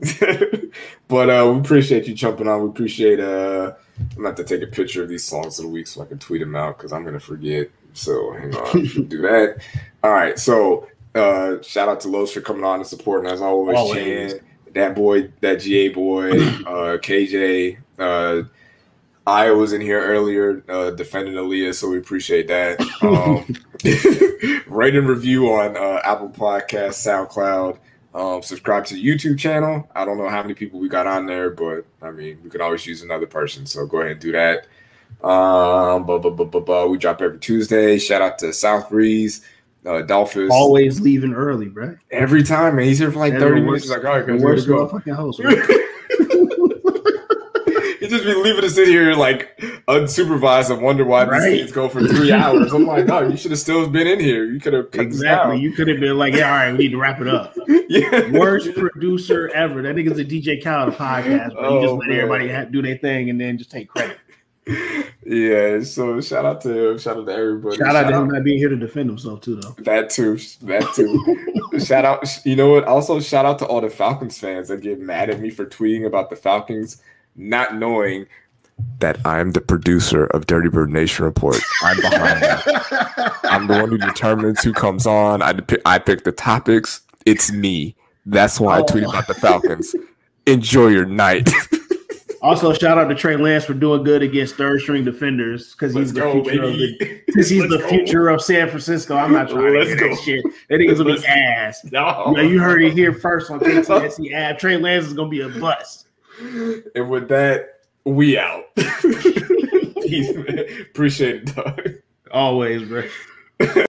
But uh, we appreciate you jumping on. We appreciate. Uh, I'm gonna have to take a picture of these songs of the week so I can tweet them out because I'm gonna forget. So hang on, we can do that. All right. So uh, shout out to Lowe's for coming on and supporting as always. always. Chan, that boy, that G A boy, uh, K J. Uh, I was in here earlier uh, defending Aaliyah, so we appreciate that. Um, rate and review on uh, Apple Podcasts, SoundCloud. Um, subscribe to the YouTube channel. I don't know how many people we got on there, but I mean, we could always use another person. So go ahead and do that. Um, blah, blah, blah, blah, blah. We drop every Tuesday. Shout out to South Breeze, uh, Dolphins. Always leaving early, bro. Every time, man. He's here for like thirty minutes. He's like, all right, guys, where's the fucking host? He just be leaving us in here like unsupervised and wonder why right. these things go for three hours. I'm like, no, you should have still been in here. You could have cut exactly. this out. You could have been like, yeah, all right, we need to wrap it up. Yeah. Worst producer ever. That nigga's a D J Kyle of the podcast. But oh, he just let man. everybody have, do their thing and then just take credit. Yeah, so shout out to him, shout out to everybody. Shout, shout out to him not being here to defend himself too, though. That too, that too. Shout out, you know what? Also, shout out to all the Falcons fans that get mad at me for tweeting about the Falcons, not knowing that I'm the producer of Dirty Bird Nation Report. I'm behind that. I'm the one who determines who comes on. I dep- I pick the topics. It's me. That's why oh. I tweet about the Falcons. Enjoy your night. Also, shout out to Trey Lance for doing good against third-string defenders because he's, the future, of the, he's the future of San Francisco. I'm not trying Let's to hear that shit. That nigga's going to be ass. No. You know, you heard it here first on K T S E ad. Trey Lance is going to be a bust. And with that, we out. Peace, man. Appreciate it, dog. Always, bro.